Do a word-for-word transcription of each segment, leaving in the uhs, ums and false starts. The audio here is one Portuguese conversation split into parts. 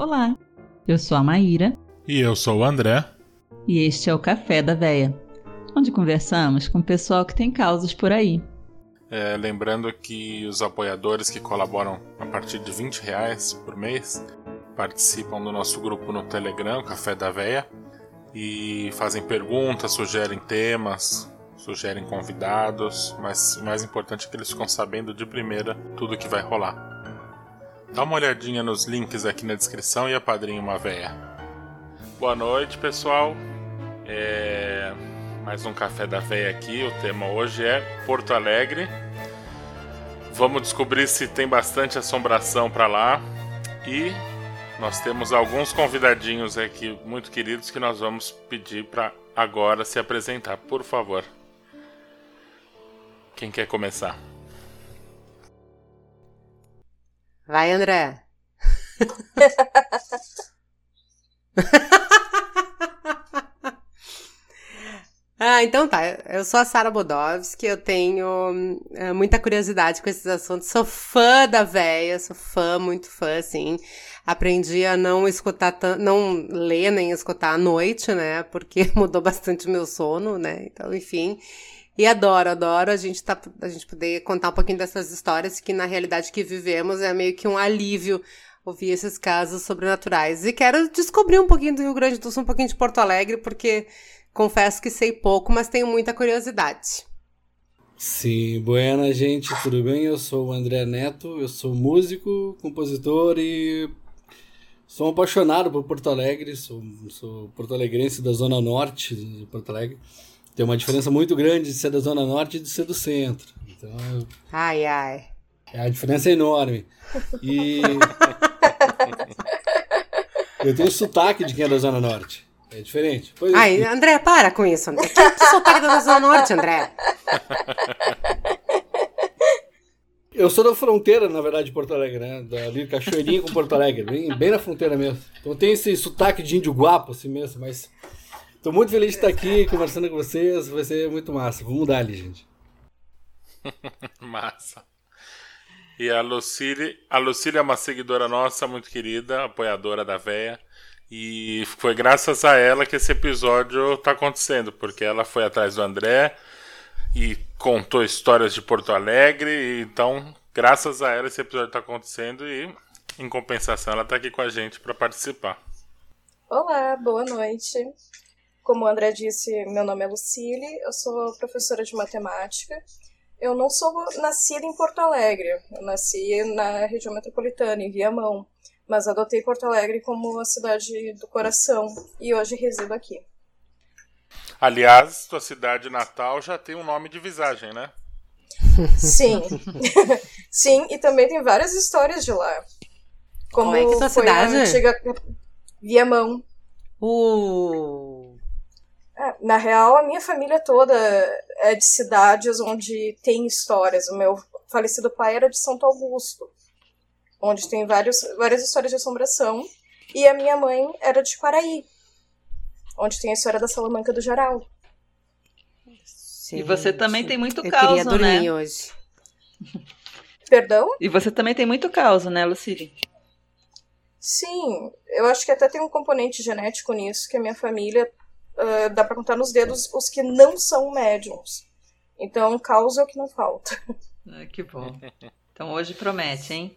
Olá, eu sou a Maíra. E eu sou o André. E este é o Café da Véia, onde conversamos com o pessoal que tem causas por aí. É, lembrando que os apoiadores que colaboram a partir de vinte reais por mês participam do nosso grupo no Telegram, Café da Véia, e fazem perguntas, sugerem temas, sugerem convidados, mas o mais importante é que eles ficam sabendo de primeira tudo que vai rolar. Dá uma olhadinha nos links aqui na descrição e apadrinha uma véia. Boa noite, pessoal. É... Mais um Café da Véia aqui. O tema hoje é Porto Alegre. Vamos descobrir se tem bastante assombração para lá. E nós temos alguns convidadinhos aqui muito queridos que nós vamos pedir para agora se apresentar, por favor. Quem quer começar? Vai, André. Ah, então tá. Eu sou a Sara Bodowski, eu tenho é, muita curiosidade com esses assuntos. Sou fã da véia, sou fã, muito fã, assim. Aprendi a não escutar, t- não ler nem escutar à noite, né? Porque mudou bastante o meu sono, né? Então, enfim... E adoro, adoro a gente, tá, a gente poder contar um pouquinho dessas histórias que na realidade que vivemos é meio que um alívio ouvir esses casos sobrenaturais. E quero descobrir um pouquinho do Rio Grande do Sul, um pouquinho de Porto Alegre, porque confesso que sei pouco, mas tenho muita curiosidade. Sim, buena gente, tudo bem? Eu sou o André Neto, eu sou músico, compositor e sou um apaixonado por Porto Alegre, sou, sou porto-alegrense da Zona Norte de Porto Alegre. Tem uma diferença muito grande de ser da Zona Norte e de ser do centro. Então, ai, ai. A diferença é enorme. E eu tenho sotaque de quem é da Zona Norte. É diferente. Pois ai, eu... André, para com isso, André. Quem é o sotaque da Zona Norte, André? Eu sou da fronteira, na verdade, de Porto Alegre, né? Da ali, Cachoeirinha com Porto Alegre. Bem, bem na fronteira mesmo. Então tem esse sotaque de índio guapo, assim mesmo, mas... Tô muito feliz de estar aqui, conversando com vocês, vai ser muito massa. Vamos mudar ali, gente. Massa. E a Lucille, a Lucille é uma seguidora nossa, muito querida, apoiadora da véia. E foi graças a ela que esse episódio tá acontecendo, porque ela foi atrás do André e contou histórias de Porto Alegre. Então, graças a ela esse episódio tá acontecendo e, em compensação, ela tá aqui com a gente para participar. Olá, boa noite. Como o André disse, meu nome é Lucille, eu sou professora de matemática. Eu não sou nascida em Porto Alegre, eu nasci na região metropolitana, em Viamão, mas adotei Porto Alegre como a cidade do coração e hoje resido aqui. Aliás, sua cidade natal já tem um nome de visagem, né? Sim, sim, e também tem várias histórias de lá. Como é que sua cidade? A antiga Viamão. Uh... Na real, a minha família toda é de cidades onde tem histórias. O meu falecido pai era de Santo Augusto, onde tem vários, várias histórias de assombração. E a minha mãe era de Quaraí, onde tem a história da Salamanca do Jaral. Sim, e você também tem muito caos, né? Hoje. Perdão? E você também tem muito caos, né, Lucille? Sim, eu acho que até tem um componente genético nisso, que a minha família... Uh, dá pra contar nos dedos os que não são médiums. Então, caos é o que não falta. Ah, que bom. Então, hoje promete, hein?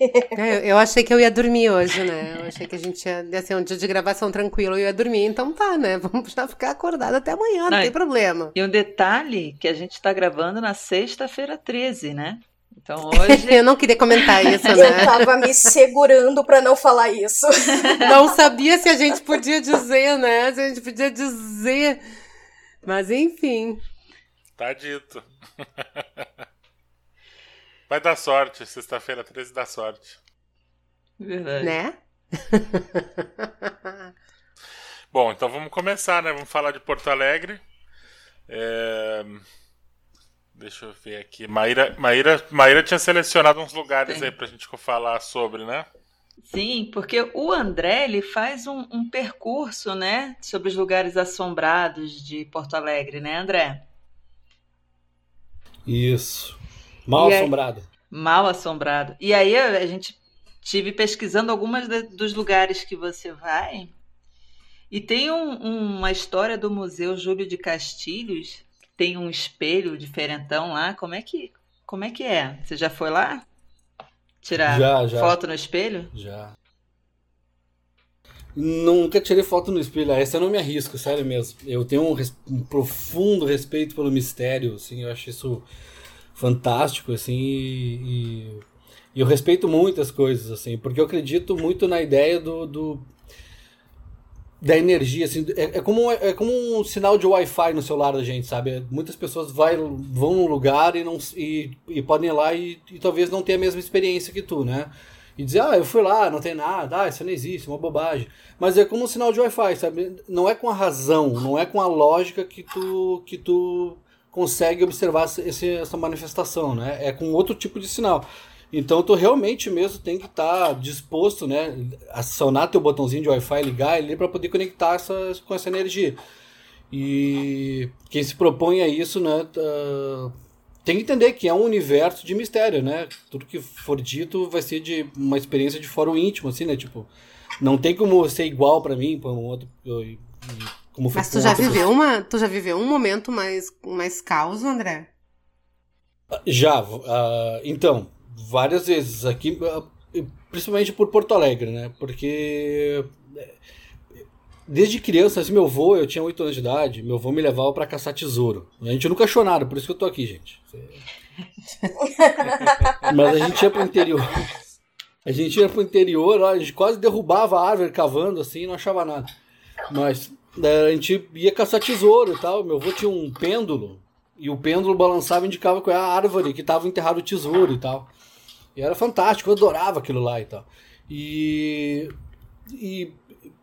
É, eu achei que eu ia dormir hoje, né? Eu achei que a gente ia, assim, um dia de gravação tranquilo e eu ia dormir. Então tá, né? Vamos já ficar acordado até amanhã, não, não tem problema. E um detalhe que a gente tá gravando na sexta-feira treze, né? Então hoje... Eu não queria comentar isso, né? Eu tava me segurando pra não falar isso. Não sabia se a gente podia dizer, né? Se a gente podia dizer. Mas enfim. Tá dito. Vai dar sorte. Sexta-feira treze dá sorte. Verdade. Né? Bom, então vamos começar, né? Vamos falar de Porto Alegre. É... Deixa eu ver aqui. Maíra, Maíra, Maíra tinha selecionado uns lugares. Sim. Aí pra gente falar sobre, né? Sim, porque o André ele faz um, um percurso, né? Sobre os lugares assombrados de Porto Alegre, né, André? Isso. Mal assombrado. Aí, mal assombrado. E aí a gente Estive pesquisando algumas de, dos lugares que você vai, e tem um, uma história do Museu Júlio de Castilhos, tem um espelho diferentão lá. Como é que, como é que é? Você já foi lá? Tirar já, já. foto no espelho? Já. Nunca tirei foto no espelho. Essa eu não me arrisco, sério mesmo. Eu tenho um, res... um profundo respeito pelo mistério, assim, eu acho isso fantástico, assim, e, e eu respeito muito as coisas, assim, porque eu acredito muito na ideia do, do... da energia, assim, é, é, como, é como um sinal de Wi-Fi no celular da gente, sabe? Muitas pessoas vai, vão num lugar e, não, e, e podem ir lá e, e talvez não tenha a mesma experiência que tu, né? E dizer, ah, eu fui lá, não tem nada, ah, isso não existe, uma bobagem. Mas é como um sinal de Wi-Fi, sabe? Não é com a razão, não é com a lógica que tu, que tu consegue observar esse, essa manifestação, né? É com outro tipo de sinal. Então tu realmente mesmo tem que estar tá disposto, né? Acionar teu botãozinho de Wi-Fi, ligar ele para poder conectar essa, com essa energia. E quem se propõe a isso, né? Uh, tem que entender que é um universo de mistério, né? Tudo que for dito vai ser de uma experiência de fórum íntimo, assim, né? Tipo, não tem como ser igual para mim, para um outro. Como foi. Mas tu já viveu uma, tu já viveu um momento mais, mais caos, André? Já. Uh, então. Várias vezes aqui, principalmente por Porto Alegre, né? Porque desde criança, assim, meu avô, eu tinha oito anos de idade, meu avô me levava para caçar tesouro. A gente nunca achou nada, por isso que eu tô aqui, gente. Mas a gente ia pro interior. A gente ia pro interior, a gente quase derrubava a árvore cavando, assim, e não achava nada. Mas a gente ia caçar tesouro e tal. Meu avô tinha um pêndulo, e o pêndulo balançava e indicava qual era a árvore que tava enterrado o tesouro e tal. E era fantástico, eu adorava aquilo lá e tal. E... e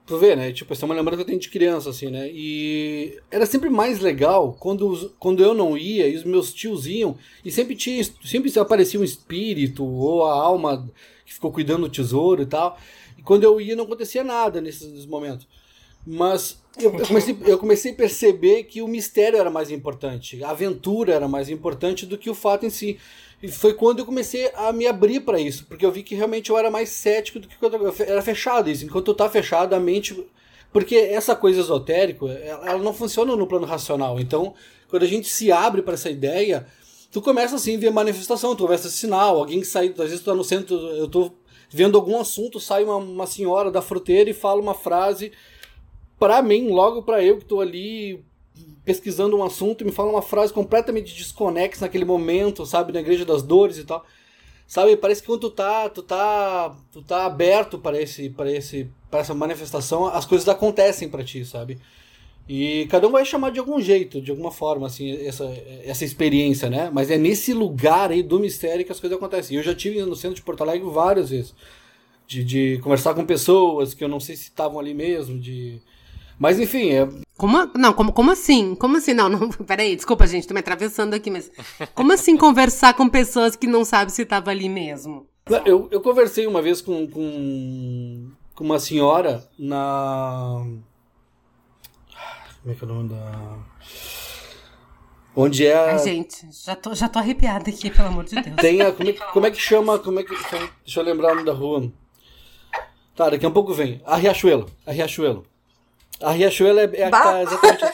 tu vê, né? Tipo, essa é uma lembrança que eu tenho de criança, assim, né? E era sempre mais legal quando, quando eu não ia e os meus tios iam. E sempre, tinha, sempre aparecia um espírito ou a alma que ficou cuidando do tesouro e tal. E quando eu ia não acontecia nada nesses, nesses momentos. Mas eu comecei, eu comecei a perceber que o mistério era mais importante, a aventura era mais importante do que o fato em si. E foi quando eu comecei a me abrir para isso, porque eu vi que realmente eu era mais cético do que quando eu era fechado. Isso, enquanto eu tá fechado, a mente... Porque essa coisa esotérica, ela não funciona no plano racional. Então, quando a gente se abre para essa ideia, tu começa assim a ver manifestação, tu começa sinal, alguém que sai, às vezes tu tá no centro, eu tô vendo algum assunto, sai uma, uma senhora da fruteira e fala uma frase... Pra mim, logo pra eu que tô ali pesquisando um assunto, me fala uma frase completamente desconexa naquele momento, sabe? Na Igreja das Dores e tal. Sabe? Parece que quando tu tá, tu tá, tu tá aberto para esse, para esse, para essa manifestação, as coisas acontecem pra ti, sabe? E cada um vai chamar de algum jeito, de alguma forma, assim, essa, essa experiência, né? Mas é nesse lugar aí do mistério que as coisas acontecem. Eu já tive no centro de Porto Alegre várias vezes. De, de conversar com pessoas que eu não sei se estavam ali mesmo, de... Mas enfim, é... Como, não, como, como assim? Como assim? Não, não, peraí, desculpa, gente, tô me atravessando aqui, mas... Como assim conversar com pessoas que não sabem se estava ali mesmo? Eu, eu conversei uma vez com, com, com uma senhora na... Como é que é o nome da... Onde é... A... Ai, gente, já tô, já tô arrepiada aqui, pelo amor de Deus. Tem a, como, é, como é que chama... Como é que, deixa eu lembrar o nome da rua. Tá, daqui a um pouco vem. A Riachuelo, a Riachuelo. A Riachuelo é, é a que tá exatamente...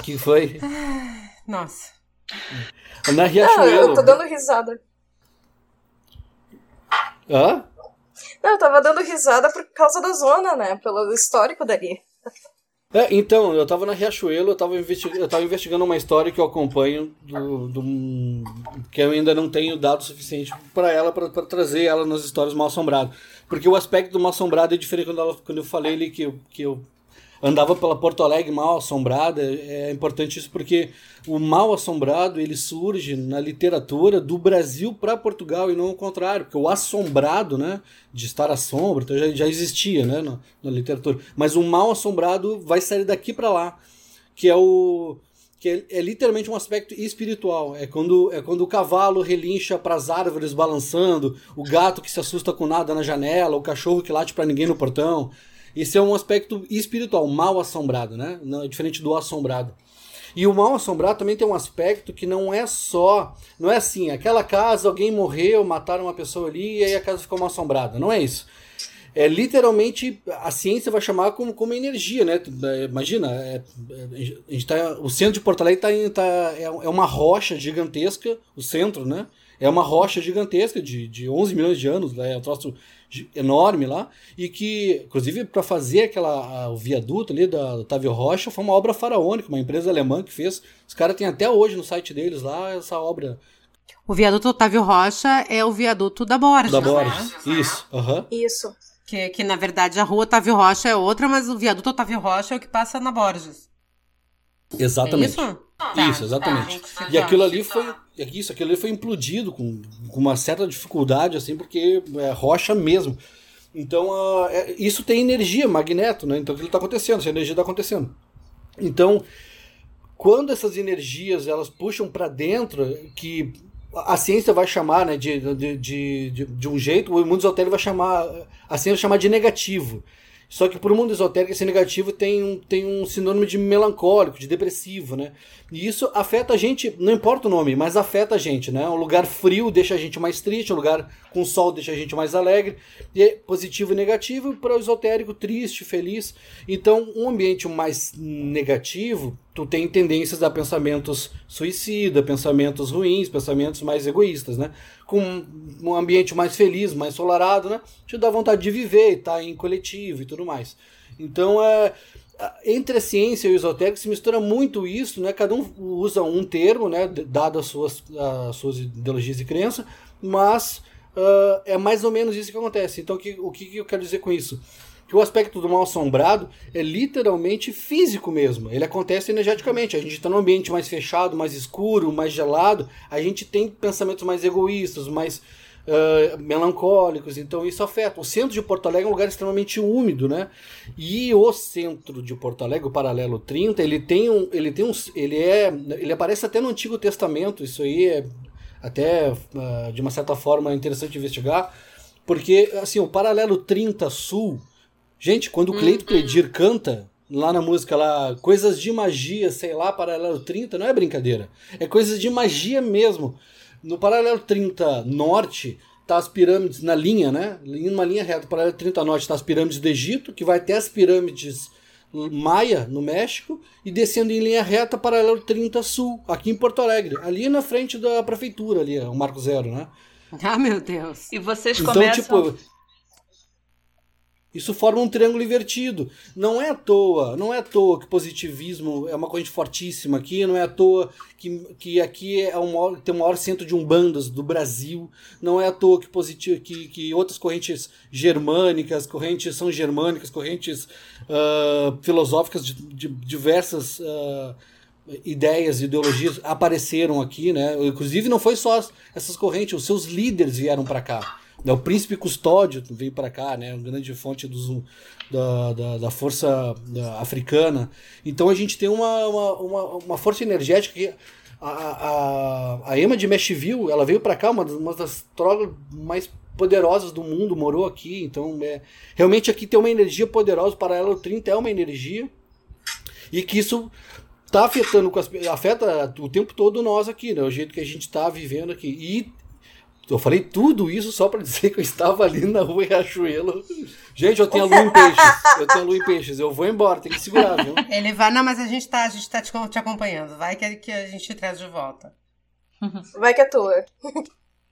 O que foi? Nossa. Na Riachuelo... Não, eu tô dando risada. Hã? Não, eu tava dando risada por causa da zona, né? Pelo histórico dali. É, então, eu tava na Riachuelo, eu tava, investig... eu tava investigando uma história que eu acompanho, do, do... que eu ainda não tenho dado suficiente pra ela, pra, pra trazer ela nas histórias mal-assombradas. Porque o aspecto do mal-assombrado é diferente quando, ela, quando eu falei ali que eu, que eu andava pela Porto Alegre mal-assombrada. É importante isso porque o mal-assombrado ele surge na literatura do Brasil para Portugal e não o contrário. Porque o assombrado, né, de estar à sombra, então já, já existia, né, na, na literatura. Mas o mal-assombrado vai sair daqui para lá, que é o... que é, é literalmente um aspecto espiritual. É quando, é quando o cavalo relincha para as árvores balançando, o gato que se assusta com nada na janela, o cachorro que late para ninguém no portão. Esse é um aspecto espiritual, mal assombrado, né? Não, é diferente do assombrado. E o mal-assombrado também tem um aspecto que não é só... Não é assim, aquela casa, alguém morreu, mataram uma pessoa ali e aí a casa ficou mal-assombrada. Não é isso. É literalmente, a ciência vai chamar como, como energia, né? Imagina, é, a gente tá, o centro de Porto Alegre tá, tá, é, é uma rocha gigantesca, o centro, né? É uma rocha gigantesca de, de onze milhões de anos, né? É um troço enorme lá, e que, inclusive, para fazer aquela, a, o viaduto ali da Otávio Rocha, foi uma obra faraônica, uma empresa alemã que fez. Os caras têm até hoje no site deles lá essa obra. O viaduto Otávio Rocha é o viaduto da Borges. Da Borges, né? Isso. Uhum. Isso. Que, que, na verdade, a rua Otávio Rocha é outra, mas o viaduto Otávio Rocha é o que passa na Borges. Exatamente. É isso? Tá, isso, exatamente. Tá, e aquilo ali foi, isso, aquilo ali foi implodido com, com uma certa dificuldade, assim, porque é rocha mesmo. Então, uh, é, isso tem energia, magneto, né? Então, aquilo está acontecendo, essa energia está acontecendo. Então, quando essas energias elas puxam para dentro, que a ciência vai chamar, né, de, de, de, de, de um jeito, o mundo esotérico vai chamar, a ciência vai chamar de negativo. Só que para o mundo esotérico, esse negativo tem um, tem um sinônimo de melancólico, de depressivo, né? E isso afeta a gente, não importa o nome, mas afeta a gente, né? Um lugar frio deixa a gente mais triste, um lugar com sol deixa a gente mais alegre. E positivo e negativo, para o esotérico, triste, feliz. Então, um ambiente mais negativo, tu tem tendências a pensamentos suicida, pensamentos ruins, pensamentos mais egoístas, né? Com um ambiente mais feliz, mais ensolarado, né? Te dá vontade de viver, tá em coletivo e tudo mais. Então, é, entre a ciência e o esotérico se mistura muito isso, né? Cada um usa um termo, né? Dado as suas, as suas ideologias e crenças, mas uh, é mais ou menos isso que acontece. Então, o que, o que eu quero dizer com isso? Que o aspecto do mal-assombrado é literalmente físico mesmo. Ele acontece energeticamente. A gente está num ambiente mais fechado, mais escuro, mais gelado. A gente tem pensamentos mais egoístas, mais uh, melancólicos. Então isso afeta. O centro de Porto Alegre é um lugar extremamente úmido, né? E o centro de Porto Alegre, o Paralelo trinta, ele tem um, ele tem um, ele é, ele aparece até no Antigo Testamento. Isso aí é até uh, de uma certa forma interessante investigar, porque assim o Paralelo trinta Sul. Gente, quando o Cleito Cledir canta lá na música, lá, coisas de magia, sei lá, Paralelo trinta, não é brincadeira. É coisas de magia mesmo. No Paralelo trinta Norte, tá as pirâmides na linha, né? Em uma linha reta, Paralelo trinta Norte, tá as pirâmides do Egito, que vai até as pirâmides Maia, no México, e descendo em linha reta, Paralelo trinta Sul, aqui em Porto Alegre. Ali na frente da prefeitura, ali, o Marco Zero, né? Ah, meu Deus. E vocês começam... Então, tipo, isso forma um triângulo invertido. Não é à toa, não é à toa que positivismo é uma corrente fortíssima aqui, não é à toa que, que aqui é um maior, tem o maior centro de umbandas do Brasil, não é à toa que, positivo, que, que outras correntes germânicas, correntes são germânicas, correntes uh, filosóficas de, de diversas uh, ideias, ideologias apareceram aqui, né? Inclusive não foi só essas correntes, os seus líderes vieram para cá. O Príncipe Custódio veio para cá, né? Uma grande fonte dos, da, da, da força da, africana. Então a gente tem uma, uma, uma força energética que a, a, a Emma de Meshville, ela veio para cá, uma das, uma das trogas mais poderosas do mundo, morou aqui. Então é, realmente aqui tem uma energia poderosa. O Paralelo trinta é uma energia e que isso está afetando, afeta o tempo todo nós aqui, né? O jeito que a gente está vivendo aqui. E eu falei tudo isso só para dizer que eu estava ali na rua Riachuelo. Gente, eu tenho a lua em peixes. Eu tenho a lua em peixes. Eu vou embora, tem que segurar, viu? Ele vai... Não, mas a gente tá, a gente tá te, te acompanhando. Vai que, que a gente te traz de volta. Vai que é tua.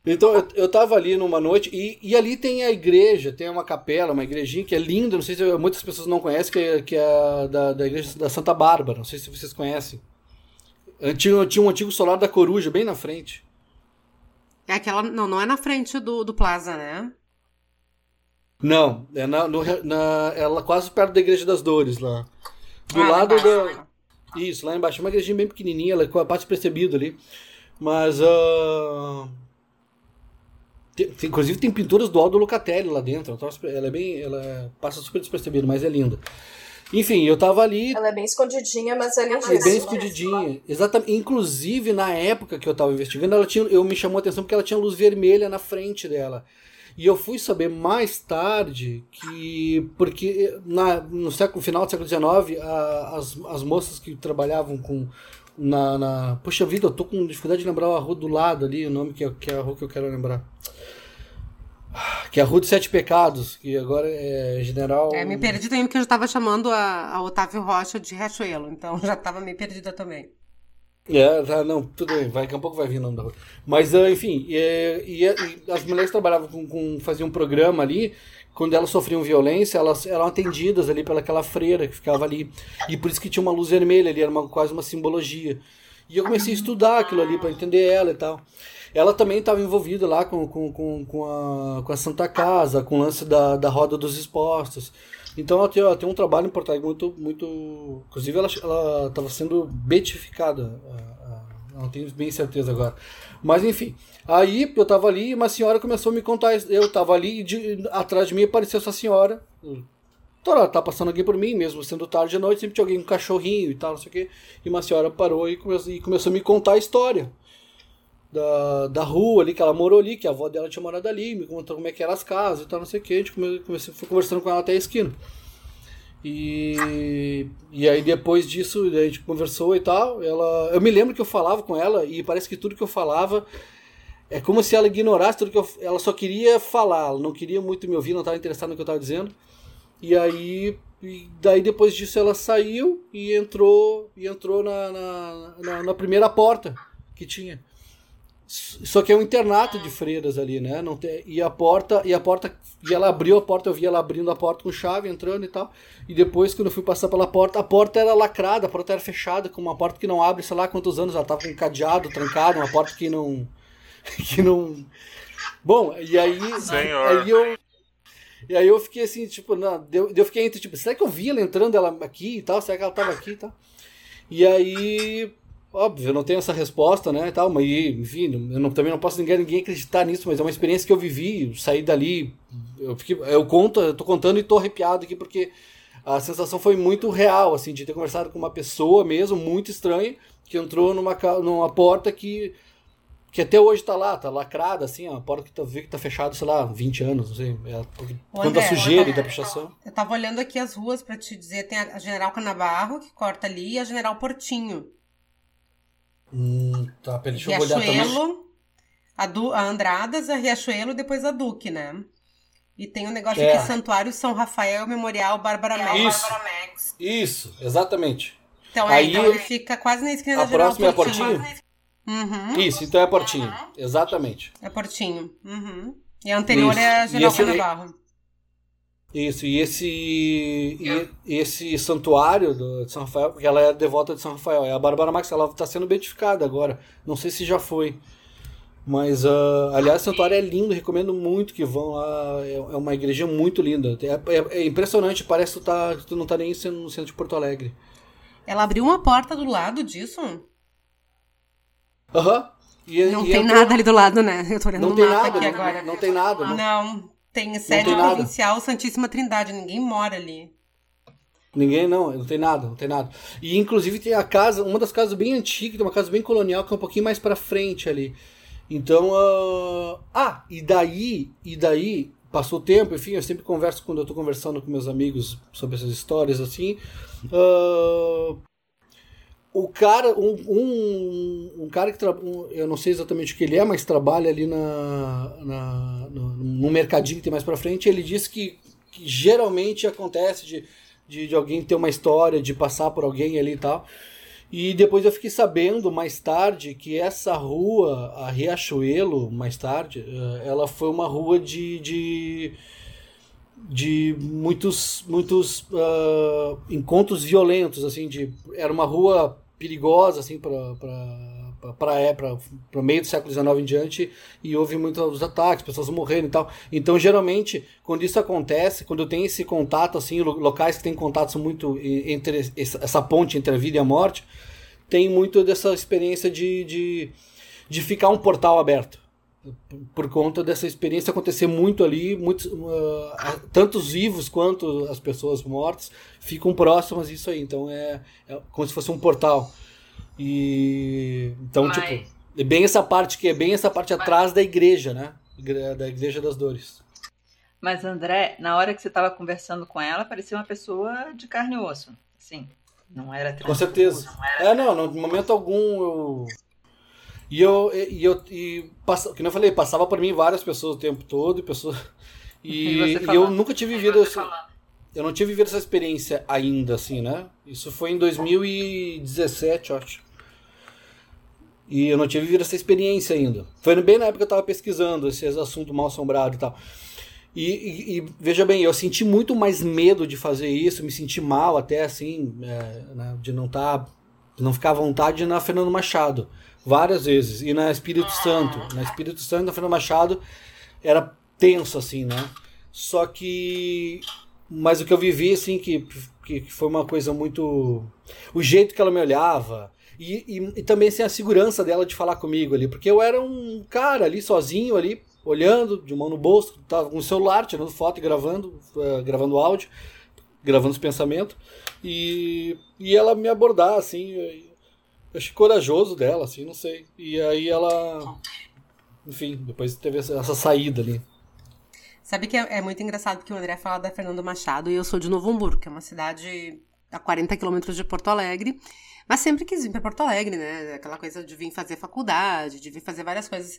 Então, eu, eu tava ali numa noite e, e ali tem a igreja, tem uma capela, uma igrejinha que é linda. Não sei se muitas pessoas não conhecem, que é, que é da, da igreja da Santa Bárbara. Não sei se vocês conhecem. Tinha, tinha um antigo solar da Coruja bem na frente. É aquela, não, não é na frente do, do Plaza, né? Não, é na, no, na, ela quase perto da Igreja das Dores, lá. Do ah, lado da... Isso, lá embaixo. É uma igrejinha bem pequenininha, ela é quase percebida ali. Mas, uh... tem, tem, inclusive, tem pinturas do Aldo Locatelli lá dentro. Ela é bem... Ela passa super despercebida, mas é linda. Enfim, eu tava ali... Ela é bem escondidinha, mas ela é linda. É bem escondidinha, exatamente. Inclusive, na época que eu tava investigando, ela tinha, eu me chamou a atenção porque ela tinha luz vermelha na frente dela. E eu fui saber mais tarde que... Porque na, no século, final do século dezenove, a, as, as moças que trabalhavam com na, na... Poxa vida, eu tô com dificuldade de lembrar a rua do lado ali, o nome que é, que é a rua que eu quero lembrar. Que é a Rua dos Sete Pecados, que agora é General... É, me perdi também porque eu já estava chamando a, a Otávio Rocha de Riachuelo, então já estava meio perdida também. É, tá, não, tudo bem, vai, daqui a pouco vai vir o nome da rua. Mas, enfim, e, e, e as mulheres trabalhavam com, com... faziam um programa ali, quando elas sofriam violência, elas eram atendidas ali pelaquela freira que ficava ali, e por isso que tinha uma luz vermelha ali, era uma, quase uma simbologia. E eu comecei a estudar aquilo ali para entender ela e tal. Ela também estava envolvida lá com, com, com, com, a, com a Santa Casa, com o lance da, da roda dos expostos. Então ela tem, ela tem um trabalho importante, muito... muito inclusive ela estava sendo beatificada, não tenho bem certeza agora. Mas enfim, aí eu estava ali e uma senhora começou a me contar. Eu estava ali e de, atrás de mim apareceu essa senhora. Então ela tá passando aqui por mim, mesmo sendo tarde de noite, sempre tinha alguém com um cachorrinho e tal, não sei o quê. E uma senhora parou e começou, e começou a me contar a história da, da rua ali, que ela morou ali, que a avó dela tinha morado ali, me contou como é que eram as casas e tal, não sei o quê. A gente comecei, foi conversando com ela até a esquina. E, e aí depois disso, a gente conversou e tal. Ela, eu me lembro que eu falava com ela e parece que tudo que eu falava... É como se ela ignorasse tudo que eu... Ela só queria falar, ela não queria muito me ouvir, não estava interessada no que eu estava dizendo. E aí, e daí depois disso ela saiu e entrou, e entrou na, na, na, na primeira porta que tinha. Só que é um internato de freiras ali, né? Não tem, e a porta, e a porta, e ela abriu a porta, eu vi ela abrindo a porta com chave, entrando e tal. E depois, quando eu fui passar pela porta, a porta era lacrada, a porta era fechada, com uma porta que não abre, sei lá quantos anos, ela tava com um cadeado, trancada, uma porta que não... que não... Bom, e aí... Senhor. Aí eu... E aí eu fiquei assim, tipo, não, eu, eu fiquei entre, tipo, será que eu vi ela entrando ela aqui e tal? Será que ela tava aqui e tal? E aí, óbvio, eu não tenho essa resposta, né, e tal, mas enfim, eu não, também não posso ninguém, ninguém acreditar nisso, mas é uma experiência que eu vivi, eu saí dali, eu, fiquei, eu conto, eu tô contando e tô arrepiado aqui, porque a sensação foi muito real, assim, de ter conversado com uma pessoa mesmo, muito estranha, que entrou numa, numa porta que... Que até hoje tá lá, tá lacrada, assim, ó, a porta que tá, que tá fechada, sei lá, vinte anos, não sei. É, quando da sujeira e da pichação. Eu tava olhando aqui as ruas pra te dizer, tem a General Canabarro, que corta ali, e a General Portinho. Hum, tá, peraí, deixa eu olhar também. A, du, a Andradas, a Riachuelo, depois a Duque, né? E tem um negócio é. aqui, Santuário São Rafael, Memorial, Bárbara Maix. Isso, isso, exatamente. Então, aí, aí então ele fica quase na esquina da General Portinho. A próxima é a Portinho? Uhum. Isso, então é Portinho, uhum. Exatamente. É Portinho. Uhum. E a anterior Isso. é a General Canabarro. Isso, e esse, e esse santuário do, de São Rafael, porque ela é devota de São Rafael, é a Bárbara Max, ela está sendo beatificada agora, não sei se já foi. Mas, uh, aliás, o santuário é lindo, recomendo muito que vão lá, é, é uma igreja muito linda. É, é, é impressionante, parece que tu, tá, tu não está nem no centro de Porto Alegre. Ela abriu uma porta do lado disso? Uhum. E, não e tem entrou... nada ali do lado, né? Eu tô olhando não o tem mapa nada, aqui não, agora. Não, não tem nada. Não, não tem sede não tem provincial nada. Santíssima Trindade. Ninguém mora ali. Ninguém, não. Não tem nada, não tem nada. E, inclusive, tem a casa, uma das casas bem antigas, tem uma casa bem colonial, que é um pouquinho mais pra frente ali. Então, uh... ah, e daí, e daí, passou o tempo, enfim, eu sempre converso quando eu tô conversando com meus amigos sobre essas histórias, assim, uh... O cara, um, um, um cara que tra... eu não sei exatamente o que ele é, mas trabalha ali na, na, no, no mercadinho que tem mais pra frente, ele disse que, que geralmente acontece de, de, de alguém ter uma história, de passar por alguém ali e tal. E depois eu fiquei sabendo mais tarde que essa rua, a Riachuelo, mais tarde, ela foi uma rua de... de de muitos, muitos uh, encontros violentos, assim, de, era uma rua perigosa, assim, para para meio do século dezenove em diante, e houve muitos ataques, pessoas morrendo e tal. Então, geralmente, quando isso acontece, quando eu tenho esse contato, assim, locais que têm contato muito entre essa ponte entre a vida e a morte, tem muito dessa experiência de, de, de ficar um portal aberto. Por conta dessa experiência acontecer muito ali, muitos, uh, tanto os vivos quanto as pessoas mortas ficam próximas disso aí, então é, é como se fosse um portal. E então, mas... tipo, é bem essa parte que é bem essa parte atrás da igreja, né? Da Igreja das Dores. Mas André, na hora que você estava conversando com ela, parecia uma pessoa de carne e osso, assim. Não era tranquilo. Com certeza. Não era... É, não, não, de momento algum eu... E eu, e eu e passa, que não falei, passava por mim várias pessoas o tempo todo, pessoas... E, e, e eu nunca tive vivido essa, eu não tive vivido essa experiência ainda, assim, né? Isso foi em dois mil e dezessete, acho. E eu não tive vivido essa experiência ainda. Foi bem na época que eu estava pesquisando esses assuntos mal-assombrados e tal. E, e, e veja bem, eu senti muito mais medo de fazer isso, me senti mal até, assim, é, né, de não tá, de não ficar à vontade na Fernando Machado. Várias vezes. E na Espírito Santo. Na Espírito Santo, na Fernando Machado, era tenso, assim, né? Só que... Mas o que eu vivi, assim, que, que, que foi uma coisa muito... O jeito que ela me olhava... E, e, e também, assim, a segurança dela de falar comigo ali. Porque eu era um cara ali, sozinho, ali, olhando, de mão no bolso, tava com o celular, tirando foto e gravando, uh, gravando áudio, gravando os pensamentos. E, e ela me abordar, assim... Eu, eu achei corajoso dela, assim, não sei. E aí ela... Enfim, depois teve essa, essa saída ali. Sabe que é, é muito engraçado que o André fala da Fernando Machado e eu sou de Novo Hamburgo, que é uma cidade a quarenta quilômetros de Porto Alegre. Mas sempre quis vir para Porto Alegre, né? Aquela coisa de vir fazer faculdade, de vir fazer várias coisas.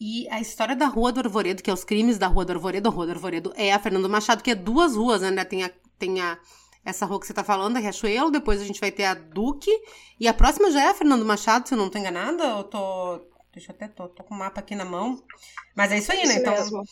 E a história da Rua do Arvoredo, que é os crimes da Rua do Arvoredo, a Rua do Arvoredo é a Fernando Machado, que é duas ruas, né? Tem a, tem a, essa rua que você tá falando, a Riachuelo, depois a gente vai ter a Duque, e a próxima já é a Fernando Machado, se eu não tô enganada, eu tô... Deixa eu até... Tô, tô com o mapa aqui na mão. Mas é isso aí, né? Isso então mesmo.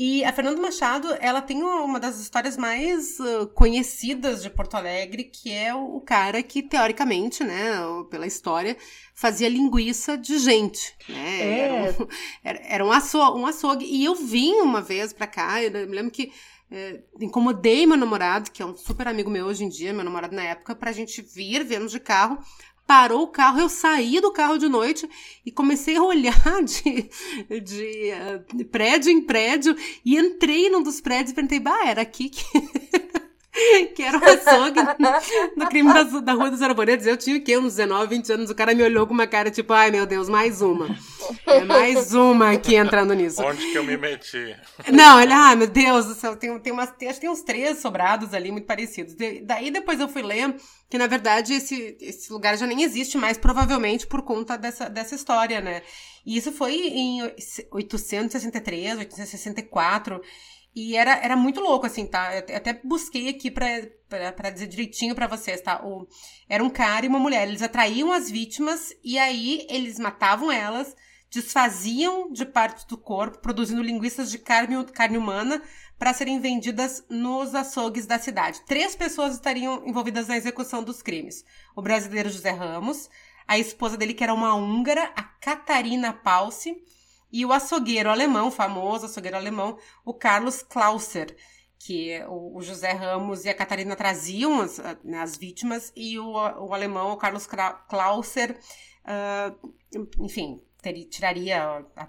E a Fernando Machado, ela tem uma das histórias mais uh, conhecidas de Porto Alegre, que é o, o cara que, teoricamente, né, pela história, fazia linguiça de gente, né? É. Era, um, era, era um, açougue, um açougue. E eu vim uma vez pra cá, eu me lembro que é, incomodei meu namorado, que é um super amigo meu hoje em dia, meu namorado na época, pra gente vir, viemos de carro... Parou o carro, eu saí do carro de noite e comecei a olhar de, de uh, prédio em prédio e entrei num dos prédios e perguntei, bah, era aqui que, que era o açougue no, no crime da, da Rua dos Arvoredos. Eu tinha o quê? Uns dezenove, vinte anos, o cara me olhou com uma cara tipo, ai meu Deus, mais uma. É mais uma aqui entrando nisso. Onde que eu me meti? Não, ele, ai meu Deus do céu, tem, tem umas, tem, acho que tem uns três sobrados ali muito parecidos. De, daí depois eu fui ler... Que, na verdade, esse, esse lugar já nem existe mais, provavelmente, por conta dessa, dessa história, né? E isso foi em oitocentos e sessenta e três, oitocentos e sessenta e quatro, e era, era muito louco, assim, tá? Eu até busquei aqui pra, pra, pra dizer direitinho pra vocês, tá? O, era um cara e uma mulher, eles atraíam as vítimas, e aí eles matavam elas, desfaziam de partes do corpo, produzindo linguiças de carne, carne humana, para serem vendidas nos açougues da cidade. Três pessoas estariam envolvidas na execução dos crimes. O brasileiro José Ramos, a esposa dele, que era uma húngara, a Catarina Pauci, e o açougueiro alemão, famoso açougueiro alemão, o Carlos Klausser, que o José Ramos e a Catarina traziam as, as vítimas, e o, o alemão, o Carlos Klausser, uh, enfim... tiraria a,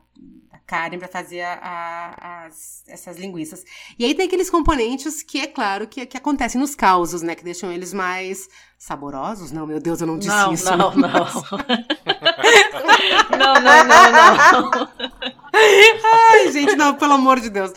a carne para fazer a, a, as, essas linguiças. E aí tem aqueles componentes que, é claro, que, que acontecem nos causos, né? Que deixam eles mais saborosos. Não, meu Deus, eu não disse não, isso. Não, não, mas... não. Não, não, não, não. Ai, gente, não, pelo amor de Deus.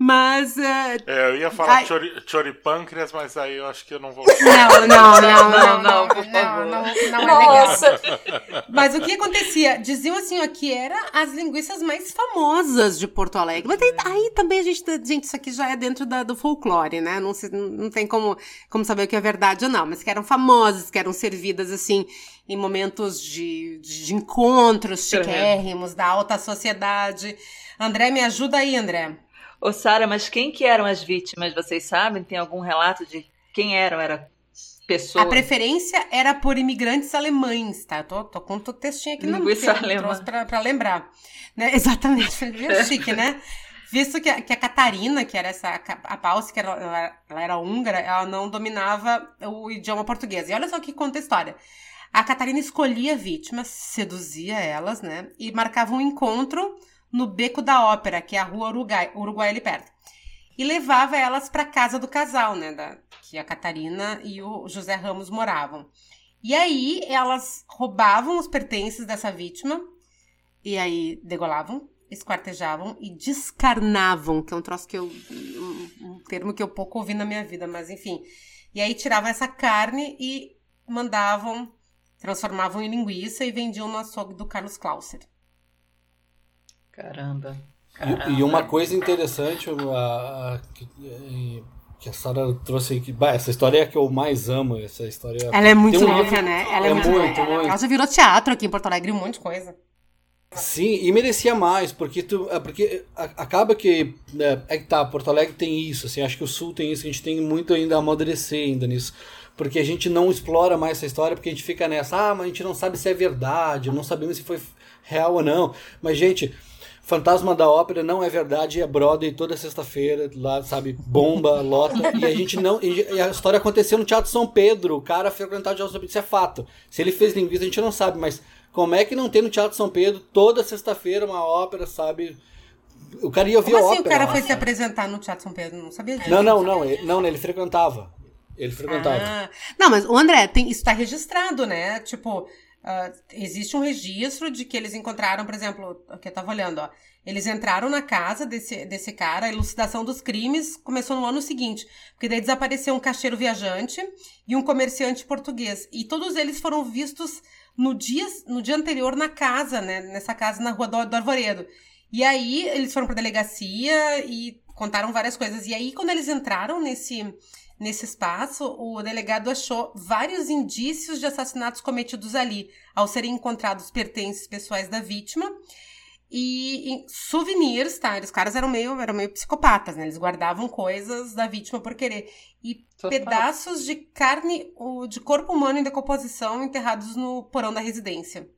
Mas... Uh... É, eu ia falar ai... chori, choripâncreas, mas aí eu acho que eu não vou... Não, não, não, não, não, por favor. Não, não, não é nossa. Legal. Mas o que acontecia? Diziam assim, ó, que eram as linguiças mais famosas de Porto Alegre. Mas aí, aí também a gente... Gente, isso aqui já é dentro da, do folclore, né? Não, se, não tem como, como saber o que é verdade ou não. Mas que eram famosas, que eram servidas, assim, em momentos de, de, de encontros chiquérrimos, da alta sociedade. André, me ajuda aí, André. Ô, Sara, mas quem que eram as vítimas? Vocês sabem? Tem algum relato de quem eram? Era... Pessoa. A preferência era por imigrantes alemães, tá? Eu tô, tô com o textinho aqui na mão pra, pra lembrar. Né? Exatamente, é chique, né? Visto que a, que a Catarina, que era essa, a Pauci, que era, ela, ela era húngara, ela não dominava o idioma português. E olha só que conta a história. A Catarina escolhia vítimas, seduzia elas, né? E marcava um encontro no Beco da Ópera, que é a Rua Uruguai, Uruguai ali perto. E levava elas para casa do casal, né, da, que a Catarina e o José Ramos moravam. E aí, elas roubavam os pertences dessa vítima, e aí degolavam, esquartejavam e descarnavam, que é um troço que eu... um termo que eu pouco ouvi na minha vida, mas enfim. E aí, tiravam essa carne e mandavam, transformavam em linguiça e vendiam no açougue do Carlos Klausser. Caramba. Caramba. E, e uma coisa interessante a, a, que, que a Sara trouxe, que, bah, essa história é a que eu mais amo. Essa história. Ela é muito um louca, livro, né? Ela é, é muito, muito, ela, muito. Ela já virou teatro aqui em Porto Alegre, um monte de coisa. Sim, e merecia mais, porque, tu, porque acaba que, né, é que tá, Porto Alegre tem isso, assim, acho que o Sul tem isso, a gente tem muito ainda a amadurecer ainda nisso, porque a gente não explora mais essa história, porque a gente fica nessa, ah, mas a gente não sabe se é verdade, não sabemos se foi real ou não, mas gente, Fantasma da Ópera não é verdade, é Broadway toda sexta-feira, lá, sabe, bomba, lota, e a gente não, e a história aconteceu no Teatro São Pedro, o cara frequentava o Teatro São Pedro, isso é fato, se ele fez linguiça a gente não sabe, mas como é que não tem no Teatro São Pedro toda sexta-feira uma ópera, sabe? O cara ia ouvir a ópera. Como assim o cara foi se apresentar no Teatro São Pedro? Não sabia disso. Não, não, não. Ele, não, ele frequentava. Ele frequentava. Ah, não, mas o André, tem, isso está registrado, né? Tipo, uh, existe um registro de que eles encontraram, por exemplo, aqui eu estava olhando, ó. Eles entraram na casa desse, desse cara, a elucidação dos crimes começou no ano seguinte. Porque daí desapareceu um caixeiro viajante e um comerciante português. E todos eles foram vistos... No dia, no dia anterior na casa, né? Nessa casa na Rua do, do Arvoredo. E aí eles foram pra delegacia e contaram várias coisas. E aí quando eles entraram nesse, nesse espaço, o delegado achou vários indícios de assassinatos cometidos ali, ao serem encontrados pertences pessoais da vítima e, e souvenirs, tá? Os caras eram meio, eram meio psicopatas, né? Eles guardavam coisas da vítima por querer. E Tô pedaços falando. de carne de corpo humano em decomposição enterrados no porão da residência.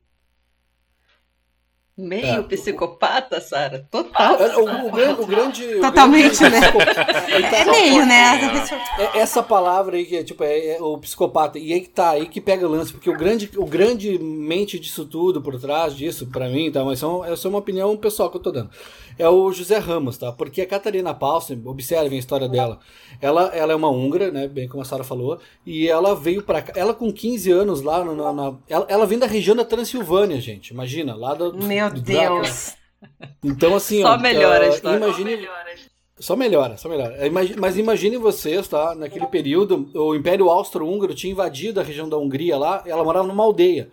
Meio tá. Psicopata, Sara? Total. O, o, grande, o grande... Totalmente, o grande, né? É meio, né? É, essa palavra aí que é, tipo, é, é o psicopata. E aí que tá, aí que pega o lance. Porque o grande, o grande mente disso tudo, por trás disso, pra mim, tá? Mas são, essa é uma opinião pessoal que eu tô dando. É o José Ramos, tá? Porque a Catarina Pauci, observem a história dela. Ela, ela é uma húngara, né? Bem como a Sara falou. E ela veio pra cá. Ela com quinze anos lá, na, na, ela, ela vem da região da Transilvânia, gente. Imagina, lá da... Meu Meu Deus! Então, assim, só ó, melhora, uh, imagine, só melhora. Só melhora, só melhora. Imagine, mas imaginem vocês, tá? Naquele período, o Império Austro-Húngaro tinha invadido a região da Hungria lá, ela morava numa aldeia.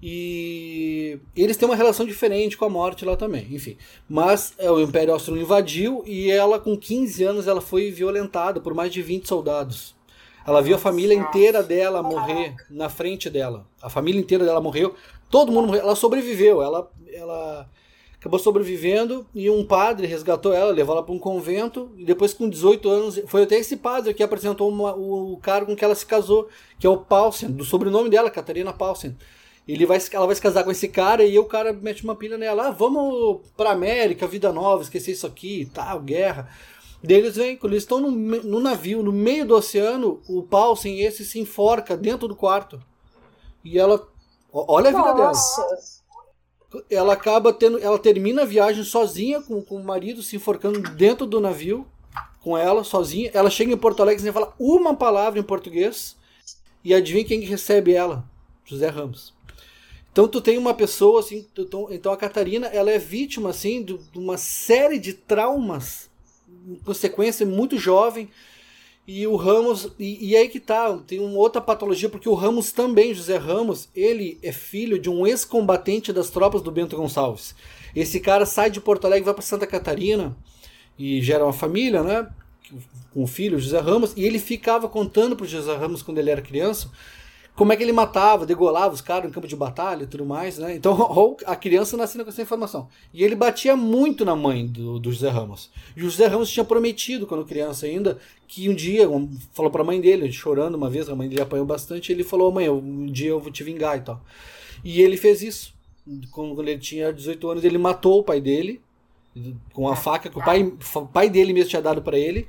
E eles têm uma relação diferente com a morte lá também, enfim. Mas uh, o Império Austro-Húngaro invadiu e ela, com quinze anos, ela foi violentada por mais de vinte soldados. Ela viu a família inteira dela morrer na frente dela. A família inteira dela morreu. Todo mundo morreu. Ela sobreviveu. Ela, ela acabou sobrevivendo e um padre resgatou ela, levou ela para um convento. E depois, com dezoito anos, foi até esse padre que apresentou uma, o, o cara com que ela se casou, que é o Paulsen, do sobrenome dela, Catarina Paulsen. Ele vai, ela vai se casar com esse cara e o cara mete uma pilha nela. Ah, vamos para América, vida nova, esqueci isso aqui, tal, guerra. Daí eles vêm, quando eles estão no, no navio, no meio do oceano, o Paulsen, esse, se enforca dentro do quarto. E ela... Olha a vida Nossa. dela. Ela acaba tendo... Ela termina a viagem sozinha, com, com o marido se enforcando dentro do navio, com ela, sozinha. Ela chega em Porto Alegre sem falar uma palavra em português. E adivinha quem recebe ela? José Ramos. Então tu tem uma pessoa, assim... Tu, então a Catarina, ela é vítima, assim, de, de uma série de traumas... consequência, muito jovem, e o Ramos, e, e aí que tá, tem uma outra patologia, porque o Ramos também, José Ramos, ele é filho de um ex-combatente das tropas do Bento Gonçalves. Esse cara sai de Porto Alegre, vai para Santa Catarina, e gera uma família, né, com o filho, José Ramos, e ele ficava contando pro José Ramos, quando ele era criança, como é que ele matava, degolava os caras no campo de batalha e tudo mais, né? Então a criança nasceu com essa informação. E ele batia muito na mãe do, do José Ramos. E o José Ramos tinha prometido, quando criança ainda, que um dia, um, falou pra mãe dele, chorando uma vez, a mãe dele apanhou bastante, ele falou, mãe, um dia eu vou te vingar e tal. E ele fez isso. Quando ele tinha dezoito anos, ele matou o pai dele, com a faca que o pai, o pai dele mesmo tinha dado pra ele.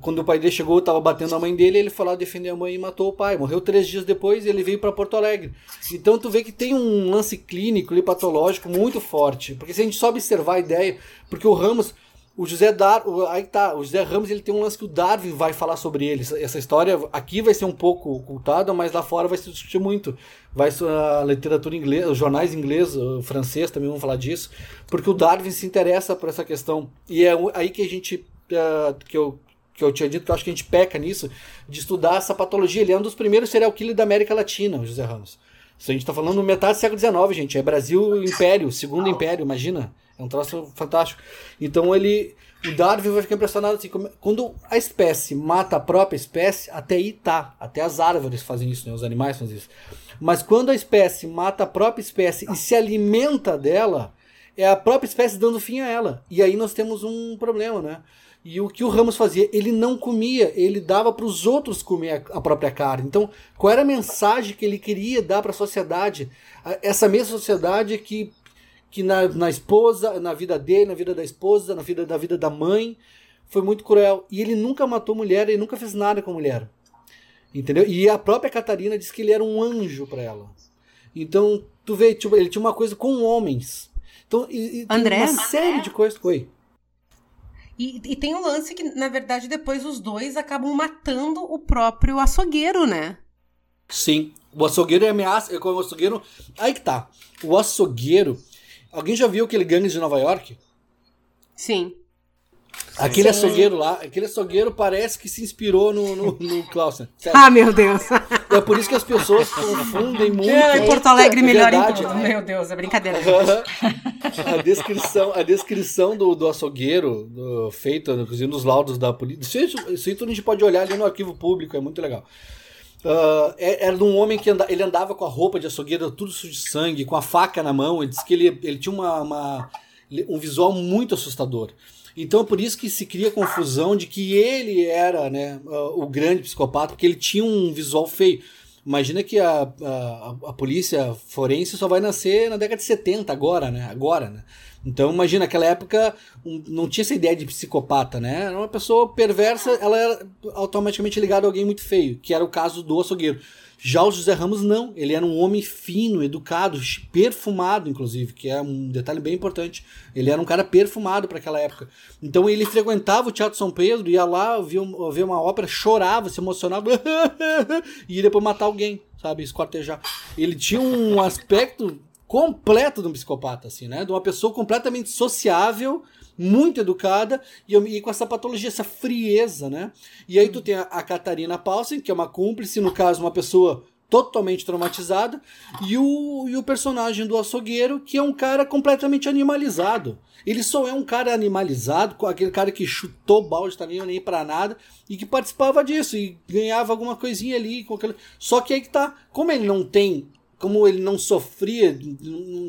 Quando o pai dele chegou, estava batendo a mãe dele, ele foi lá defender a mãe e matou o pai. Morreu três dias depois e ele veio para Porto Alegre. Então tu vê que tem um lance clínico e patológico muito forte. Porque se a gente só observar a ideia... Porque o Ramos... O José Dar, aí tá, o José Ramos, ele tem um lance que o Darwin vai falar sobre ele. Essa história aqui vai ser um pouco ocultada, mas lá fora vai se discutir muito. Vai a literatura inglesa, os jornais ingleses, o francês também vão falar disso. Porque o Darwin se interessa por essa questão. E é aí que a gente... Uh, que eu que eu tinha dito, que eu acho que a gente peca nisso, de estudar essa patologia. Ele é um dos primeiros serial killer da América Latina, o José Ramos. Isso a gente tá falando metade do século dezenove, gente. É Brasil Império, segundo Império, imagina. É um troço fantástico. Então ele... O Darwin vai ficar impressionado assim, quando a espécie mata a própria espécie, até aí tá, até as árvores fazem isso, né? Os animais fazem isso. Mas quando a espécie mata a própria espécie e se alimenta dela, é a própria espécie dando fim a ela. E aí nós temos um problema, né? E o que o Ramos fazia? Ele não comia, ele dava para os outros comer a própria carne. Então, qual era a mensagem que ele queria dar para a sociedade? Essa mesma sociedade que... que na, na esposa, na vida dele, na vida da esposa, na vida da vida da mãe, foi muito cruel. E ele nunca matou mulher, ele nunca fez nada com mulher. Entendeu? E a própria Catarina disse que ele era um anjo para ela. Então, tu vê, tipo, ele tinha uma coisa com homens. Então, e, e André, uma série André. de coisas. Oi. E, e tem um lance que, na verdade, depois os dois acabam matando o próprio açougueiro, né? Sim. O açougueiro é ameaça. O açougueiro... Aí que tá. O açougueiro... Alguém já viu aquele Gangues de Nova York? Sim. Aquele açougueiro lá, aquele açougueiro parece que se inspirou no, no, no Klausser. Ah, meu Deus. É por isso que as pessoas confundem muito. É, em Porto Alegre melhor em tudo. Meu Deus, é brincadeira. Uhum. A descrição, a descrição do, do açougueiro, do, feita, inclusive, nos laudos da polícia. Isso, isso aí tudo a gente pode olhar ali no arquivo público, é muito legal. Uh, era de um homem que anda, ele andava com a roupa de açougueiro, tudo sujo de sangue, com a faca na mão. Ele disse que ele, ele tinha uma, uma, um visual muito assustador. Então é por isso que se cria a confusão de que ele era, né, uh, o grande psicopata, porque ele tinha um visual feio. Imagina que a, a, a polícia forense só vai nascer na década de setenta, agora, né? Agora, né? Então, imagina, naquela época um, não tinha essa ideia de psicopata, né? Era uma pessoa perversa, ela era automaticamente ligada a alguém muito feio, que era o caso do açougueiro. Já o José Ramos, não. Ele era um homem fino, educado, perfumado, inclusive, que é um detalhe bem importante. Ele era um cara perfumado para aquela época. Então, ele frequentava o Teatro São Pedro, ia lá, via, via uma ópera, chorava, se emocionava, e ia depois matar alguém, sabe? Esquartejar. Ele tinha um aspecto... completo de um psicopata, assim, né? De uma pessoa completamente sociável, muito educada, e, e com essa patologia, essa frieza, né? E aí tu tem a, a Catarina Pauci, que é uma cúmplice, no caso, uma pessoa totalmente traumatizada, e o, e o personagem do açougueiro, que é um cara completamente animalizado. Ele só é um cara animalizado, aquele cara que chutou balde, tá nem pra nada, e que participava disso, e ganhava alguma coisinha ali, com aquele... Só que aí que tá, como ele não tem... como ele não sofria,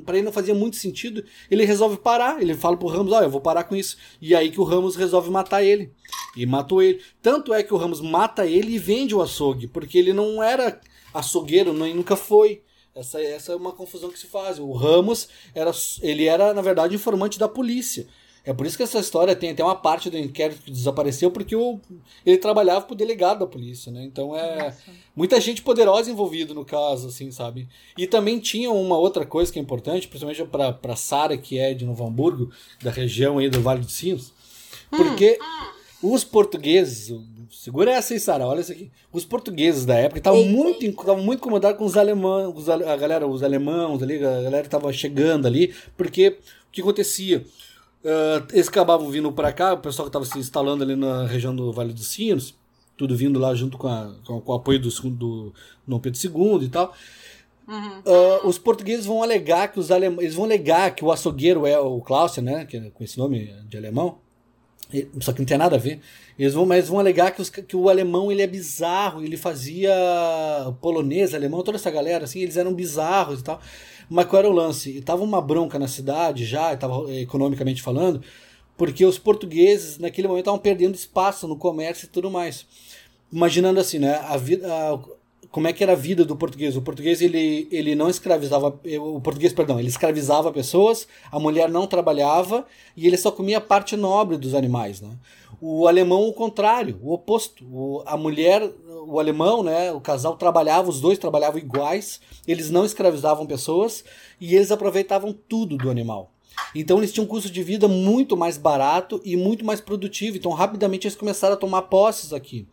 para ele não fazia muito sentido, ele resolve parar. Ele fala pro Ramos, ó, ah, eu vou parar com isso. E aí que o Ramos resolve matar ele. E matou ele. Tanto é que o Ramos mata ele e vende o açougue, porque ele não era açougueiro, nem nunca foi. Essa, essa é uma confusão que se faz. O Ramos, era, ele era, na verdade, informante da polícia. É por isso que essa história tem até uma parte do inquérito que desapareceu, porque o, ele trabalhava pro delegado da polícia, né? Então é... Nossa. Muita gente poderosa envolvida no caso, assim, sabe? E também tinha uma outra coisa que é importante, principalmente pra, pra Sara, que é de Novo Hamburgo, da região aí do Vale dos Sinos, porque hum. os portugueses... Segura essa aí, Sara, olha isso aqui. Os portugueses da época estavam muito, muito incomodados com os alemães, os, a galera, os alemãos ali, a galera que tava chegando ali, porque o que acontecia... Uh, eles acabavam vindo para cá, o pessoal que estava se instalando ali na região do Vale dos Sinos, tudo vindo lá junto com, a, com, com o apoio do, do Dom Pedro segundo e tal. Uhum. Uh, os portugueses vão alegar que os alemães, eles vão alegar que o açougueiro é o Klausser, né, que é com esse nome de alemão, só que não tem nada a ver. Eles vão, mas vão alegar que, os, que o alemão ele é bizarro, ele fazia polonês, alemão, toda essa galera, assim, eles eram bizarros e tal. Mas qual era o lance? E tava uma bronca na cidade já, tava economicamente falando, porque os portugueses naquele momento estavam perdendo espaço no comércio e tudo mais. Imaginando assim, né? A vida, a, como é que era a vida do português? O português ele, ele não escravizava, o português, perdão, ele escravizava pessoas, a mulher não trabalhava e ele só comia a parte nobre dos animais, né? O alemão, o contrário, o oposto. O, a mulher, o alemão, né, o casal trabalhava, os dois trabalhavam iguais, eles não escravizavam pessoas e eles aproveitavam tudo do animal. Então eles tinham um custo de vida muito mais barato e muito mais produtivo. Então rapidamente eles começaram a tomar posses aqui.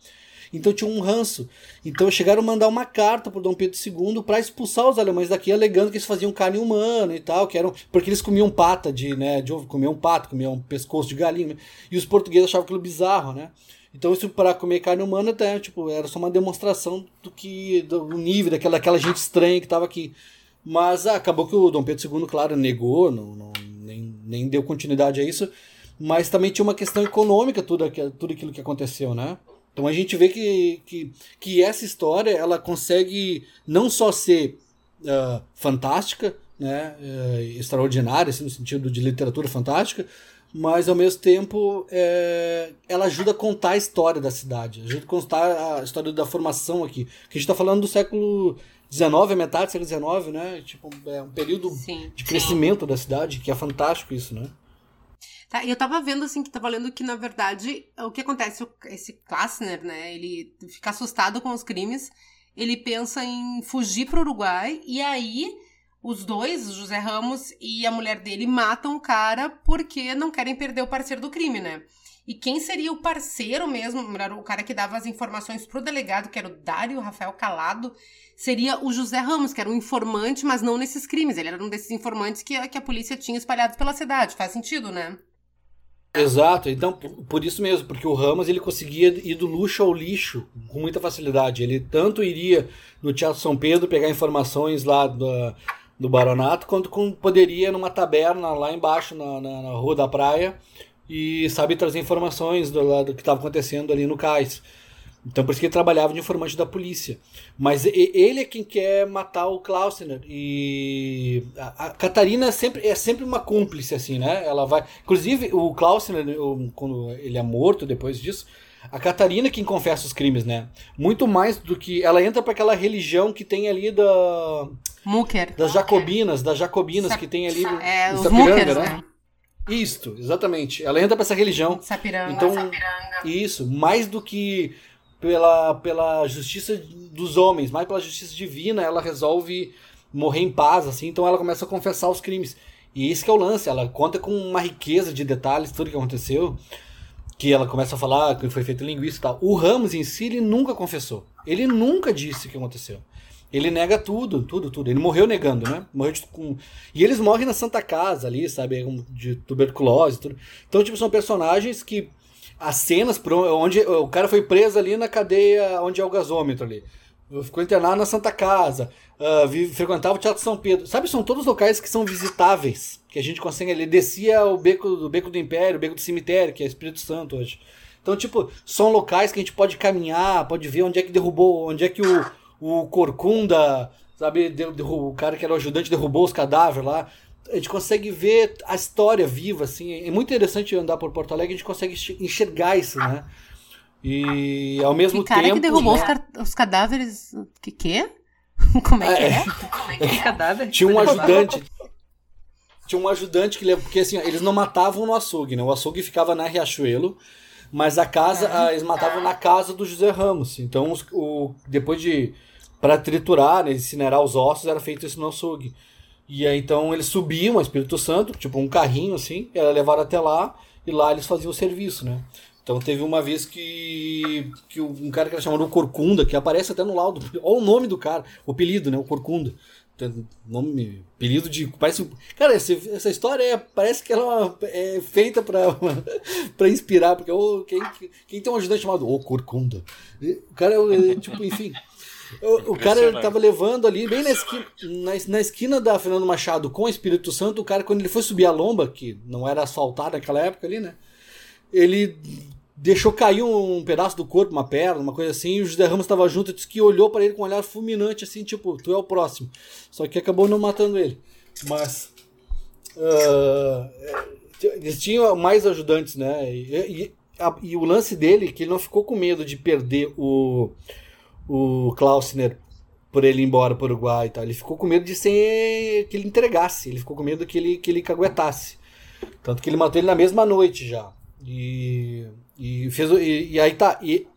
Então tinha um ranço. Então chegaram a mandar uma carta pro Dom Pedro segundo para expulsar os alemães daqui, alegando que eles faziam carne humana e tal, que eram, porque eles comiam pata de, né, de ovo, comiam pato, comiam pescoço de galinha, e os portugueses achavam aquilo bizarro, né? Então isso para comer carne humana até, tipo, era só uma demonstração do que do nível daquela, daquela gente estranha que estava aqui. Mas ah, acabou que o Dom Pedro segundo, claro, negou, não, não, nem, nem deu continuidade a isso. Mas também tinha uma questão econômica tudo, tudo aquilo que aconteceu, né? Então a gente vê que, que, que essa história ela consegue não só ser uh, fantástica, né, uh, extraordinária, assim, no sentido de literatura fantástica, mas ao mesmo tempo é, ela ajuda a contar a história da cidade, ajuda a contar a história da formação aqui. Porque a gente está falando do século dezenove, metade do século dezenove, né? Tipo, é um período sim, de crescimento sim. da cidade, que é fantástico isso, né? Tá, eu tava vendo, assim, que tava lendo que, na verdade, o que acontece, esse Klassner, né, ele fica assustado com os crimes, ele pensa em fugir pro Uruguai, e aí os dois, o José Ramos e a mulher dele, matam o cara porque não querem perder o parceiro do crime, né? E quem seria o parceiro mesmo, o cara que dava as informações pro delegado, que era o Dário Rafael Calado, seria o José Ramos, que era um informante, mas não nesses crimes, ele era um desses informantes que a, que a polícia tinha espalhado pela cidade, faz sentido, né? Exato, então por isso mesmo, porque o Ramos ele conseguia ir do luxo ao lixo com muita facilidade, ele tanto iria no Teatro São Pedro pegar informações lá do, do Baronato, quanto com, poderia numa taberna lá embaixo na, na, na Rua da Praia e sabe trazer informações do, do que estava acontecendo ali no cais. Então por isso que ele trabalhava de informante da polícia. Mas ele é quem quer matar o Klausner. E a Catarina é sempre, é sempre uma cúmplice, assim, né? Ela vai... Inclusive, o Klausner, quando ele é morto depois disso, a Catarina é quem confessa os crimes, né? Muito mais do que... Ela entra para aquela religião que tem ali da... Mucker. Das jacobinas, das jacobinas Sa- que tem ali... Sa- é, os Muckers, né? né? Isso, exatamente. Ela entra para essa religião. Sapiranga. Então, Sapiranga. Isso, mais do que... Pela, pela justiça dos homens, mas pela justiça divina, ela resolve morrer em paz, assim, então ela começa a confessar os crimes. E esse que é o lance, ela conta com uma riqueza de detalhes, tudo que aconteceu, que ela começa a falar que foi feito linguiça e tal. O Ramos em si, ele nunca confessou. Ele nunca disse o que aconteceu. Ele nega tudo, tudo, tudo. Ele morreu negando, né? Morreu de, com... E eles morrem na Santa Casa ali, sabe? De tuberculose e tudo. Então, tipo, são personagens que as cenas onde o cara foi preso ali na cadeia onde é o gasômetro ali, ficou internado na Santa Casa, uh, vive, frequentava o Teatro São Pedro, sabe, são todos locais que são visitáveis, que a gente consegue, ele descia o beco do beco do Império, o beco do cemitério, que é Espírito Santo hoje, então tipo, são locais que a gente pode caminhar, pode ver onde é que derrubou, onde é que o, o Corcunda, sabe, derrubou, o cara que era o ajudante derrubou os cadáveres lá. A gente consegue ver a história viva, assim. É muito interessante andar por Porto Alegre, a gente consegue enxergar isso, né? E ao mesmo tempo... Que cara tempo, que derrubou né? os, car- os cadáveres... Que quê? Como é que é? é? Como é que é cadáver? Tinha um ajudante... Tinha um ajudante que... Porque, assim, eles não matavam no açougue, né? O açougue ficava na Riachuelo, mas a casa... Ah, a, eles matavam ah. na casa do José Ramos. Então, os, o, depois de... Para triturar, né, incinerar os ossos, era feito isso no açougue. E aí, então, eles subiam ao Espírito Santo, tipo um carrinho, assim, era levado até lá, e lá eles faziam o serviço, né? Então, teve uma vez que, que um cara que era chamado Corcunda, que aparece até no laudo, olha o nome do cara, o apelido, né? O Corcunda. Então, nome, apelido de... Parece, cara, essa, essa história é, parece que ela é feita pra, pra inspirar, porque oh, quem, quem tem um ajudante chamado O oh, Corcunda? O cara é, tipo, enfim... O, o cara tava levando ali, bem na esquina, na, na esquina da Fernando Machado com o Espírito Santo, o cara, quando ele foi subir a lomba, que não era asfaltada naquela época ali, né? Ele deixou cair um, um pedaço do corpo, uma perna, uma coisa assim, e o José Ramos tava junto, disse que olhou pra ele com um olhar fulminante, assim, tipo, tu é o próximo. Só que acabou não matando ele. Mas... Uh, eles tinham mais ajudantes, né? E, e, a, e o lance dele, que ele não ficou com medo de perder o... o Klausner, por ele ir embora para o Uruguai e tal, ele ficou com medo de ser que ele entregasse, ele ficou com medo que ele, que ele caguetasse, tanto que ele matou ele na mesma noite já, e, e, fez, e, e aí tá, e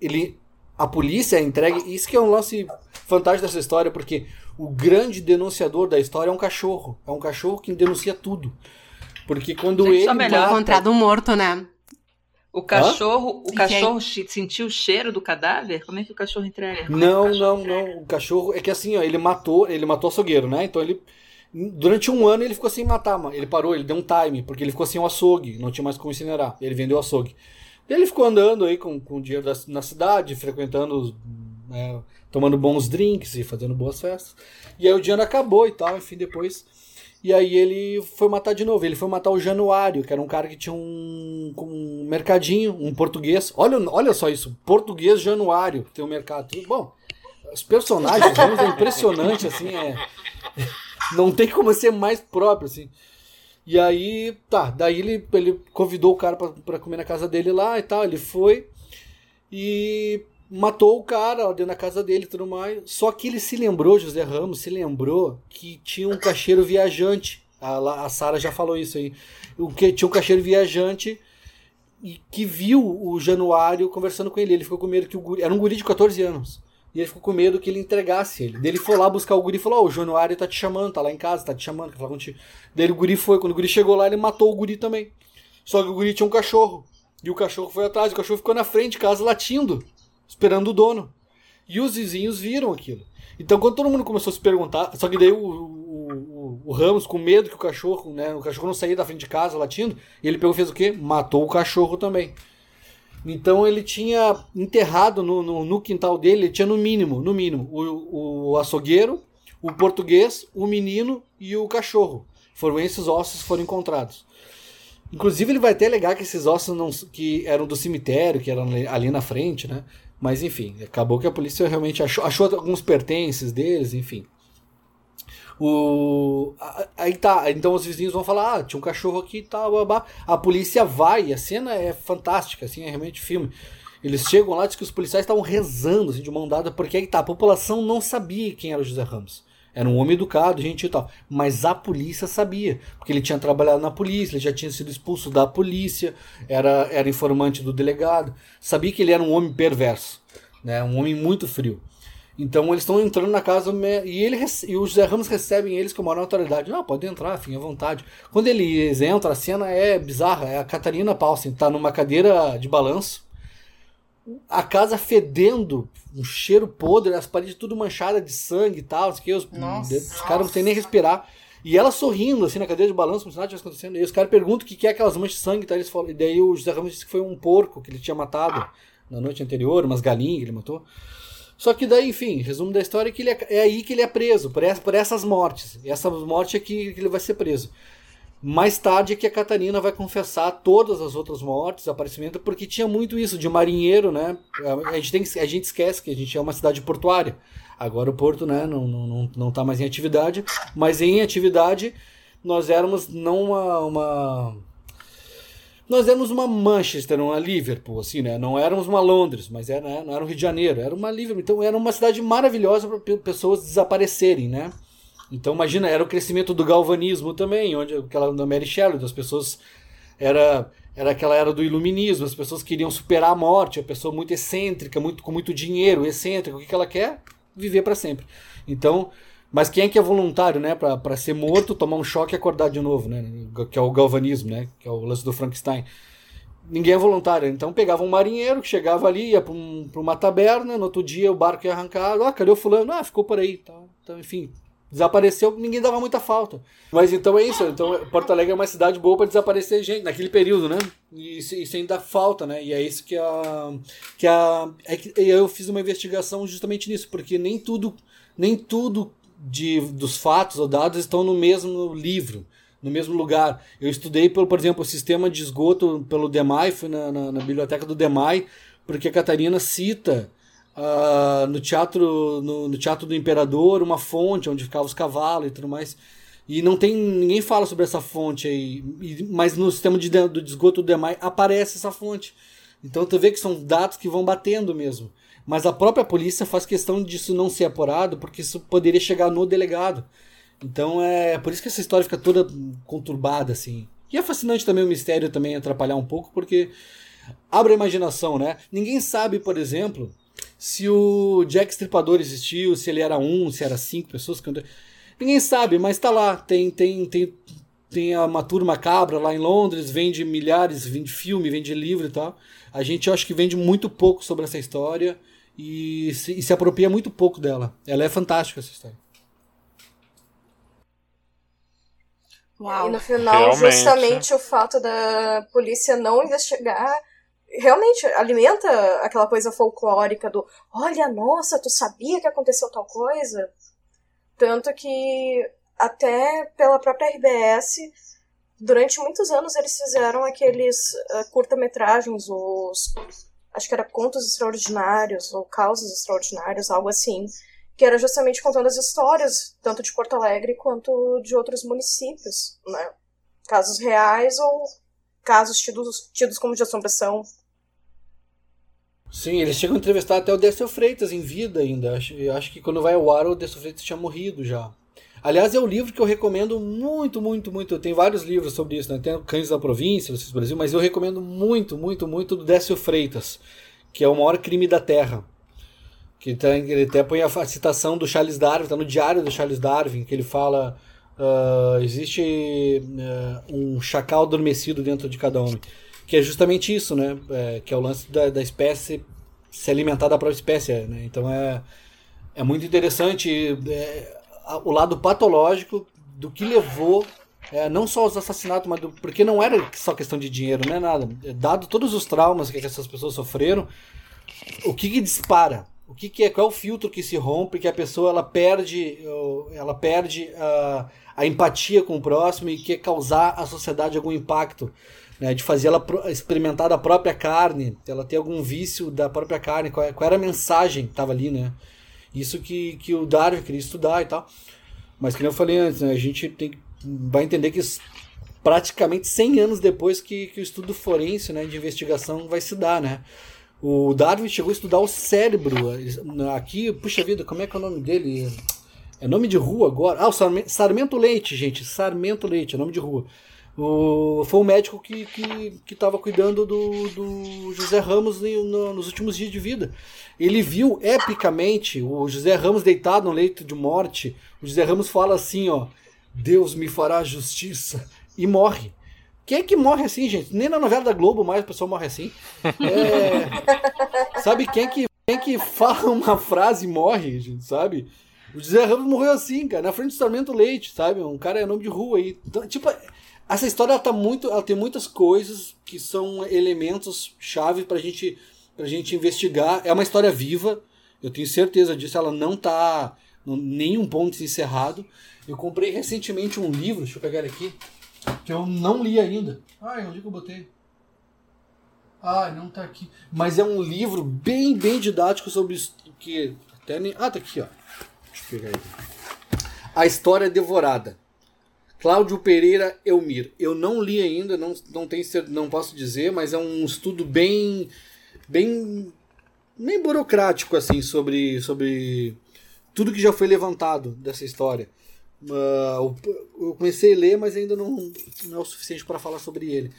ele, a polícia entrega, isso que é um lance fantástico dessa história, porque o grande denunciador da história é um cachorro, é um cachorro que denuncia tudo, porque quando ele só melhor mata... encontrado um morto, né? O cachorro, o cachorro sentiu o cheiro do cadáver? Como é que o cachorro entrega? Como não, é o cachorro não, entrega? não. O cachorro... É que assim, ó, ele matou, ele matou o açougueiro, né? Então ele... Durante um ano ele ficou sem matar, mano. Ele parou, ele deu um time, porque ele ficou sem o açougue, não tinha mais como incinerar. Ele vendeu o açougue. E ele ficou andando aí com, com o dinheiro da, na cidade, frequentando, né, tomando bons drinks e fazendo boas festas. E aí o dinheiro acabou e tal, enfim, depois... E aí ele foi matar de novo. Ele foi matar o Januário, que era um cara que tinha um, um mercadinho, um português. Olha, olha só isso, português Januário, tem um mercado. Bom, os personagens é impressionante, assim, é... Não tem como ser mais próprio, assim. E aí, tá, daí ele, ele convidou o cara pra, pra comer na casa dele lá e tal, ele foi e matou o cara dentro da casa dele e tudo mais. Só que ele se lembrou, José Ramos se lembrou que tinha um caixeiro viajante, a, a Sara já falou isso aí, o que tinha um caixeiro viajante e que viu o Januário conversando com ele, ele ficou com medo que o guri, era um guri de quatorze anos. E ele ficou com medo que ele entregasse ele. Daí ele foi lá buscar o guri e falou, ó, oh, o Januário tá te chamando, tá lá em casa, tá te chamando, quer falar contigo. Daí o guri foi, quando o guri chegou lá, ele matou o guri também. Só que o guri tinha um cachorro. E o cachorro foi atrás, o cachorro ficou na frente de casa latindo, esperando o dono. E os vizinhos viram aquilo. Então quando todo mundo começou a se perguntar, só que daí o, o, o, o Ramos, com medo que o cachorro, né, o cachorro não saía da frente de casa latindo, ele pegou e fez o quê? Matou o cachorro também. Então ele tinha enterrado no, no, no quintal dele, ele tinha no mínimo, no mínimo, o, o açougueiro, o português, o menino e o cachorro. Foram esses ossos que foram encontrados. Inclusive ele vai até alegar que esses ossos não, que eram do cemitério, que eram ali na frente, né? Mas enfim, acabou que a polícia realmente achou, achou alguns pertences deles, enfim. O... Aí tá, então os vizinhos vão falar, ah, tinha um cachorro aqui e tal, babá. A polícia vai, a cena é fantástica, assim, é realmente filme. Eles chegam lá, diz que os policiais estavam rezando, assim, de mão dada, porque aí tá, a população não sabia quem era o José Ramos. Era um homem educado, gentil e tal, mas a polícia sabia, porque ele tinha trabalhado na polícia, ele já tinha sido expulso da polícia, era, era informante do delegado, sabia que ele era um homem perverso, né, um homem muito frio. Então eles estão entrando na casa e, ele, e os José Ramos recebem eles com a maior autoridade. Não, pode entrar, fiquem à vontade. Quando eles entram, a cena é bizarra. É a Catarina Pauci, tá numa cadeira de balanço. A casa fedendo, um cheiro podre, as paredes tudo manchadas de sangue e tal. Assim, os, os caras não têm nem respirar. E ela sorrindo, assim, na cadeira de balanço, como se nada estivesse acontecendo. E os caras perguntam o que é aquelas manchas de sangue. Tá? Eles falam, e daí o José Ramos disse que foi um porco que ele tinha matado na noite anterior, umas galinhas que ele matou. Só que daí, enfim, resumo da história é que ele é, é aí que ele é preso, por, essa, por essas mortes. E essa morte é que, que ele vai ser preso. Mais tarde é que a Catarina vai confessar todas as outras mortes, aparecimento, porque tinha muito isso de marinheiro, né? A gente, tem, a gente esquece que a gente é uma cidade portuária. Agora o porto, né, não, não, não, não tá mais em atividade, mas em atividade nós éramos não uma... uma... Nós éramos uma Manchester, uma Liverpool, assim, né? Não éramos uma Londres, mas era, né? Não era o Rio de Janeiro, era uma Liverpool. Então era uma cidade maravilhosa para pessoas desaparecerem, né? Então imagina, era o crescimento do galvanismo também, onde aquela da Mary Shelley, das pessoas... Era, era aquela era do iluminismo, as pessoas queriam superar a morte, a pessoa muito excêntrica, muito, com muito dinheiro, excêntrica, o que, que ela quer? Viver para sempre. Então... Mas quem é que é voluntário, né, pra, pra ser morto, tomar um choque e acordar de novo, né, que é o galvanismo, né, que é o lance do Frankenstein. Ninguém é voluntário, então pegava um marinheiro que chegava ali, ia pra, um, pra uma taberna, no outro dia o barco ia arrancar, ah, cadê o fulano? Ah, ficou por aí, tá. Então, enfim, desapareceu, ninguém dava muita falta. Mas então é isso, então Porto Alegre é uma cidade boa pra desaparecer gente, naquele período, né, e, e sem dar falta, né, e é isso que a... que a é que eu fiz uma investigação justamente nisso, porque nem tudo, nem tudo... De, dos fatos ou dados estão no mesmo livro, no mesmo lugar. Eu estudei, pelo, por exemplo, o sistema de esgoto pelo DEMAI, fui na, na, na biblioteca do DEMAI, porque a Catarina cita uh, no, teatro, no, no Teatro do Imperador uma fonte onde ficavam os cavalos e tudo mais. E não tem, ninguém fala sobre essa fonte aí, e, mas no sistema de, de, do esgoto do DEMAI aparece essa fonte. Então tu vê que são dados que vão batendo mesmo. Mas a própria polícia faz questão disso não ser apurado, porque isso poderia chegar no delegado. Então é por isso que essa história fica toda conturbada, assim. E é fascinante também o mistério também atrapalhar um pouco, porque abre a imaginação, né? Ninguém sabe, por exemplo, se o Jack Stripador existiu, se ele era um, se era cinco pessoas. Ninguém sabe, mas tá lá. Tem, tem, tem, tem uma turma cabra lá em Londres, vende milhares, vende filme, vende livro e tal. A gente, eu acho que vende muito pouco sobre essa história. E se, e se apropria muito pouco dela. Ela é fantástica, essa história. Uau. E no final, realmente, justamente o fato da polícia não investigar realmente alimenta aquela coisa folclórica do olha, nossa, tu sabia que aconteceu tal coisa? Tanto que até pela própria R B S, durante muitos anos eles fizeram aqueles uh, curta-metragens, os, acho que era Contos Extraordinários ou Causas Extraordinárias, algo assim, que era justamente contando as histórias, tanto de Porto Alegre quanto de outros municípios, né? Casos reais ou casos tidos, tidos como de assombração. Sim, eles chegam a entrevistar até o Décio Freitas em vida ainda. Acho, acho que quando vai ao ar o Décio Freitas tinha morrido já. Aliás, é um livro que eu recomendo muito, muito, muito. Tem vários livros sobre isso, né? Tem Cães da Província, Vocês do Brasil, mas eu recomendo muito, muito, muito do Décio Freitas, que é o maior crime da Terra. Que tem, ele até põe a citação do Charles Darwin, está no diário do Charles Darwin, que ele fala... Uh, existe uh, um chacal adormecido dentro de cada homem, que é justamente isso, né? É, que é o lance da, da espécie se alimentar da própria espécie, né? Então é, é muito interessante é, o lado patológico do que levou é, não só os assassinatos, mas do, porque não era só questão de dinheiro, não é nada. Dado todos os traumas que essas pessoas sofreram, o que, que dispara? O que, que é? Qual é o filtro que se rompe que a pessoa ela perde, ela perde a, a empatia com o próximo e quer causar à sociedade algum impacto, né? De fazer ela experimentar da própria carne, ela ter algum vício da própria carne, qual, qual era a mensagem que estava ali, né? Isso que, que o Darwin queria estudar e tal. Mas, como eu falei antes, né? A gente tem, vai entender que isso, praticamente cem anos depois que, que o estudo forense, né, de investigação vai se dar, né? O Darwin chegou a estudar o cérebro. Aqui, puxa vida, como é que é o nome dele? É nome de rua agora? Ah, o Sarmento Leite, gente. Sarmento Leite, é nome de rua. O, foi um médico que estava que, que cuidando do, do José Ramos no, nos últimos dias de vida. Ele viu epicamente o José Ramos deitado no leito de morte. O José Ramos fala assim, ó, Deus me fará justiça, e morre. Quem é que morre assim, gente? Nem na novela da Globo mais o pessoal morre assim. É... sabe quem é, que, quem é que fala uma frase e morre, gente, sabe? O José Ramos morreu assim, cara, na frente do Sarmento Leite, sabe? Um cara é nome de rua aí. Então, tipo, essa história ela tá muito, ela tem muitas coisas que são elementos chave pra gente, pra gente investigar. É uma história viva, eu tenho certeza disso, ela não tá em nenhum ponto encerrado. Eu comprei recentemente um livro, deixa eu pegar ele aqui, que eu não li ainda. Ai, onde que eu botei? Ai, não tá aqui. Mas é um livro bem, bem didático sobre... que até nem... Ah, tá aqui, ó. Deixa eu pegar ele. A História Devorada. Cláudio Pereira Elmir. Eu não li ainda, não, não, tenho, não posso dizer, mas é um estudo bem... bem... bem burocrático, assim, sobre... sobre tudo que já foi levantado dessa história. Uh, eu comecei a ler, mas ainda não, não é o suficiente para falar sobre ele.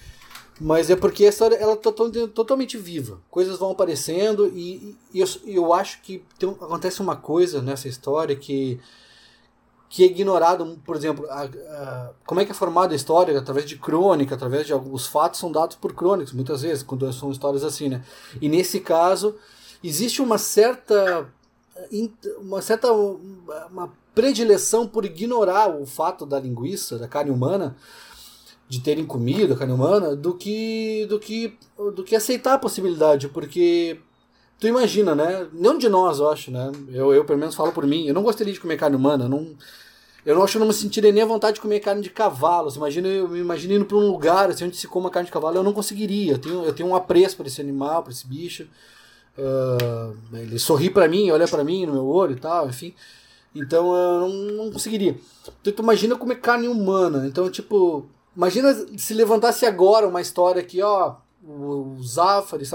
Mas é porque a história ela tá totalmente viva. Coisas vão aparecendo e, e eu, eu acho que tem, acontece uma coisa nessa história que, que é ignorado. Por exemplo, a, a, como é que é formada a história? Através de crônica, através de alguns fatos são dados por crônicas, muitas vezes, quando são histórias assim, né? E nesse caso, existe uma certa... uma certa... uma predileção por ignorar o fato da linguiça, da carne humana, de terem comido a carne humana, do que, do que, do que aceitar a possibilidade, porque tu imagina, né? Nenhum de nós, eu acho, né? Eu, eu pelo menos falo por mim, eu não gostaria de comer carne humana, eu não, eu não acho que não me sentiria nem à vontade de comer carne de cavalo. Você imagina, eu me imagino indo para um lugar assim, onde se come carne de cavalo, eu não conseguiria, eu tenho, eu tenho um apreço para esse animal, para esse bicho, uh, ele sorri para mim, olha para mim no meu olho e tal, enfim... Então eu não conseguiria. Então tu imagina comer carne humana. Então, tipo, imagina se levantasse agora uma história que, ó, o Zafari,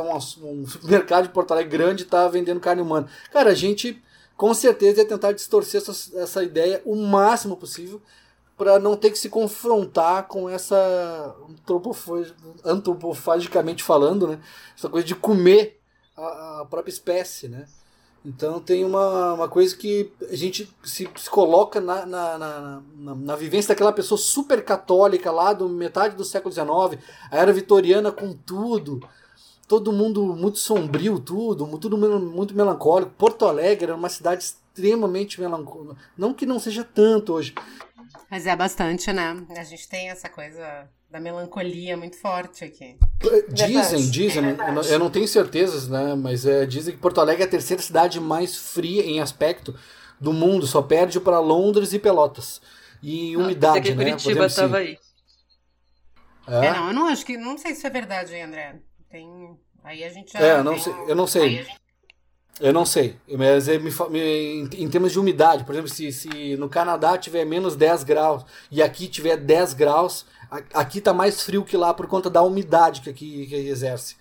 um supermercado de Porto Alegre grande, tá vendendo carne humana. Cara, a gente com certeza ia tentar distorcer essa, essa ideia o máximo possível para não ter que se confrontar com essa, antropofagicamente falando, né? Essa coisa de comer a, a própria espécie, né? Então tem uma, uma coisa que a gente se, se coloca na, na, na, na, na vivência daquela pessoa super católica lá do metade do século dezenove, a era vitoriana com tudo, todo mundo muito sombrio, tudo, tudo muito melancólico. Porto Alegre era uma cidade extremamente melancólica, não que não seja tanto hoje. Mas é bastante, né? A gente tem essa coisa da melancolia muito forte aqui. Dizem, dizem, é eu não tenho certezas, né? Mas é, dizem que Porto Alegre é a terceira cidade mais fria em aspecto do mundo, só perde para Londres e Pelotas. E umidade, ah, né? Curitiba estava assim. Aí. É? É, não, eu não acho que, não sei se é verdade, hein, André. Tem, aí a gente já. É, não tem, sei, eu não sei. Gente... Eu não sei, mas é, me, me, em, em termos de umidade, por exemplo, se, se no Canadá tiver menos dez graus e aqui tiver dez graus, aqui tá mais frio que lá por conta da umidade que aqui que exerce.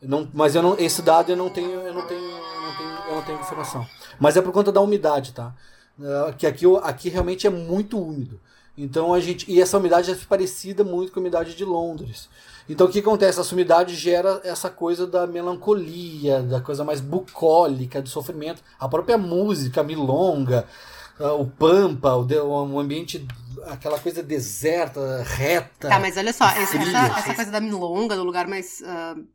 Não, mas eu não, esse dado eu não tenho, eu não tenho, eu não tenho, eu não tenho informação. Mas é por conta da umidade, tá? Uh, que aqui, aqui realmente é muito úmido. Então a gente, e essa umidade é parecida muito com a umidade de Londres. Então o que acontece? Essa umidade gera essa coisa da melancolia, da coisa mais bucólica, do sofrimento. A própria música, a milonga, uh, o pampa, o, de, o ambiente, aquela coisa deserta, reta. Tá, mas olha só, essa, essa, essa coisa da milonga, do lugar mais... Uh,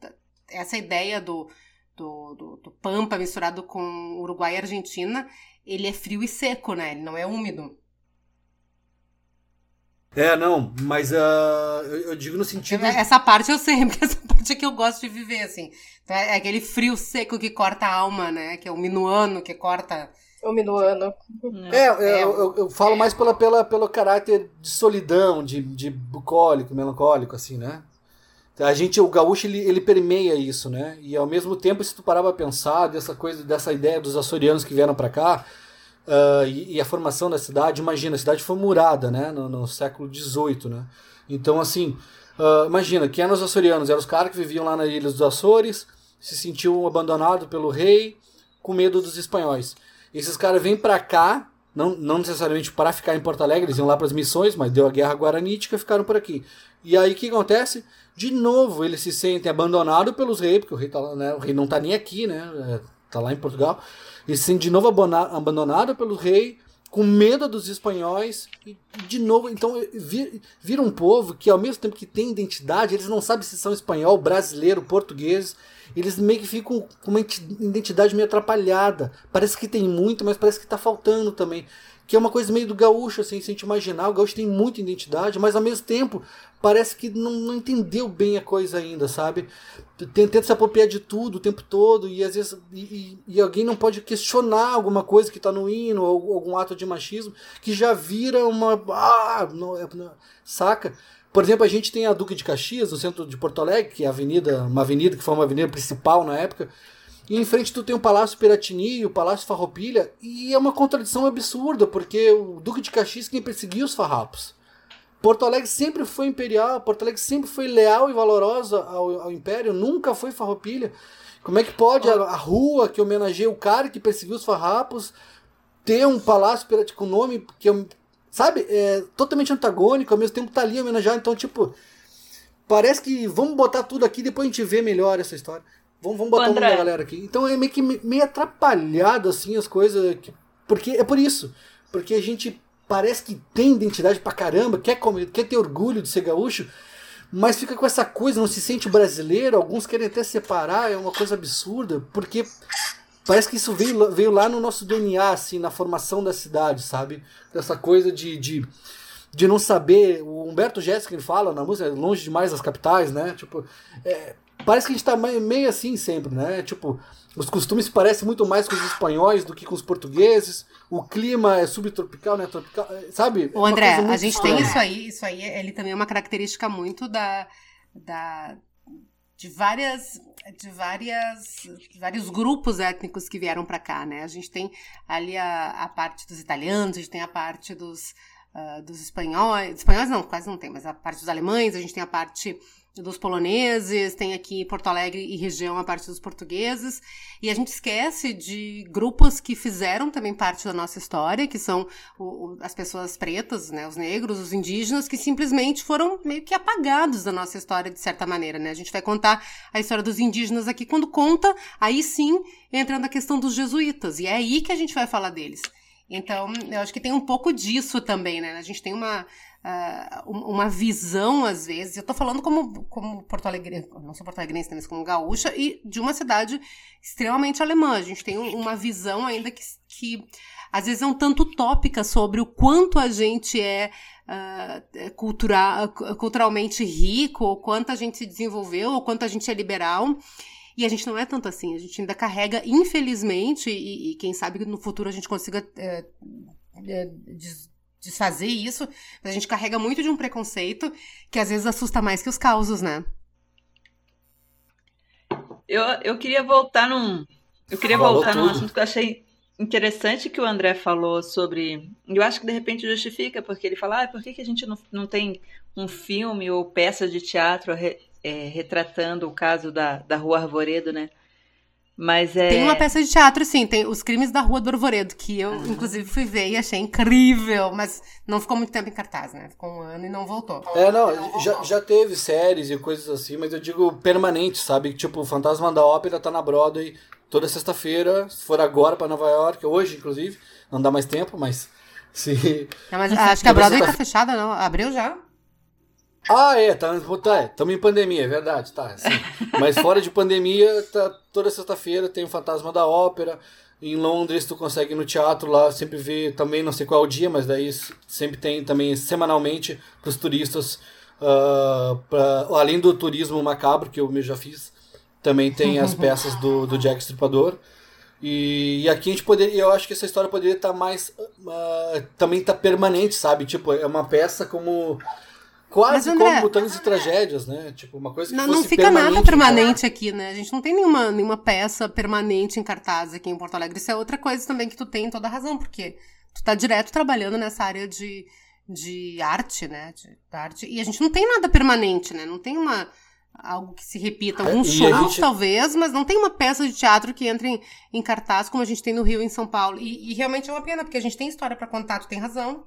essa ideia do, do, do, do pampa misturado com Uruguai e Argentina... Ele é frio e seco, né? Ele não é úmido. É, não, mas uh, eu, eu digo no sentido... Essa parte eu sei, porque essa parte é que eu gosto de viver, assim. É aquele frio seco que corta a alma, né? Que é o minuano que corta... O minuano. É, eu, eu, eu falo mais pela, pela, pelo caráter de solidão, de, de bucólico, melancólico, assim, né? A gente, o gaúcho, ele, ele permeia isso, né? E ao mesmo tempo, se tu parar pra pensar dessa coisa, dessa ideia dos açorianos que vieram para cá, uh, e, e a formação da cidade, imagina, a cidade foi murada, né? No, no século dezoito, né? Então, assim, uh, imagina, quem eram os açorianos? Eram os caras que viviam lá na Ilha dos Açores, se sentiam abandonados pelo rei, com medo dos espanhóis. Esses caras vêm para cá, não, não necessariamente para ficar em Porto Alegre, eles iam lá para as missões, mas deu a Guerra Guaranítica, ficaram por aqui. E aí, o que acontece? De novo, eles se sentem abandonados pelos reis, porque o rei, tá lá, né? O rei não está nem aqui, né? Está lá em Portugal. Eles se sentem de novo abandonados pelo rei, com medo dos espanhóis. E de novo, então, vira um povo que, ao mesmo tempo que tem identidade, eles não sabem se são espanhol, brasileiro, português. Eles meio que ficam com uma identidade meio atrapalhada. Parece que tem muito, mas parece que está faltando também. Que é uma coisa meio do gaúcho, assim, se a gente imaginar, o gaúcho tem muita identidade, mas ao mesmo tempo parece que não, não entendeu bem a coisa ainda, sabe? Tenta se apropriar de tudo o tempo todo, e às vezes e, e alguém não pode questionar alguma coisa que está no hino, ou algum ato de machismo, que já vira uma... Ah, não, não, saca? Por exemplo, a gente tem a Duque de Caxias, no centro de Porto Alegre, que é a avenida, uma avenida que foi uma avenida principal na época. E em frente tu tem o Palácio Piratini e o Palácio Farroupilha, e é uma contradição absurda, porque o Duque de Caxias quem perseguia os farrapos. Porto Alegre sempre foi imperial, Porto Alegre sempre foi leal e valorosa ao, ao Império, nunca foi farroupilha. Como é que pode a, a rua que homenageia o cara que perseguiu os farrapos ter um Palácio Piratini com nome que, sabe, é totalmente antagônico, ao mesmo tempo tá ali homenageado, então tipo, parece que vamos botar tudo aqui, depois a gente vê melhor essa história. Vamos, vamos botar o nome da galera aqui. Então é meio que meio atrapalhado assim as coisas. Que, porque é por isso. Porque a gente parece que tem identidade pra caramba, quer, quer ter orgulho de ser gaúcho, mas fica com essa coisa, não se sente brasileiro, alguns querem até separar, é uma coisa absurda, porque parece que isso veio, veio lá no nosso D N A, assim, na formação da cidade, sabe? Essa coisa de. de de não saber, o Humberto Jéssica ele fala na música, longe demais das capitais, né? Tipo, é, parece que a gente tá meio assim sempre, né? Tipo, os costumes parecem muito mais com os espanhóis do que com os portugueses, o clima é subtropical, né? Tropical, sabe? Ô, André, é a gente estranha. Tem isso aí, isso aí, ele também é uma característica muito da, da de várias de várias de vários grupos étnicos que vieram para cá, né? A gente tem ali a, a parte dos italianos, a gente tem a parte dos Uh, dos espanhóis, espanhóis não, quase não tem, mas a parte dos alemães, a gente tem a parte dos poloneses, tem aqui Porto Alegre e região a parte dos portugueses, e a gente esquece de grupos que fizeram também parte da nossa história, que são o, o, as pessoas pretas, né, os negros, os indígenas, que simplesmente foram meio que apagados da nossa história de certa maneira, né, a gente vai contar a história dos indígenas aqui, quando conta, aí sim, entrando a questão dos jesuítas, e é aí que a gente vai falar deles. Então, eu acho que tem um pouco disso também, né? A gente tem uma... uh, uma visão, às vezes. Eu tô falando como, como Porto Alegre, não sou porto alegrense, mas como gaúcha, e de uma cidade extremamente alemã. A gente tem uma visão ainda que, que às vezes é um tanto utópica sobre o quanto a gente é uh, cultura, culturalmente rico, ou quanto a gente se desenvolveu, ou quanto a gente é liberal. E a gente não é tanto assim, a gente ainda carrega, infelizmente, e, e quem sabe no futuro a gente consiga é, é, desfazer isso, mas a gente carrega muito de um preconceito que às vezes assusta mais que os causos, né? Eu, eu queria voltar num, eu queria Falou voltar tudo. num assunto que eu achei interessante que o André falou sobre... Eu acho que de repente justifica, porque ele fala, ah, por que, que a gente não, não tem um filme ou peça de teatro... Re... É, retratando o caso da, da Rua Arvoredo, né? Mas é... Tem uma peça de teatro, sim, tem Os Crimes da Rua do Arvoredo, que eu, ah. inclusive, fui ver e achei incrível, mas não ficou muito tempo em cartaz, né? Ficou um ano e não voltou. É, não, não já, já teve séries e coisas assim, mas eu digo permanente, sabe? Tipo, o Fantasma da Ópera tá na Broadway toda sexta-feira, se for agora pra Nova York, hoje, inclusive, não dá mais tempo, mas se... Não, mas acho que a Broadway tá fechada, não? Abriu já? Ah, é, tá, tá, estamos em pandemia, é verdade, tá. Assim. Mas fora de pandemia, tá, toda sexta-feira tem o Fantasma da Ópera. Em Londres tu consegue ir no teatro lá, sempre vê também, não sei qual é o dia, mas daí sempre tem também semanalmente para os turistas, uh, pra, além do turismo macabro, que eu já fiz, também tem as peças do, do Jack Stripador. E, e aqui a gente poderia, eu acho que essa história poderia estar tá mais, uh, também tá permanente, sabe? Tipo, é uma peça como... Quase André, como Botânicos e Tragédias, né? Tipo, uma coisa que não, não fica nada permanente né? aqui, né? A gente não tem nenhuma, nenhuma peça permanente em cartaz aqui em Porto Alegre. Isso é outra coisa também que tu tem toda a razão, porque tu tá direto trabalhando nessa área de, de arte, né? De arte. E a gente não tem nada permanente, né? Não tem uma algo que se repita, alguns é, shows gente... talvez, mas não tem uma peça de teatro que entre em, em cartaz como a gente tem no Rio e em São Paulo. E, e realmente é uma pena, porque a gente tem história pra contar, tu tem razão.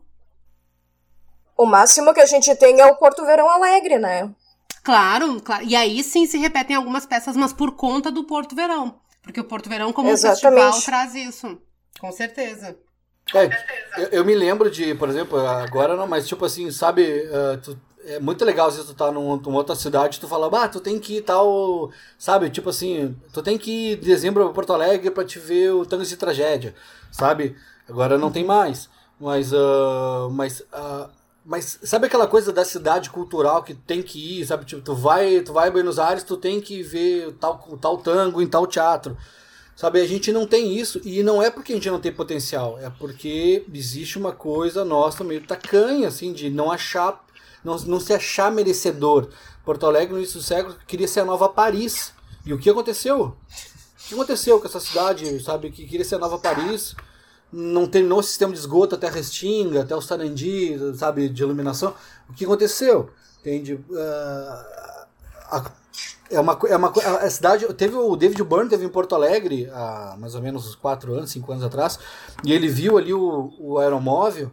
O máximo que a gente tem é o Porto Verão Alegre, né? Claro, claro. E aí sim se repetem algumas peças, mas por conta do Porto Verão. Porque o Porto Verão, como Exatamente. um festival, traz isso. Com certeza. É, Com certeza. Eu, eu me lembro de, por exemplo, agora não, mas tipo assim, sabe... Uh, tu, é muito legal se tu tá num, numa outra cidade e tu fala, ah, tu tem que ir tal... Sabe, tipo assim, tu tem que ir em dezembro pra Porto Alegre pra te ver o Tango de Tragédia, sabe? Agora não tem mais. Mas... Uh, mas uh, Mas sabe aquela coisa da cidade cultural que tem que ir, sabe? Tipo, tu vai, tu vai a Buenos Aires, tu tem que ver tal, tal tango em tal teatro. Sabe, a gente não tem isso. E não é porque a gente não tem potencial, é porque existe uma coisa nossa meio tacanha, assim, de não achar, não, não se achar merecedor. Porto Alegre, no início do século, queria ser a nova Paris. E o que aconteceu? O que aconteceu com essa cidade, sabe? Que queria ser a nova Paris... Não terminou o sistema de esgoto até a Restinga, até o Sarandi, sabe, de iluminação. O que aconteceu? Entende? Uh, a, é uma, é uma, a cidade... Teve, o David Byrne teve em Porto Alegre há mais ou menos uns quatro anos, cinco anos atrás, e ele viu ali o, o aeromóvel,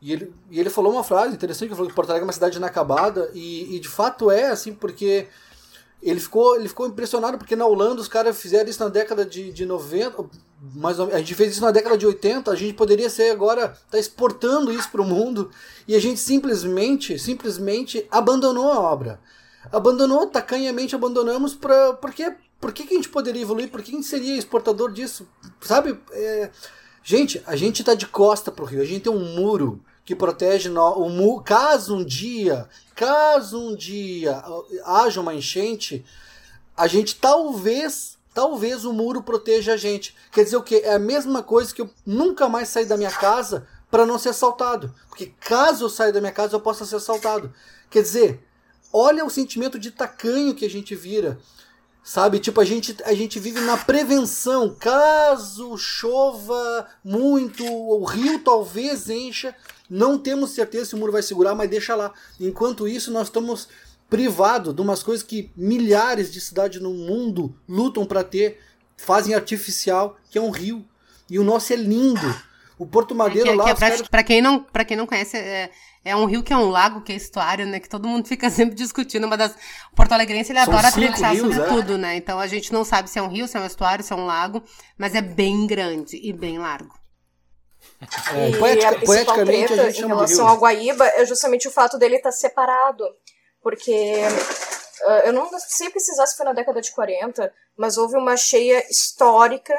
e ele, e ele falou uma frase interessante, que falou que Porto Alegre é uma cidade inacabada, e, e de fato é, assim, porque... Ele ficou, ele ficou impressionado, porque na Holanda os caras fizeram isso na década de, de noventa, mais ou menos, a gente fez isso na década de oitenta, a gente poderia ser agora, tá exportando isso para o mundo, e a gente simplesmente, simplesmente abandonou a obra. Abandonou, tacanhamente abandonamos, pra, porque, por que, que a gente poderia evoluir, por que a gente seria exportador disso, sabe? É, gente, a gente tá de costa pro rio, a gente tem um muro que protege no, o muro, caso um dia... Caso um dia haja uma enchente, a gente talvez, talvez o muro proteja a gente. Quer dizer o quê? É a mesma coisa que eu nunca mais sair da minha casa para não ser assaltado. Porque caso eu saia da minha casa, eu possa ser assaltado. Quer dizer, olha o sentimento de tacanho que a gente vira. Sabe, tipo, a gente, a gente vive na prevenção. Caso chova muito, o rio talvez encha... Não temos certeza se o muro vai segurar, mas deixa lá. Enquanto isso, nós estamos privados de umas coisas que milhares de cidades no mundo lutam para ter, fazem artificial, que é um rio. E o nosso é lindo. O Porto Madeiro é que, lá... É que é pra, pra quem não, pra quem não conhece, é, é um rio que é um lago, que é estuário, né? Que todo mundo fica sempre discutindo. Mas das, o Porto Alegrense, ele adora pensar sobre é? tudo, né? Então a gente não sabe se é um rio, se é um estuário, se é um lago. Mas é bem grande e bem largo. É, e poetica, a principal treta em relação ao Guaíba é justamente o fato dele estar separado, porque uh, eu não sei precisar se foi na década de quarenta, mas houve uma cheia histórica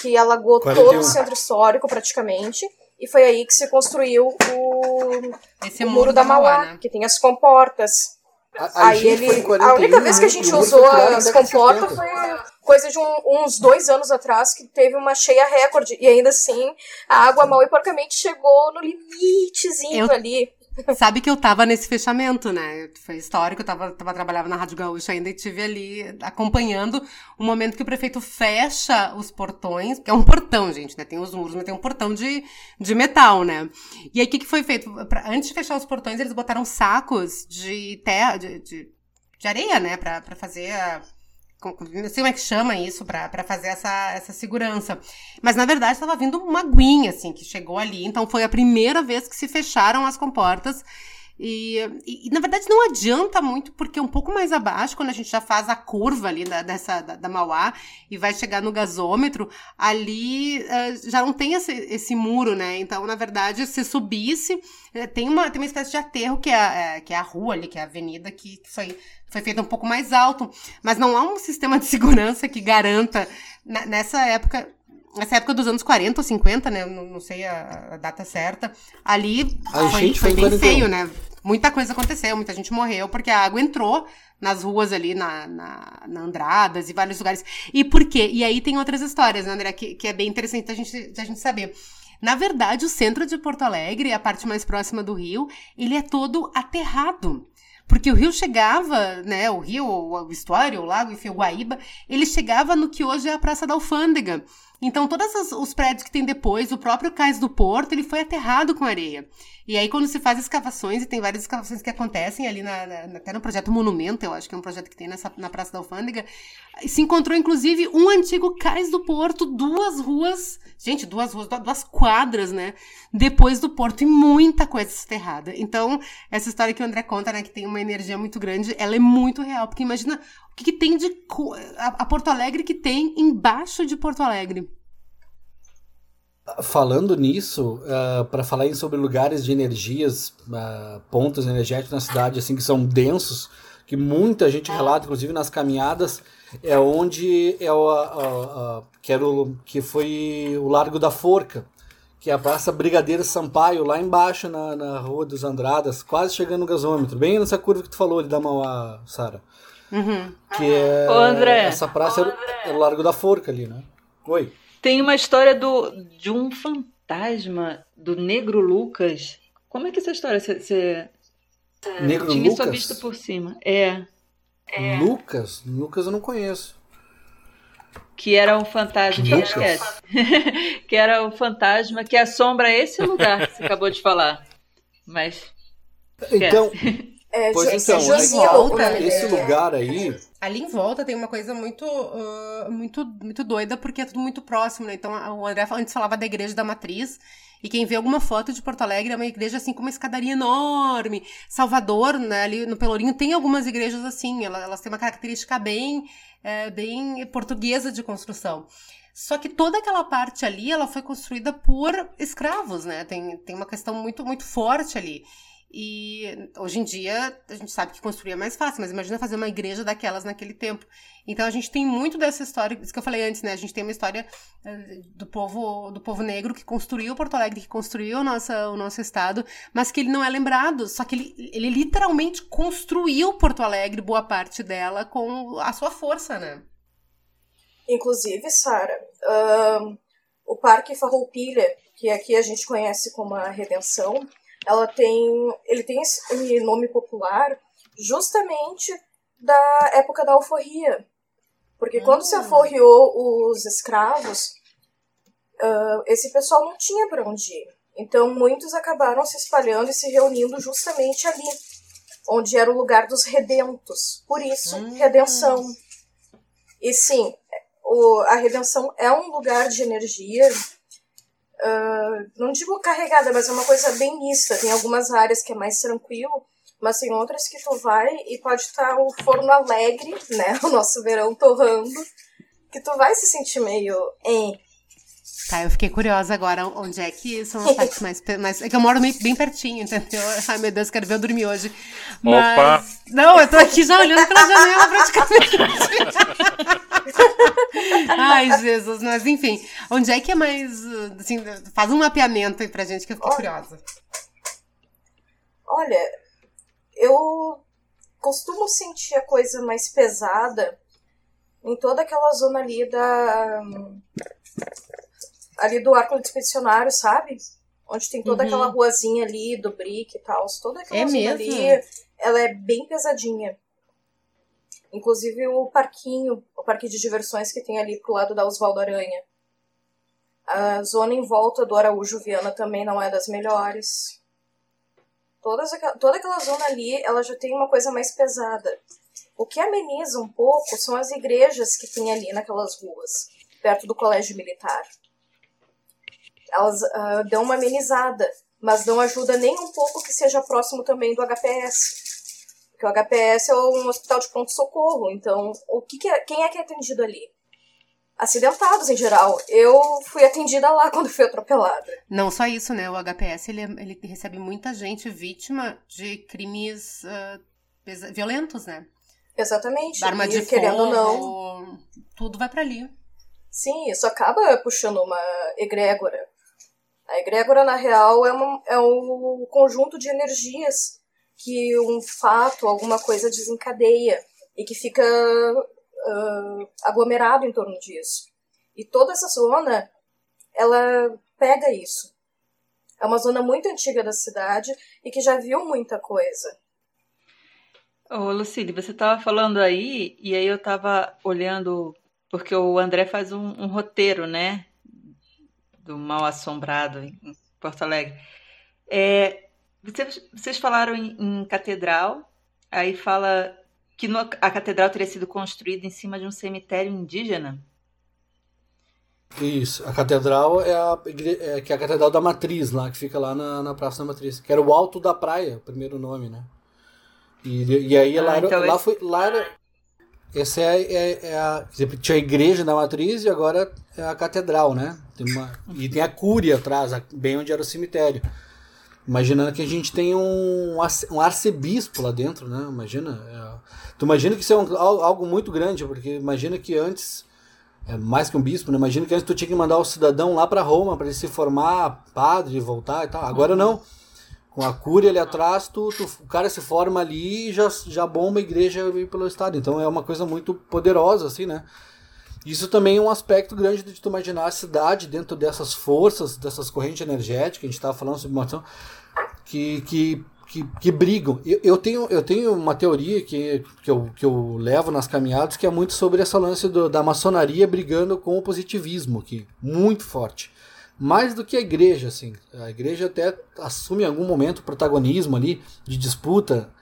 que alagou quarenta e um todo o centro histórico praticamente, e foi aí que se construiu o, Esse o muro, muro da Mauá, né? Que tem as comportas. A, a, aí ele, quarenta e um, a única vez que a gente usou as comportas foi coisa de um, uns dois anos atrás, que teve uma cheia recorde, e ainda assim a água mal e porcamente chegou no limitezinho eu, ali. Sabe que eu tava nesse fechamento, né? Foi histórico, eu tava, tava, trabalhava na Rádio Gaúcha ainda e estive ali acompanhando o momento que o prefeito fecha os portões, que é um portão, gente, né? Tem os muros, mas tem um portão de, de metal, né? E aí o que, que foi feito? Pra, antes de fechar os portões, eles botaram sacos de terra, de, de, de areia, né? Pra, pra fazer a... não sei como é que chama isso, pra, pra fazer essa, essa segurança. Mas, na verdade, estava vindo uma aguinha, assim, que chegou ali. Então, foi a primeira vez que se fecharam as comportas. E, e, na verdade, não adianta muito, porque um pouco mais abaixo, quando a gente já faz a curva ali da, dessa, da, da Mauá e vai chegar no gasômetro, ali uh, já não tem esse, esse muro, né? Então, na verdade, se subisse, tem uma, tem uma espécie de aterro, que é a, é, que é a rua ali, que é a avenida, que, que isso aí... foi feito um pouco mais alto, mas não há um sistema de segurança que garanta, nessa época, nessa época dos anos quarenta ou cinquenta, né, não, não sei a, a data certa, ali a foi, gente foi bem quarenta. Feio, né, muita coisa aconteceu, muita gente morreu, porque a água entrou nas ruas ali, na, na, na Andradas e vários lugares, e por quê? E aí tem outras histórias, né, André, que, que é bem interessante a gente, a gente saber. Na verdade, o centro de Porto Alegre, a parte mais próxima do rio, ele é todo aterrado. Porque o rio chegava, né, o rio, o estuário, o lago, enfim, o Guaíba, ele chegava no que hoje é a Praça da Alfândega. Então, todos os prédios que tem depois, o próprio Cais do Porto, ele foi aterrado com areia. E aí, quando se faz escavações, e tem várias escavações que acontecem ali, na, na, até no projeto Monumento, eu acho que é um projeto que tem nessa, na Praça da Alfândega, se encontrou, inclusive, um antigo Cais do Porto, duas ruas, gente, duas ruas, duas quadras, né, depois do Porto, e muita coisa soterrada. Então, essa história que o André conta, né, que tem uma energia muito grande, ela é muito real, porque imagina... O que, que tem de a Porto Alegre que tem embaixo de Porto Alegre? Falando nisso, uh, para falar sobre lugares de energias, uh, pontos energéticos na cidade assim que são densos, que muita gente relata, inclusive nas caminhadas, é onde é o, a, a, que, era o, que foi o Largo da Forca, que é a Praça Brigadeiro Sampaio, lá embaixo na, na Rua dos Andradas, quase chegando no gasômetro, bem nessa curva que tu falou ali da Mauá, Sara. Uhum. Que é Ô, André, essa praça André. É o Largo da Forca ali, né? Oi. Tem uma história do, de um fantasma do Negro Lucas. Como é que é essa história? Você, você Negro tinha Lucas? Só visto por cima. É. é. Lucas? Lucas eu não conheço. Que era um fantasma. Lucas? Que era um fantasma que assombra esse lugar que você acabou de falar. Mas. Esquece. Então. É, pois então, esse, aí, volta, esse é, lugar aí... Ali em volta tem uma coisa muito, uh, muito, muito doida, porque é tudo muito próximo, né? Então, o André antes falava da Igreja da Matriz, e quem vê alguma foto de Porto Alegre é uma igreja assim com uma escadaria enorme. Salvador, né, ali no Pelourinho, tem algumas igrejas assim, elas, elas têm uma característica bem, é, bem portuguesa de construção. Só que toda aquela parte ali, ela foi construída por escravos, né? Tem, tem uma questão muito, muito forte ali. E hoje em dia a gente sabe que construir é mais fácil, mas imagina fazer uma igreja daquelas naquele tempo. Então a gente tem muito dessa história, isso que eu falei antes, né? A gente tem uma história do povo, do povo negro que construiu Porto Alegre, que construiu o nosso, o nosso estado, mas que ele não é lembrado, só que ele, ele literalmente construiu Porto Alegre, boa parte dela, com a sua força, né? Inclusive, Sara, um, o Parque Farroupilha, que aqui a gente conhece como a Redenção, ela tem, ele tem esse nome popular justamente da época da alforria. Porque quando hum. se alforriou os escravos, uh, esse pessoal não tinha para onde ir. Então muitos acabaram se espalhando e se reunindo justamente ali, onde era o lugar dos redentos. Por isso, hum. redenção. E sim, o, a redenção é um lugar de energia... Uh, não digo carregada, mas é uma coisa bem mista. Tem algumas áreas que é mais tranquilo, mas tem outras que tu vai e pode estar o forno alegre, né? O nosso verão torrando, que tu vai se sentir meio... Eh. Tá, eu fiquei curiosa agora onde é que são as partes mais, mais... É que eu moro meio, bem pertinho, entendeu? Ai, meu Deus, quero ver eu dormir hoje. Mas... Opa! Não, eu tô aqui já olhando pela janela praticamente. Ai, Jesus, mas enfim. Onde é que é mais... Assim, faz um mapeamento aí pra gente que eu fiquei olha, curiosa. Olha, eu costumo sentir a coisa mais pesada em toda aquela zona ali da... ali do Arco do Expedicionário, sabe? Onde tem toda uhum. aquela ruazinha ali do brick e tal. Toda aquela é zona mesmo? Ali, ela é bem pesadinha. Inclusive o parquinho, o parque de diversões que tem ali pro lado da Osvaldo Aranha. A zona em volta do Araújo Viana também não é das melhores. Todas aqua, toda aquela zona ali, ela já tem uma coisa mais pesada. O que ameniza um pouco são as igrejas que tem ali naquelas ruas, perto do Colégio Militar. Elas uh, dão uma amenizada, mas não ajuda nem um pouco que seja próximo também do H P S. Porque o H P S é um hospital de pronto-socorro, então o que que é, quem é que é atendido ali? Acidentados, em geral. Eu fui atendida lá quando fui atropelada. Não só isso, né? O H P S ele, ele recebe muita gente vítima de crimes uh, violentos, né? Exatamente. Arma de fogo, querendo ou não. Tudo vai pra ali. Sim, isso acaba puxando uma egrégora. A egrégora, na real, é, uma, é um conjunto de energias que um fato, alguma coisa desencadeia e que fica uh, aglomerado em torno disso. E toda essa zona, ela pega isso. É uma zona muito antiga da cidade e que já viu muita coisa. Ô, Lucille, você estava falando aí, e aí eu estava olhando... Porque o André faz um, um roteiro, né? Do mal-assombrado em Porto Alegre. É, vocês, vocês falaram em, em catedral, aí fala que no, a catedral teria sido construída em cima de um cemitério indígena. Isso, a catedral é a, é, que é a catedral da Matriz, lá, que fica lá na, na Praça da Matriz, que era o Alto da Praia, o primeiro nome, né? E, e aí ah, lá, então era, esse... lá foi... Lá era... Essa é, é, é a... Tinha a igreja da Matriz e agora é a catedral, né? Tem uma, e tem a cúria atrás, bem onde era o cemitério. Imaginando que a gente tem um, um arcebispo lá dentro, né? Imagina. É, tu imagina que isso é um, algo muito grande, porque imagina que antes... É mais que um bispo, né? Imagina que antes tu tinha que mandar o cidadão lá para Roma para ele se formar padre e voltar e tal. Agora não. Com a cúria ali atrás, tu, tu, o cara se forma ali e já, já bomba a igreja pelo estado. Então é uma coisa muito poderosa, assim, né? Isso também é um aspecto grande de tu imaginar a cidade dentro dessas forças, dessas correntes energéticas, a gente estava falando sobre motivação, que, que, que, que brigam. Eu, eu, tenho, eu tenho uma teoria que, que, eu, que eu levo nas caminhadas, que é muito sobre essa lance do, da maçonaria brigando com o positivismo aqui, muito forte. Mais do que a igreja, assim. A igreja até assume em algum momento o protagonismo ali de disputa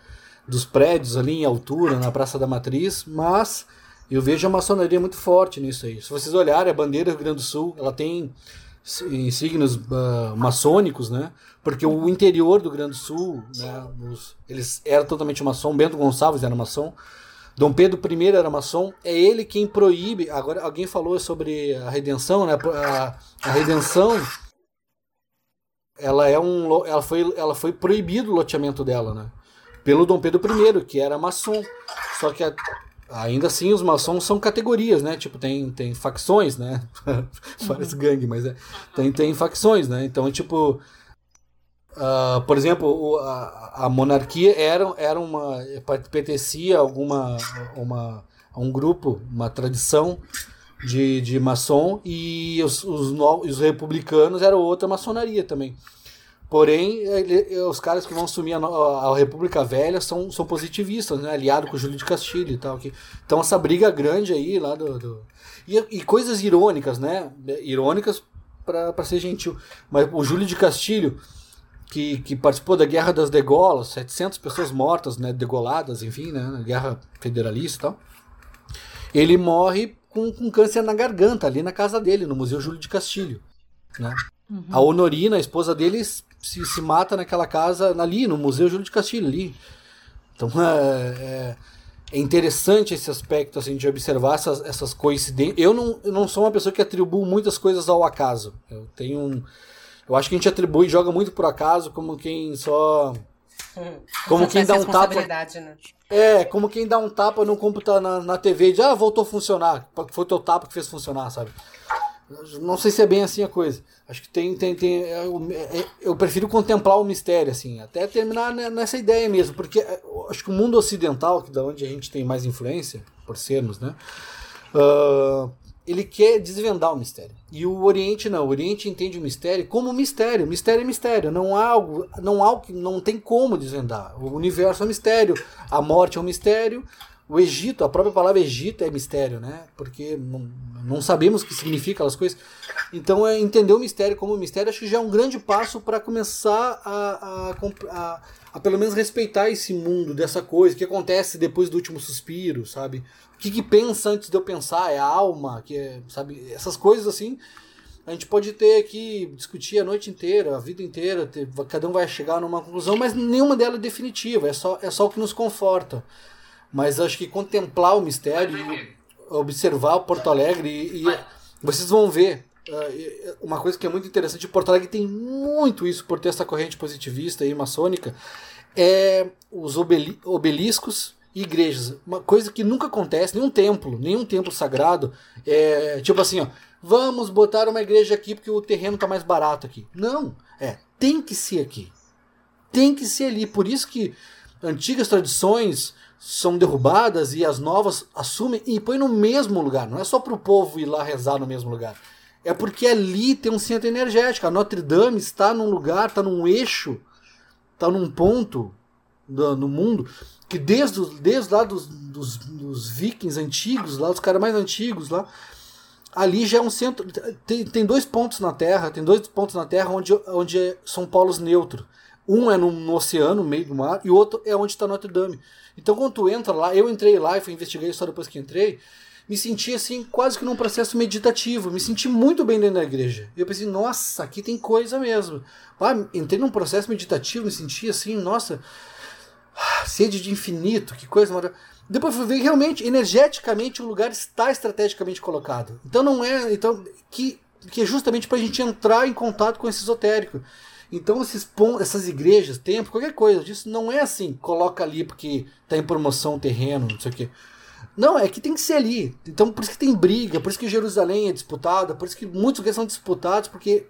dos prédios ali em altura, na Praça da Matriz, mas eu vejo a maçonaria muito forte nisso aí. Se vocês olharem, a bandeira do Rio Grande do Sul, ela tem signos uh, maçônicos, né? Porque o interior do Rio Grande do Sul, né, os, eles eram totalmente maçom, Bento Gonçalves era maçom, Dom Pedro I era maçom, é ele quem proíbe... Agora, alguém falou sobre a Redenção, né? A, a Redenção, ela, é um, ela, foi, ela foi proibido o loteamento dela, né? Pelo Dom Pedro Primeiro, que era maçom. Só que, a, ainda assim, os maçons são categorias, né? Tipo, tem, tem facções, né? Parece gangue, mas é... Tem, tem facções, né? Então, tipo... Uh, por exemplo, o, a, a monarquia era, era uma, pertencia a alguma, uma, a um grupo, uma tradição de, de maçom, e os, os, no, os republicanos eram outra maçonaria também. Porém, ele, os caras que vão assumir a, a República Velha são, são positivistas, né? Aliado com o Júlio de Castilhos e tal. Que, então, essa briga grande aí lá do... do e, e coisas irônicas, né? Irônicas para ser gentil. Mas o Júlio de Castilhos... Que, que participou da Guerra das Degolas, setecentas pessoas mortas, né, degoladas, enfim, né, na Guerra Federalista e tal. Ele morre com, com câncer na garganta, ali na casa dele, no Museu Júlio de Castilhos, né? Uhum. A Honorina, a esposa dele, se, se mata naquela casa, ali, no Museu Júlio de Castilhos, ali. Então, é, é, É interessante esse aspecto, assim, de observar essas, essas coincidências. Eu não, eu não sou uma pessoa que atribuo muitas coisas ao acaso. Eu tenho um... Eu acho que a gente atribui e joga muito por acaso, como quem só... Hum, como quem dá um tapa... Né? É, como quem dá um tapa no computador, na, na T V, de, ah, voltou a funcionar. Foi teu tapa que fez funcionar, sabe? Não sei se é bem assim a coisa. Acho que tem... tem, tem eu, eu prefiro contemplar o mistério, assim, até terminar nessa ideia mesmo, porque acho que o mundo ocidental, que da onde a gente tem mais influência, por sermos, né? Uh, ele quer desvendar o mistério. E o Oriente não. O Oriente entende o mistério como mistério. Mistério é mistério. Não há algo, não há algo que não tem como desvendar. O universo é um mistério. A morte é um mistério. O Egito, a própria palavra Egito é mistério, né? Porque não, não sabemos o que significa aquelas coisas. Então, é entender o mistério como mistério, acho que já é um grande passo para começar a, a, a, a, pelo menos, respeitar esse mundo, dessa coisa. O que acontece depois do último suspiro, sabe? O que, que pensa antes de eu pensar? É a alma, que é, sabe? Essas coisas, assim, a gente pode ter que discutir a noite inteira, a vida inteira. Ter, cada um vai chegar numa conclusão, mas nenhuma dela é definitiva. É só, é só o que nos conforta. Mas acho que contemplar o mistério e observar Porto Alegre e, e vocês vão ver uma coisa que é muito interessante. Porto Alegre tem muito isso por ter essa corrente positivista e maçônica, é os obeli- obeliscos e igrejas, uma coisa que nunca acontece, nenhum templo, nenhum templo sagrado é tipo assim, ó, vamos botar uma igreja aqui porque o terreno tá mais barato aqui. Não, é, tem que ser aqui, tem que ser ali, por isso que antigas tradições são derrubadas e as novas assumem e põem no mesmo lugar. Não é só para o povo ir lá rezar no mesmo lugar. É porque ali tem um centro energético. A Notre Dame está num lugar, está num eixo, está num ponto do, no mundo que desde, desde lá dos, dos, dos vikings antigos, lá, os caras mais antigos, lá, ali já é um centro... Tem, tem dois pontos na Terra, tem dois pontos na Terra onde, onde são polos neutros. Um é no, no oceano, no meio do mar, e o outro é onde está Notre Dame. Então, quando tu entra lá, eu entrei lá e fui investigar isso só depois que entrei, me senti assim, quase que num processo meditativo. Me senti muito bem dentro da igreja. Eu pensei, nossa, aqui tem coisa mesmo. Ah, entrei num processo meditativo, me senti assim, nossa, sede de infinito, que coisa maravilhosa. Depois fui ver, realmente, energeticamente, o lugar está estrategicamente colocado. Então, não é. Então, que, que é justamente para a gente entrar em contato com esse esotérico. Então esses pon- essas igrejas, templos, qualquer coisa disso, não é assim, coloca ali porque está em promoção o terreno, não sei o quê. Não, é que tem que ser ali. Então por isso que tem briga, por isso que Jerusalém é disputada, por isso que muitos lugares são disputados, porque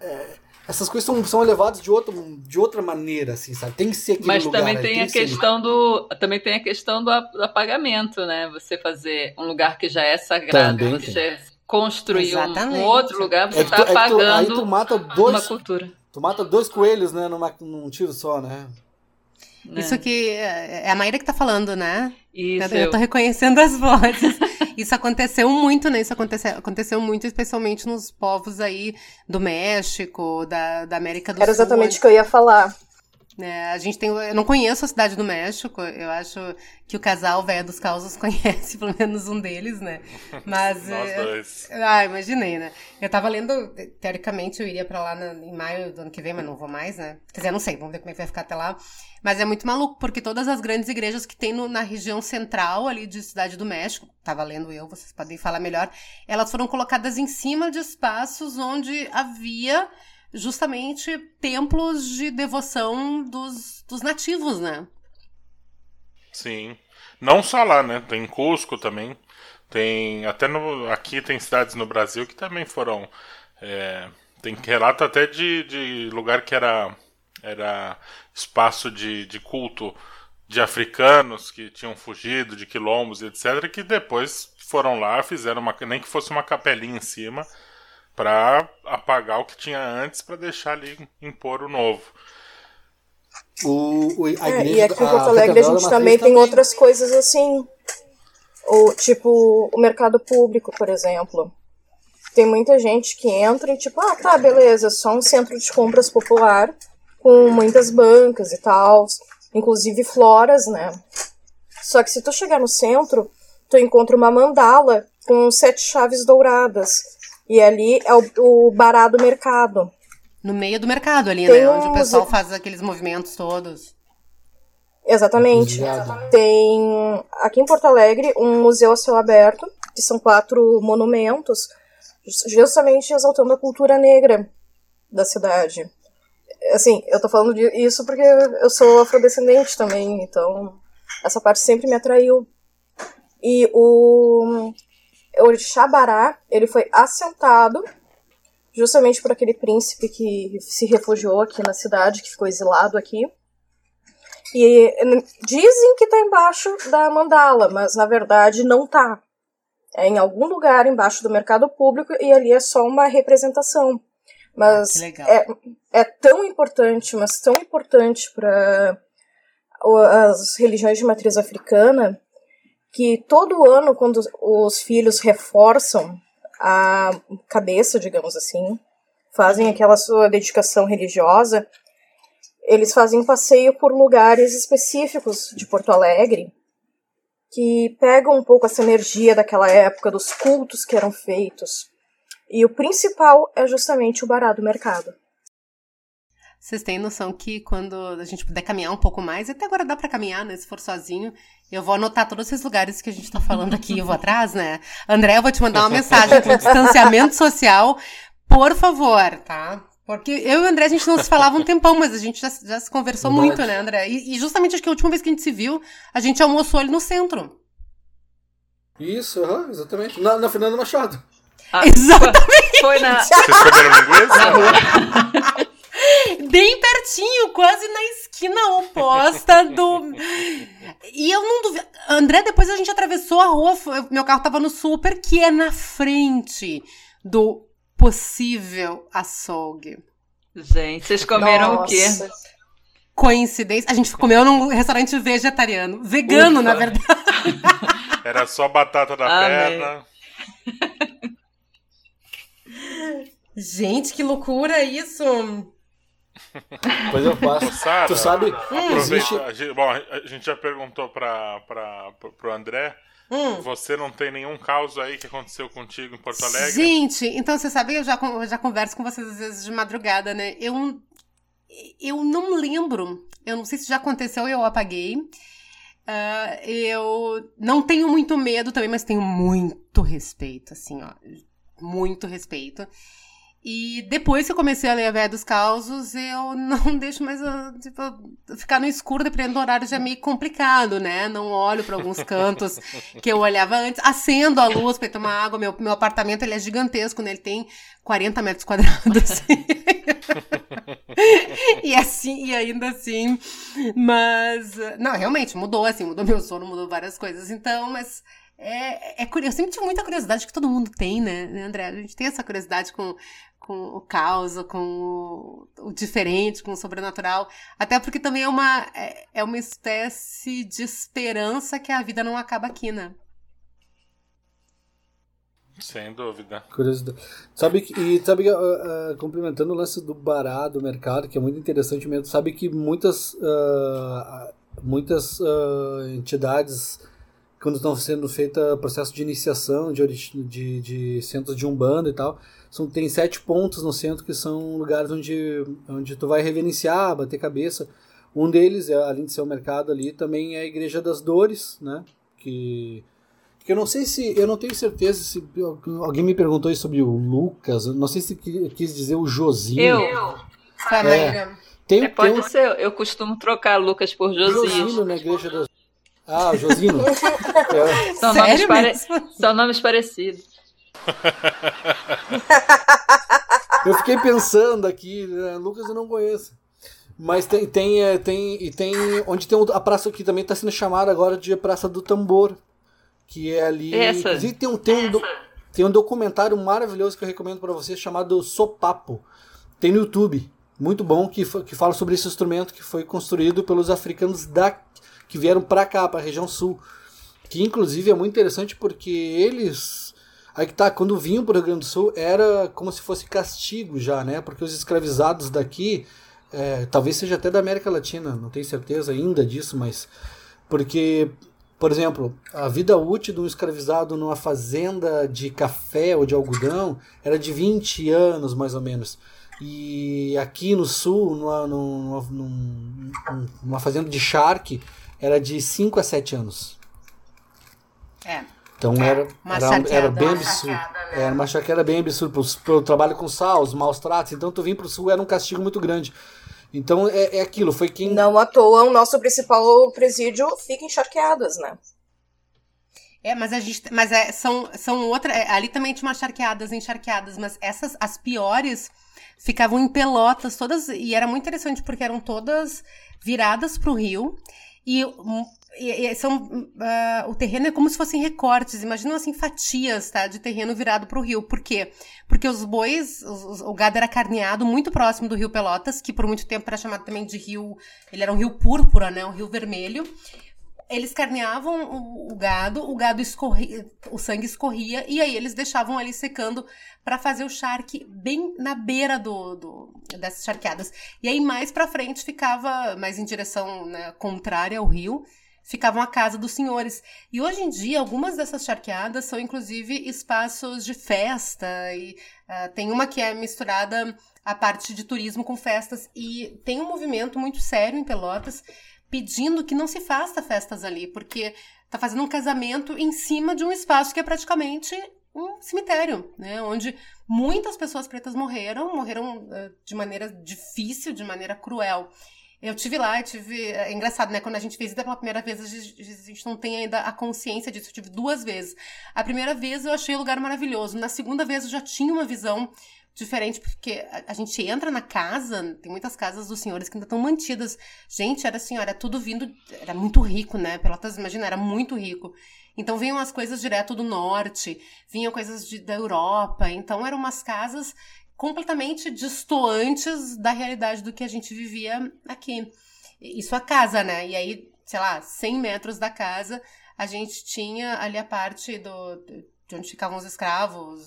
é, essas coisas são, são elevadas de outra, de outra maneira, assim, sabe? Tem que ser aquele Mas lugar. Mas também tem, aí, tem a questão do, também tem a questão do apagamento, né? Você fazer um lugar que já é sagrado, também que já é construir um, um outro lugar, você está é apagando é tu, aí tu mata dois... uma cultura. Tu mata dois coelhos, né, numa, num tiro só, né? Isso que é a Maíra que tá falando, né? Isso. Eu tô reconhecendo as vozes. Isso aconteceu muito, né? Isso aconteceu, aconteceu muito, especialmente nos povos aí do México, da, da América do Sul. Era exatamente o que eu ia falar. É, a gente tem, eu não conheço a Cidade do México, eu acho que o casal Véia dos Causos conhece pelo menos um deles, né? Mas, nós dois. Ah, imaginei, né? Eu tava lendo, teoricamente eu iria pra lá na, em maio do ano que vem, mas não vou mais, né? Quer dizer, não sei, vamos ver como é que vai ficar até lá. Mas é muito maluco, porque todas as grandes igrejas que tem no, na região central ali de Cidade do México, tava lendo eu, vocês podem falar melhor, elas foram colocadas em cima de espaços onde havia... justamente templos de devoção dos, dos nativos, né? Sim. Não só lá, né? Tem Cusco também. Tem até no, aqui tem cidades no Brasil que também foram... É, tem relato até de, de lugar que era, era espaço de, de culto de africanos que tinham fugido, de quilombos, etcétera, que depois foram lá, fizeram uma... nem que fosse uma capelinha em cima... para apagar o que tinha antes, para deixar ali impor o novo. O, o, a é, e aqui em Porto Alegre a, a gente também tem também. Outras coisas assim, ou, tipo o mercado público, por exemplo. Tem muita gente que entra e tipo, ah tá, beleza, só um centro de compras popular, com muitas bancas e tal, inclusive floras, né? Só que se tu chegar no centro, tu encontra uma mandala com sete chaves douradas. E ali é o, o Bará do Mercado. No meio do mercado ali, tem, né? Onde o pessoal faz aqueles movimentos todos. Exatamente. Exatamente. Tem aqui em Porto Alegre um museu a céu aberto, que são quatro monumentos, justamente exaltando a cultura negra da cidade. Assim, eu tô falando disso porque eu sou afrodescendente também, então essa parte sempre me atraiu. E o, o Xabará, ele foi assentado justamente por aquele príncipe que se refugiou aqui na cidade, que ficou exilado aqui. E dizem que tá embaixo da mandala, mas na verdade não tá. É em algum lugar embaixo do mercado público e ali é só uma representação. Mas é, é tão importante, mas tão importante para as religiões de matriz africana, que todo ano, quando os filhos reforçam a cabeça, digamos assim, fazem aquela sua dedicação religiosa, eles fazem um passeio por lugares específicos de Porto Alegre, que pegam um pouco essa energia daquela época, dos cultos que eram feitos. E o principal é justamente o Bará do Mercado. Vocês têm noção que quando a gente puder caminhar um pouco mais, até agora dá para caminhar, né, se for sozinho, eu vou anotar todos esses lugares que a gente tá falando aqui, eu vou atrás, né? André, eu vou te mandar uma mensagem pro distanciamento social, por favor, tá? Porque eu e o André, a gente não se falava um tempão, mas a gente já, já se conversou Verdade. muito, né, André? E, e justamente acho que a última vez que a gente se viu, a gente almoçou ali no centro. Isso, uhum, exatamente. Na, na Fernando Machado. Ah, exatamente! Foi na... Vocês comeram linguiça? Bem pertinho, quase na esquina oposta do... E eu não duvido... André, depois a gente atravessou a rua, meu carro tava no super, que é na frente do possível açougue. Gente, vocês comeram Nossa. o quê? Coincidência. A gente comeu num restaurante vegetariano. Vegano, Ufa. na verdade. Era só batata na Amei. perna. Gente, que loucura isso! Pois eu faço. Sara, tu sabe? Hum, existe... a gente, bom, a gente já perguntou para para pro André. Hum. Você não tem nenhum caos aí que aconteceu contigo em Porto Alegre? Gente, então você sabe, eu já eu já converso com vocês às vezes de madrugada, né? Eu eu não lembro. Eu não sei se já aconteceu e eu apaguei. Uh, eu não tenho muito medo também, mas tenho muito respeito, assim, ó. Muito respeito. E depois que eu comecei a ler a Véia dos Causos, eu não deixo mais, tipo, ficar no escuro, dependendo do horário, já é meio complicado, né? Não olho para alguns cantos que eu olhava antes. Acendo a luz para tomar água. Meu, meu apartamento, ele é gigantesco, né? Ele tem quarenta metros quadrados. E assim, e ainda assim. Mas, não, realmente, mudou, assim. Mudou meu sono, mudou várias coisas. Então, mas... É, é curioso. Eu sempre tive muita curiosidade que todo mundo tem, né, André? A gente tem essa curiosidade com, com o caos, com o, o diferente, com o sobrenatural. Até porque também é uma, é, é uma espécie de esperança que a vida não acaba aqui, né? Sem dúvida. Curiosidade. Sabe que, e sabe, uh, uh, complementando o lance do Bará, do mercado, que é muito interessante mesmo, sabe que muitas, uh, muitas uh, entidades... quando estão sendo feita processo de iniciação de, de, de centros de umbanda e tal, são, tem sete pontos no centro que são lugares onde, onde tu vai reverenciar, bater cabeça. Um deles, além de ser o mercado ali, também é a Igreja das Dores, né? Que, que eu não sei se, eu não tenho certeza se alguém me perguntou isso sobre o Lucas, não sei se quis dizer o Josinho. Eu, Sarah. É, tem, é, pode tem um... ser, eu costumo trocar Lucas por Josinho. Josinho na Igreja das Ah, o Josino. É. São, nomes pare... São nomes parecidos. Eu fiquei pensando aqui, né? Lucas eu não conheço. Mas tem, tem, é, tem, e tem onde tem a praça que também está sendo chamada agora de Praça do Tambor, que é ali. Essa. Inclusive tem um, tem, um do... tem um documentário maravilhoso que eu recomendo para vocês chamado Sopapo. Tem no YouTube, muito bom, que, foi, que fala sobre esse instrumento que foi construído pelos africanos da que vieram para cá, para a região sul, que inclusive é muito interessante porque eles, aí que tá, quando vinham para o Rio Grande do Sul, era como se fosse castigo já, né, porque os escravizados daqui, é, talvez seja até da América Latina, não tenho certeza ainda disso, mas, porque, por exemplo, a vida útil de um escravizado numa fazenda de café ou de algodão era de vinte anos, mais ou menos. E aqui no sul, numa, numa, numa, numa fazenda de charque, era de cinco a sete anos. É. Então era, era, era bem absurdo. Era uma charqueada bem absurda, pelo trabalho com sal, os maus tratos. Então tu vir pro sul era um castigo muito grande. Então é, é aquilo, foi quem... Não à toa, o nosso principal presídio fica em Charqueadas, né? É, mas, a gente, mas é, são, são outras... É, ali também tinha umas charqueadas, encharqueadas, mas essas, as piores, ficavam em Pelotas, todas... E era muito interessante, porque eram todas viradas pro rio, e... E são, uh, o terreno é como se fossem recortes, imaginam assim fatias, tá, de terreno virado para o rio. Por quê? Porque os bois, os, o gado era carneado muito próximo do rio Pelotas, que por muito tempo era chamado também de rio, ele era um rio púrpura, né, um rio vermelho. Eles carneavam o, o gado, o gado escorria, o sangue escorria, e aí eles deixavam ali secando para fazer o charque bem na beira do, do, dessas charqueadas. E aí mais para frente ficava, mais em direção, né, contrária ao rio, ficavam a casa dos senhores. E hoje em dia, algumas dessas charqueadas são, inclusive, espaços de festa. E, uh, tem uma que é misturada à parte de turismo com festas. E tem um movimento muito sério em Pelotas pedindo que não se faça festas ali, porque está fazendo um casamento em cima de um espaço que é praticamente um cemitério, né? Onde muitas pessoas pretas morreram, morreram uh, de maneira difícil, de maneira cruel. Eu tive lá, eu tive... É engraçado, né? Quando a gente fez isso pela primeira vez, a gente, a gente não tem ainda a consciência disso. Eu tive duas vezes. A primeira vez eu achei o lugar maravilhoso. Na segunda vez eu já tinha uma visão diferente, porque a, a gente entra na casa, tem muitas casas dos senhores que ainda estão mantidas. Gente, era assim, era tudo vindo... Era muito rico, né? Pelotas, imagina, era muito rico. Então vinham as coisas direto do norte, vinham coisas de, da Europa. Então eram umas casas... completamente destoantes da realidade do que a gente vivia aqui. Isso a casa, né? E aí, sei lá, cem metros da casa, a gente tinha ali a parte do, de onde ficavam os escravos,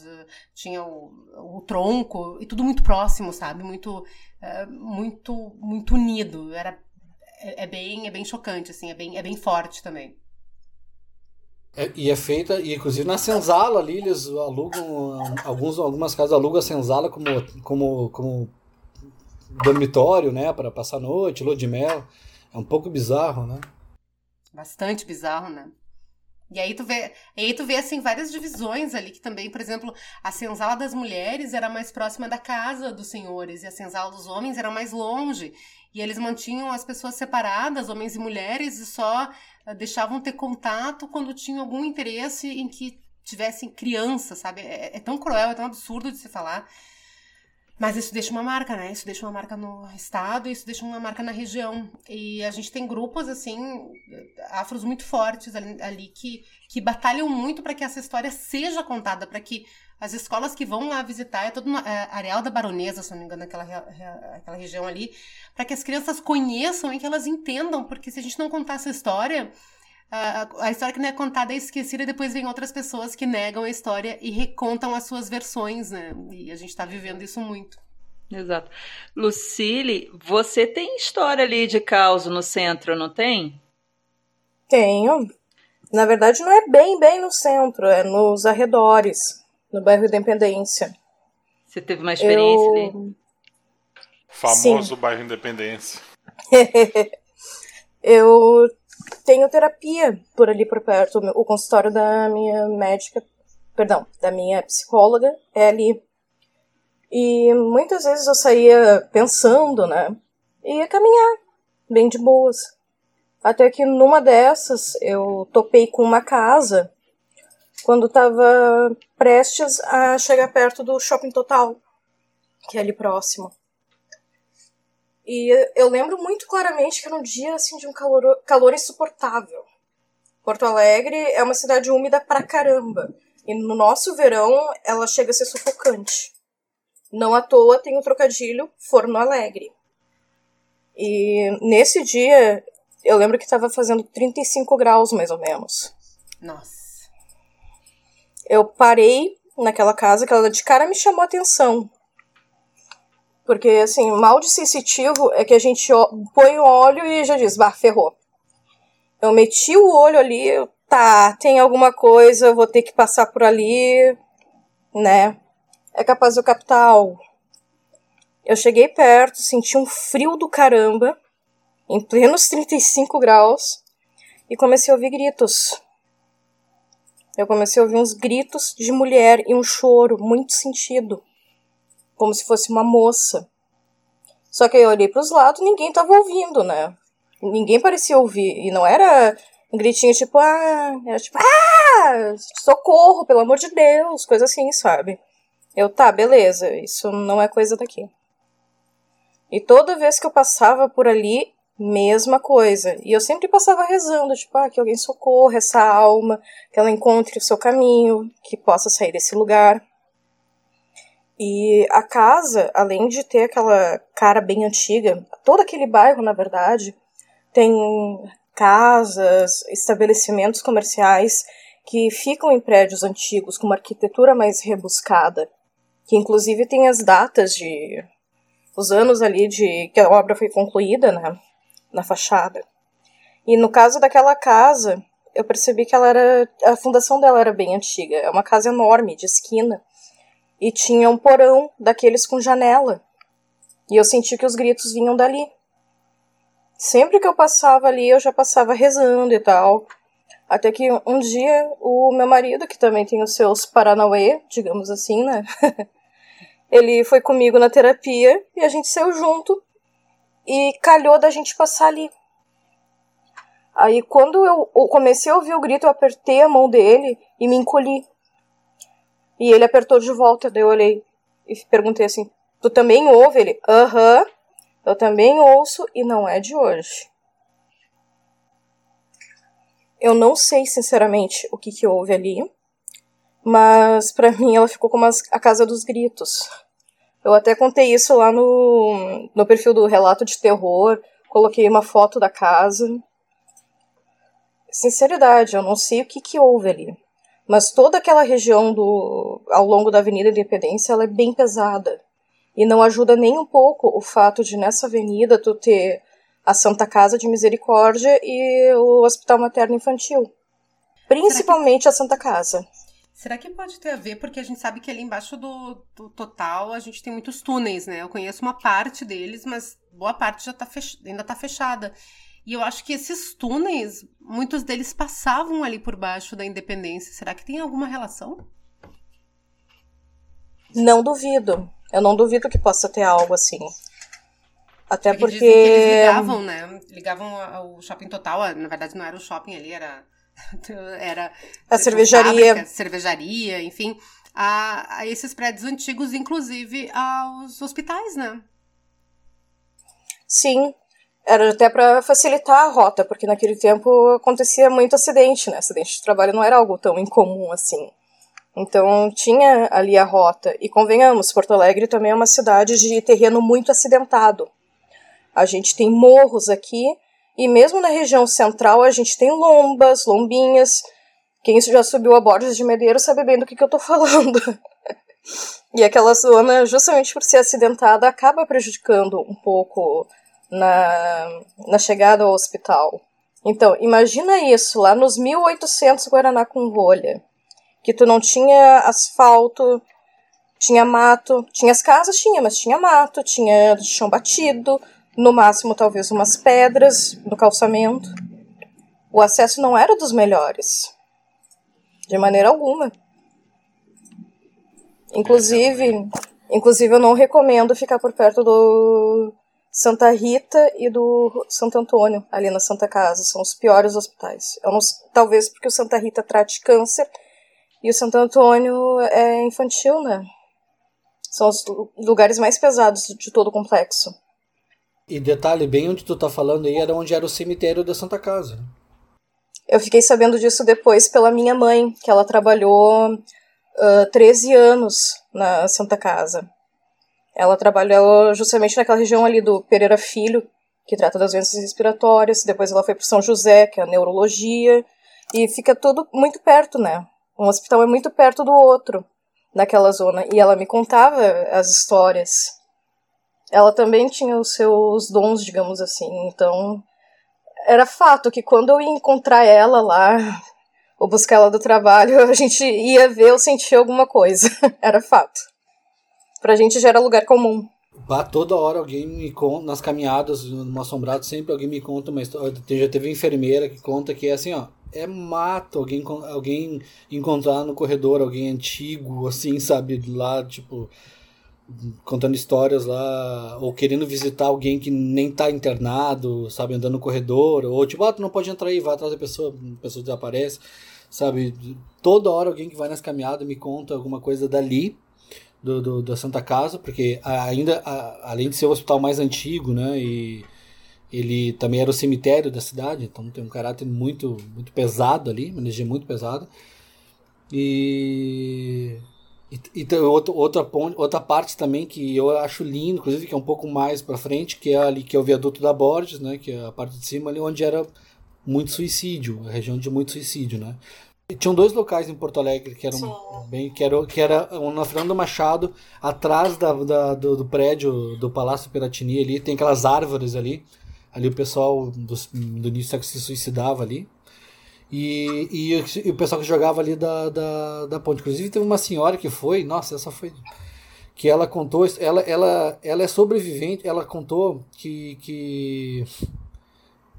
tinha o, o tronco, e tudo muito próximo, sabe? Muito, é, muito, muito unido. Era, é, é, bem, é bem chocante, assim, é bem, é bem forte também. É, e é feita, e inclusive na senzala ali, eles alugam, alguns, algumas casas alugam a senzala como, como, como dormitório, né, para passar a noite, lua de mel. É um pouco bizarro, né? Bastante bizarro, né? E aí tu vê, aí tu vê assim, várias divisões ali, que também, por exemplo, a senzala das mulheres era mais próxima da casa dos senhores, e a senzala dos homens era mais longe. E eles mantinham as pessoas separadas, homens e mulheres, e só uh, deixavam ter contato quando tinham algum interesse em que tivessem crianças, sabe? É, é tão cruel, é tão absurdo de se falar. Mas isso deixa uma marca, né? Isso deixa uma marca no estado, isso deixa uma marca na região. E a gente tem grupos, assim, afros muito fortes ali, ali que, que batalham muito para que essa história seja contada, para que as escolas que vão lá visitar, é todo no é, Areal da Baronesa, se não me engano, aquela, aquela região ali, para que as crianças conheçam e que elas entendam, porque se a gente não contar essa história, a, a história que não é contada é esquecida, e depois vem outras pessoas que negam a história e recontam as suas versões, né? E a gente está vivendo isso muito. Exato. Lucille, você tem história ali de caos no centro, não tem? Tenho. Na verdade, não é bem, bem no centro, é nos arredores. No bairro Independência. Você teve uma experiência eu... ali? Famoso. Sim. Bairro Independência. Eu tenho terapia por ali por perto. O consultório da minha médica, perdão, da minha psicóloga é ali. E muitas vezes eu saía pensando, né? E ia caminhar, bem de boas. Até que numa dessas eu topei com uma casa... quando estava prestes a chegar perto do Shopping Total, que é ali próximo. E eu lembro muito claramente que era um dia assim, de um calor, calor insuportável. Porto Alegre é uma cidade úmida pra caramba, e no nosso verão ela chega a ser sufocante. Não à toa tem o trocadilho Forno Alegre. E nesse dia, eu lembro que estava fazendo trinta e cinco graus mais ou menos. Nossa. Eu parei naquela casa que ela de cara me chamou a atenção. Porque, assim, mal de sensitivo é que a gente põe o óleo e já diz, bah, ferrou. Eu meti o olho ali, eu, tá, tem alguma coisa, eu vou ter que passar por ali, né? É capaz do capital. Eu cheguei perto, senti um frio do caramba, em plenos trinta e cinco graus, e comecei a ouvir gritos. Eu comecei a ouvir uns gritos de mulher e um choro muito sentido, como se fosse uma moça. Só que eu olhei para os lados e ninguém estava ouvindo, né? Ninguém parecia ouvir, e não era um gritinho tipo, ah, era tipo, ah, socorro, pelo amor de Deus, coisa assim, sabe? Eu, tá, beleza, isso não é coisa daqui. E toda vez que eu passava por ali, mesma coisa. E eu sempre passava rezando, tipo, ah, que alguém socorra essa alma, que ela encontre o seu caminho, que possa sair desse lugar. E a casa, além de ter aquela cara bem antiga, todo aquele bairro, na verdade, tem casas, estabelecimentos comerciais que ficam em prédios antigos, com uma arquitetura mais rebuscada, que inclusive tem as datas de... os anos ali de que a obra foi concluída, né, na fachada. E no caso daquela casa, eu percebi que ela era, a fundação dela era bem antiga. É uma casa enorme, de esquina, e tinha um porão daqueles com janela. E eu senti que os gritos vinham dali. Sempre que eu passava ali, eu já passava rezando e tal. Até que um dia, o meu marido, que também tem os seus paranauê, digamos assim, né, ele foi comigo na terapia e a gente saiu junto e calhou da gente passar ali. Aí quando eu comecei a ouvir o grito, eu apertei a mão dele e me encolhi. E ele apertou de volta, daí eu olhei e perguntei assim, tu também ouve? Ele, aham, eu também ouço e não é de hoje. Eu não sei, sinceramente, o que que houve ali. Mas, pra mim, ela ficou como a Casa dos Gritos. Eu até contei isso lá no, no perfil do Relato de Terror. Coloquei uma foto da casa. Sinceridade, eu não sei o que que houve ali. Mas toda aquela região do, ao longo da Avenida Independência, ela é bem pesada. E não ajuda nem um pouco o fato de, nessa avenida, tu ter a Santa Casa de Misericórdia e o Hospital Materno Infantil. Principalmente a Santa Casa. Será que pode ter a ver? Porque a gente sabe que ali embaixo do, do total a gente tem muitos túneis, né? Eu conheço uma parte deles, mas boa parte já tá fech... ainda tá fechada. E eu acho que esses túneis, muitos deles passavam ali por baixo da Independência. Será que tem alguma relação? Não duvido. Eu não duvido que possa ter algo assim. Até porque... porque... eles ligavam, né? Ligavam o Shopping Total. Na verdade, não era o shopping ali, era... era a cervejaria, fábrica, cervejaria, enfim, a, a esses prédios antigos, inclusive aos hospitais, né? Sim, era até para facilitar a rota, porque naquele tempo acontecia muito acidente, né? Acidente de trabalho não era algo tão incomum assim. Então tinha ali a rota. E convenhamos, Porto Alegre também é uma cidade de terreno muito acidentado. A gente tem morros aqui. E mesmo na região central, a gente tem lombas, lombinhas. Quem já subiu a Borges de Medeiros sabe bem do que, que eu tô falando. E aquela zona, justamente por ser acidentada, acaba prejudicando um pouco na, na chegada ao hospital. Então, imagina isso, lá nos mil e oitocentos, Guaraná com rolha. Que tu não tinha asfalto, tinha mato. Tinha as casas, tinha, mas tinha mato, tinha chão batido... No máximo, talvez, umas pedras no calçamento. O acesso não era dos melhores. De maneira alguma. Inclusive, inclusive eu não recomendo ficar por perto do Santa Rita e do Santo Antônio, ali na Santa Casa. São os piores hospitais. Eu não, talvez porque o Santa Rita trate câncer e o Santo Antônio é infantil, né? São os lugares mais pesados de todo o complexo. E detalhe, bem onde tu tá falando aí era onde era o cemitério da Santa Casa. Eu fiquei sabendo disso depois pela minha mãe, que ela trabalhou uh, treze anos na Santa Casa. Ela trabalhou justamente naquela região ali do Pereira Filho, que trata das doenças respiratórias. Depois ela foi pro São José, que é a neurologia. E fica tudo muito perto, né? Um hospital é muito perto do outro, naquela zona. E ela me contava as histórias... Ela também tinha os seus dons, digamos assim, então era fato que quando eu ia encontrar ela lá, ou buscar ela do trabalho, a gente ia ver ou sentir alguma coisa, era fato. Pra gente já era lugar comum. Bah, toda hora alguém me conta, nas caminhadas, no assombrado, sempre alguém me conta uma história. Já teve enfermeira que conta que é assim, ó, é mato, alguém, alguém encontrar no corredor, alguém antigo, assim, sabe, lá, tipo, contando histórias lá, ou querendo visitar alguém que nem tá internado, sabe, andando no corredor, ou tipo, ah, tu não pode entrar aí, vai atrás da pessoa, a pessoa desaparece, sabe, toda hora alguém que vai nas caminhadas me conta alguma coisa dali, Do, do, da Santa Casa, porque ainda, a, além de ser o hospital mais antigo, né, e ele também era o cemitério da cidade, então tem um caráter muito, muito pesado ali, uma energia muito pesada, e, e, e outro, outra, ponte, outra parte também que eu acho lindo, inclusive, que é um pouco mais pra frente, que é ali, que é o viaduto da Borges, né, que é a parte de cima ali, onde era muito suicídio, a região de muito suicídio, né. Tinham dois locais em Porto Alegre que eram bem, que era, que era na Fernando Machado, atrás da, da, do, do prédio do Palácio Piratini ali, tem aquelas árvores ali, ali o pessoal do, do início que se suicidava ali, e, e, e o pessoal que jogava ali da, da, da ponte. Inclusive teve uma senhora que foi, nossa, essa foi, que ela contou, ela, ela, ela é sobrevivente, ela contou que... que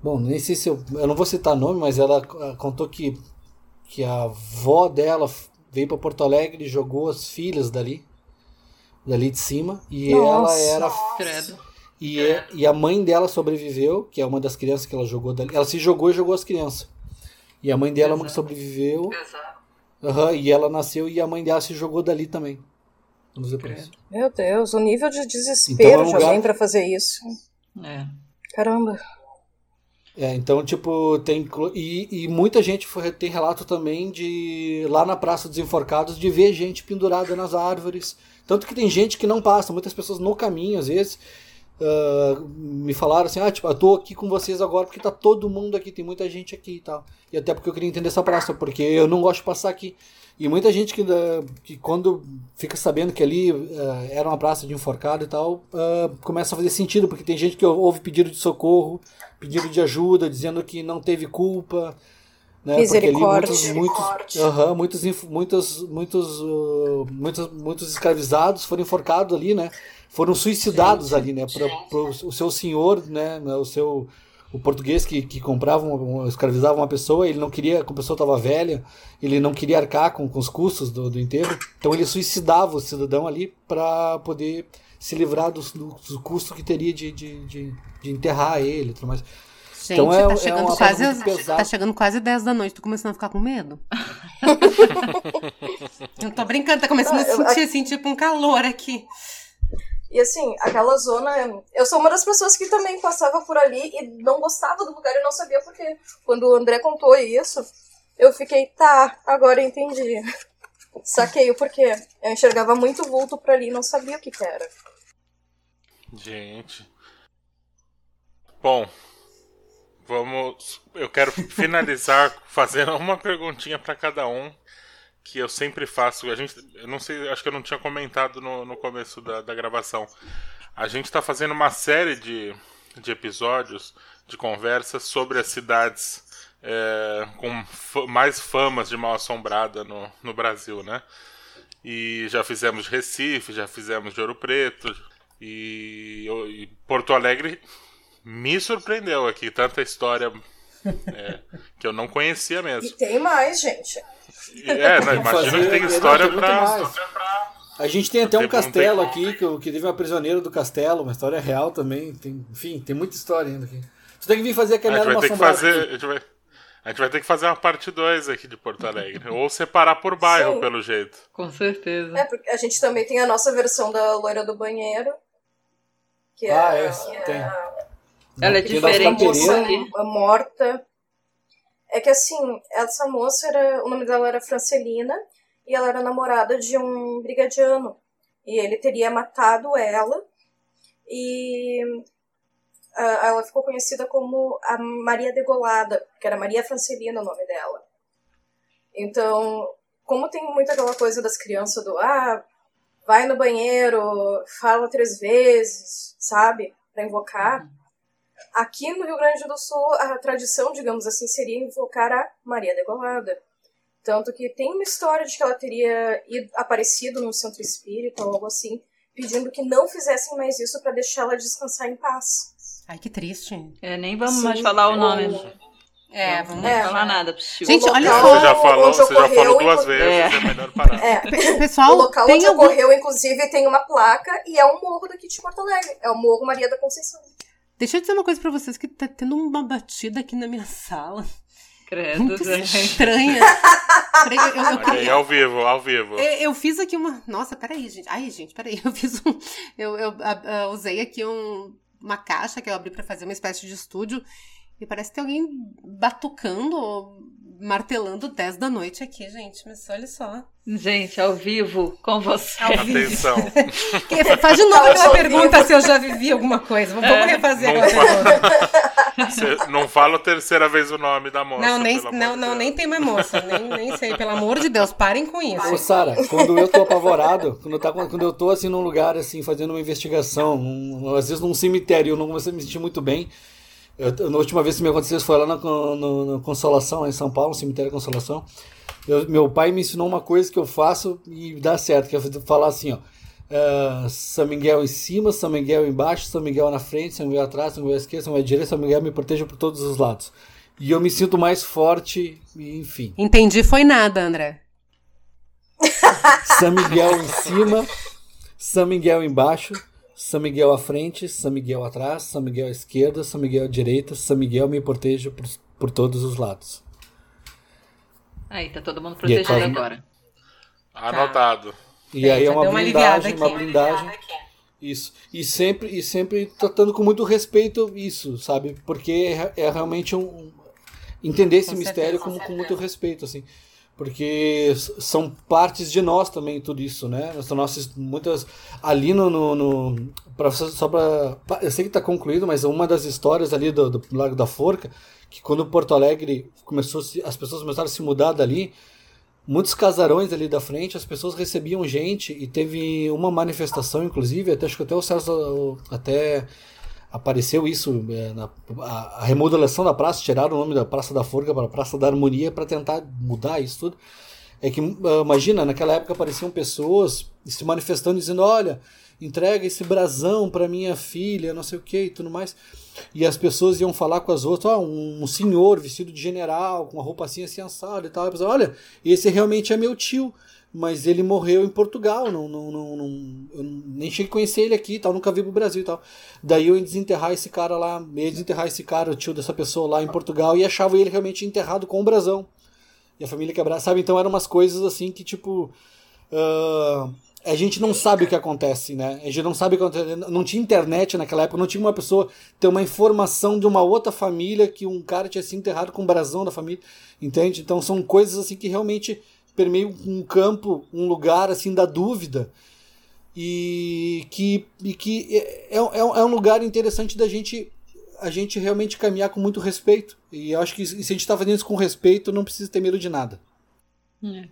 bom, nem sei se eu... Eu não vou citar nome, mas ela contou que que a avó dela veio para Porto Alegre e jogou as filhas dali, dali de cima, e nossa, ela era... Credo. E, é, e a mãe dela sobreviveu, que é uma das crianças que ela jogou dali, ela se jogou e jogou as crianças. E a mãe dela, exato, é uma que sobreviveu, uhum, e ela nasceu e a mãe dela se jogou dali também. Vamos ver por isso. Meu Deus, o nível de desespero então, é um lugar... de alguém para fazer isso. É. Caramba. É, então, tipo, tem... E, e muita gente foi, tem relato também de... Lá na Praça dos Enforcados, de ver gente pendurada nas árvores. Tanto que tem gente que não passa. Muitas pessoas no caminho, às vezes, uh, me falaram assim... Ah, tipo, eu tô aqui com vocês agora porque tá todo mundo aqui. Tem muita gente aqui e tal. E até porque eu queria entender essa praça, porque eu não gosto de passar aqui. E muita gente que, uh, que quando fica sabendo que ali uh, era uma praça de enforcado e tal... Uh, começa a fazer sentido, porque tem gente que ouve pedido de socorro... pedido de ajuda, dizendo que não teve culpa, né? Misericórdia. Porque ali muitos, muitos, uhum, muitos, muitos, uh, muitos, muitos escravizados foram enforcados ali, né? Foram suicidados, gente, ali, né? Pra, pro, o seu senhor, né? O seu, o português que, que comprava, uma, escravizava uma pessoa, ele não queria, a pessoa estava velha, ele não queria arcar com, com os custos do, do enterro, então ele suicidava o cidadão ali para poder se livrar do, do, do custo que teria de, de, de, de enterrar ele. Tudo mais. Gente, então é, tá, chegando é quase as, tá chegando quase dez da noite, tô começando a ficar com medo. Eu tô brincando, tá começando ah, a sentir eu, assim, tipo um calor aqui. E assim, aquela zona, eu sou uma das pessoas que também passava por ali e não gostava do lugar e não sabia por quê. Quando o André contou isso, eu fiquei, tá, agora eu entendi. Saquei o porquê. Eu enxergava muito vulto por ali e não sabia o que que era. Gente. Bom, vamos. Eu quero finalizar fazendo uma perguntinha para cada um, que eu sempre faço. A gente, eu não sei, acho que eu não tinha comentado no, no começo da, da gravação. A gente está fazendo uma série de, de episódios, de conversas sobre as cidades é, com f- mais famas de mal-assombrada no, no Brasil, né? E já fizemos de Recife, já fizemos de Ouro Preto. E, e Porto Alegre me surpreendeu aqui, tanta história é, que eu não conhecia mesmo. E tem mais, gente. É, não, imagino que tem história pra... A gente tem até um castelo aqui, que, que teve uma prisioneira do castelo, uma história real também. Tem, enfim, tem muita história ainda aqui. Você tem que vir fazer aquela uma assombrada. A gente vai ter que fazer uma parte dois aqui de Porto Alegre. Ou separar por bairro, sim, pelo jeito. Com certeza. É, porque a gente também tem a nossa versão da Loira do Banheiro. Que é, ah, essa que tem. É, ela é diferente. Moça morta. É que assim, essa moça, era, o nome dela era Francelina, e ela era namorada de um brigadiano. E ele teria matado ela. E... ela ficou conhecida como a Maria Degolada, que era Maria Francelina o nome dela. Então, como tem muita aquela coisa das crianças do ah, vai no banheiro, fala três vezes, sabe, pra invocar. Aqui no Rio Grande do Sul, a tradição, digamos assim, seria invocar a Maria Degolada. Tanto que tem uma história de que ela teria ido, aparecido no centro espírita ou algo assim, pedindo que não fizessem mais isso para deixá-la descansar em paz. Ai, que triste. É, nem vamos Sim, mais falar o nome. É, é vamos não é, falar é. nada. Gente, olha só. Você já falou, você já falou duas vezes, é, é melhor parar. É. Pessoal, o local onde algum... ocorreu, inclusive, tem uma placa e é um morro daqui de Porto Alegre. É o Morro Maria da Conceição. Deixa eu dizer uma coisa pra vocês, que tá tendo uma batida aqui na minha sala. Credo, muito estranha. eu, eu, eu, okay, eu, ao vivo, ao vivo. Eu, eu fiz aqui uma... Nossa, peraí, gente. Ai, gente, peraí. Eu fiz um... Eu, eu a, a, usei aqui um... uma caixa que eu abri pra fazer uma espécie de estúdio e parece que tem alguém batucando ou martelando dez da noite aqui, gente. Mas olha só. Gente, ao vivo, com você. Atenção. Faz de novo aquela pergunta vivo. Se eu já vivi alguma coisa. Vamos é. refazer não agora. Fa... não fala a terceira vez o nome da moça. Não, nem, não, não, nem tem mais moça. Nem, nem sei, pelo amor de Deus. Parem com isso. Ô, Sara, quando eu tô apavorado, quando eu, tá, quando eu tô assim num lugar, assim, fazendo uma investigação, um, às vezes num cemitério, eu não comecei a me sentir muito bem. Eu, na última vez que me aconteceu isso foi lá na, no, no Consolação, lá em São Paulo, no cemitério Consolação. Eu, meu pai me ensinou uma coisa que eu faço e dá certo, que é falar assim, ó, uh, São Miguel em cima, São Miguel embaixo, São Miguel na frente, São Miguel atrás, São Miguel à esquerda, São Miguel à direita, São Miguel me proteja por todos os lados. E eu me sinto mais forte, enfim. Entendi, foi nada, André. São Miguel em cima, São Miguel embaixo, São Miguel à frente, São Miguel atrás, São Miguel à esquerda, São Miguel à direita, São Miguel me proteja por, por todos os lados. Aí, tá todo mundo protegido aí, agora. Anotado. Tá. E aí é uma blindagem, uma, uma blindagem. Isso. E sempre, e sempre tratando com muito respeito isso, sabe? Porque é, é realmente um, um... Entender esse com mistério certeza, com, com, com muito respeito, assim. Porque são partes de nós também, tudo isso, né? São nossas muitas... Ali no... no, no pra, só pra... Eu sei que tá concluído, mas uma das histórias ali do, do Largo da Forca, que quando Porto Alegre começou... As pessoas começaram a se mudar dali, muitos casarões ali da frente, as pessoas recebiam gente e teve uma manifestação, inclusive, até, acho que até o César... Até... Apareceu isso, é, na, a, a remodelação da praça, tiraram o nome da Praça da Forca para a Praça da Harmonia para tentar mudar isso tudo. É que, uh, imagina, naquela época apareciam pessoas se manifestando, dizendo, olha, entrega esse brasão para minha filha, não sei o que e tudo mais. E as pessoas iam falar com as outras, ó, oh, um senhor vestido de general, com uma roupa assim, assim, assada e tal. E a pessoa, olha, esse realmente é meu tio, mas ele morreu em Portugal, não, não, não, não, eu nem cheguei a conhecer ele aqui, tal, nunca vi pro Brasil e tal. Daí eu ia desenterrar esse cara lá, ia desenterrar esse cara, o tio dessa pessoa lá em Portugal, e achava ele realmente enterrado com um brasão. E a família quebrava, sabe? Então eram umas coisas assim que, tipo, uh, a gente não sabe o que acontece, né? A gente não sabe o que acontece, não tinha internet naquela época, não tinha uma pessoa ter uma informação de uma outra família que um cara tinha se enterrado com um brasão da família, entende? Então são coisas assim que realmente... permeia um campo, um lugar assim da dúvida e que, e que é, é, é um lugar interessante da gente, a gente realmente caminhar com muito respeito, e eu acho que se a gente está fazendo isso com respeito, não precisa ter medo de nada. Uhum,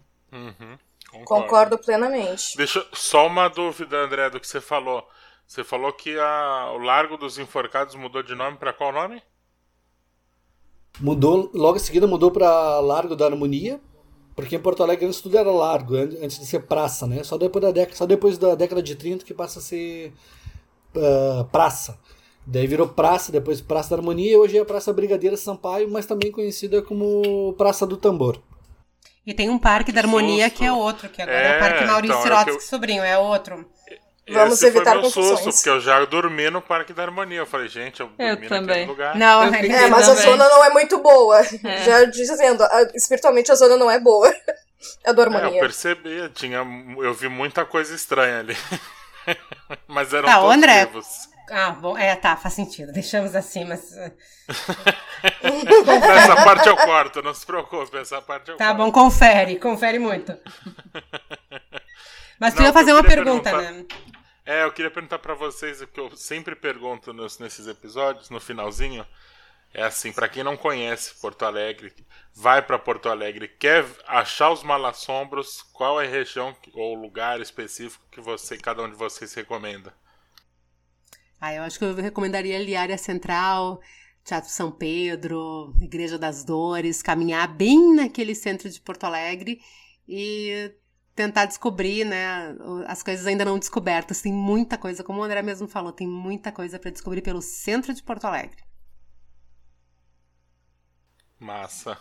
concordo. concordo plenamente. Deixa só uma dúvida, André, do que você falou. Você falou que a, o Largo dos Enforcados mudou de nome para qual nome? Mudou, logo em seguida mudou para Largo da Harmonia. Porque em Porto Alegre antes tudo era largo, antes de ser praça, né? Só depois da década, só depois da década de trinta que passa a ser uh, praça. Daí virou praça, depois Praça da Harmonia, e hoje é a Praça Brigadeiro Sampaio, mas também conhecida como Praça do Tambor. E tem um Parque da Harmonia que é outro, que agora é, é o Parque Maurício então, Sirotsky, é eu... sobrinho, é outro. Vamos Esse evitar foi meu confusões. Susto, porque eu já dormi no Parque da Harmonia. Eu falei, gente, eu dormi eu naquele lugar. Não, eu é, mas também. A zona não é muito boa. É. Já dizendo, espiritualmente a zona não é boa. É da Harmonia. É, eu percebi, tinha, eu vi muita coisa estranha ali. Mas eram tá, todos André... vivos. Ah, bom, é, tá, faz sentido. Deixamos assim, mas... essa parte eu corto, não se preocupe, essa parte eu tá corto. Tá bom, confere, confere muito. Mas tu não, ia fazer uma pergunta, né? É, eu queria perguntar pra vocês o que eu sempre pergunto nos, nesses episódios, no finalzinho. É assim, pra quem não conhece Porto Alegre, vai pra Porto Alegre, quer achar os malassombros, qual é a região ou lugar específico que você, cada um de vocês recomenda? Ah, eu acho que eu recomendaria ali a área central, Teatro São Pedro, Igreja das Dores, caminhar bem naquele centro de Porto Alegre e... tentar descobrir, né, as coisas ainda não descobertas. Tem muita coisa, como o André mesmo falou, tem muita coisa para descobrir pelo centro de Porto Alegre. Massa.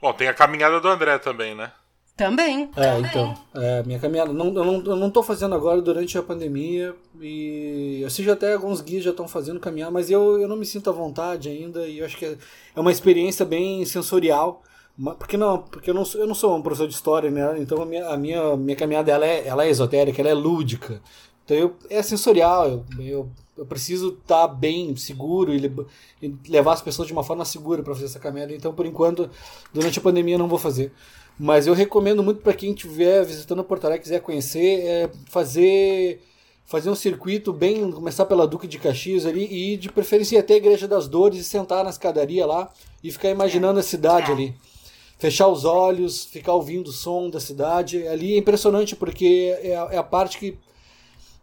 Bom, tem a caminhada do André também, né? Também. É, então, é, minha caminhada, não, eu, não, eu não tô fazendo agora durante a pandemia, e eu sei que até alguns guias já estão fazendo caminhar, mas eu, eu não me sinto à vontade ainda, e eu acho que é, é uma experiência bem sensorial, porque, não, porque eu, não sou, eu não sou um professor de história, né? Então a minha, a minha, minha caminhada ela é, ela é esotérica, ela é lúdica, então eu, é sensorial, eu, eu, eu preciso estar bem seguro e, e levar as pessoas de uma forma segura para fazer essa caminhada, então por enquanto, durante a pandemia eu não vou fazer. Mas eu recomendo muito para quem estiver visitando Porto Alegre e quiser conhecer, é fazer, fazer um circuito bem, começar pela Duque de Caxias ali e de preferência ir até a Igreja das Dores e sentar na escadaria lá e ficar imaginando a cidade ali. Fechar os olhos, ficar ouvindo o som da cidade. Ali é impressionante porque é a, é a parte que,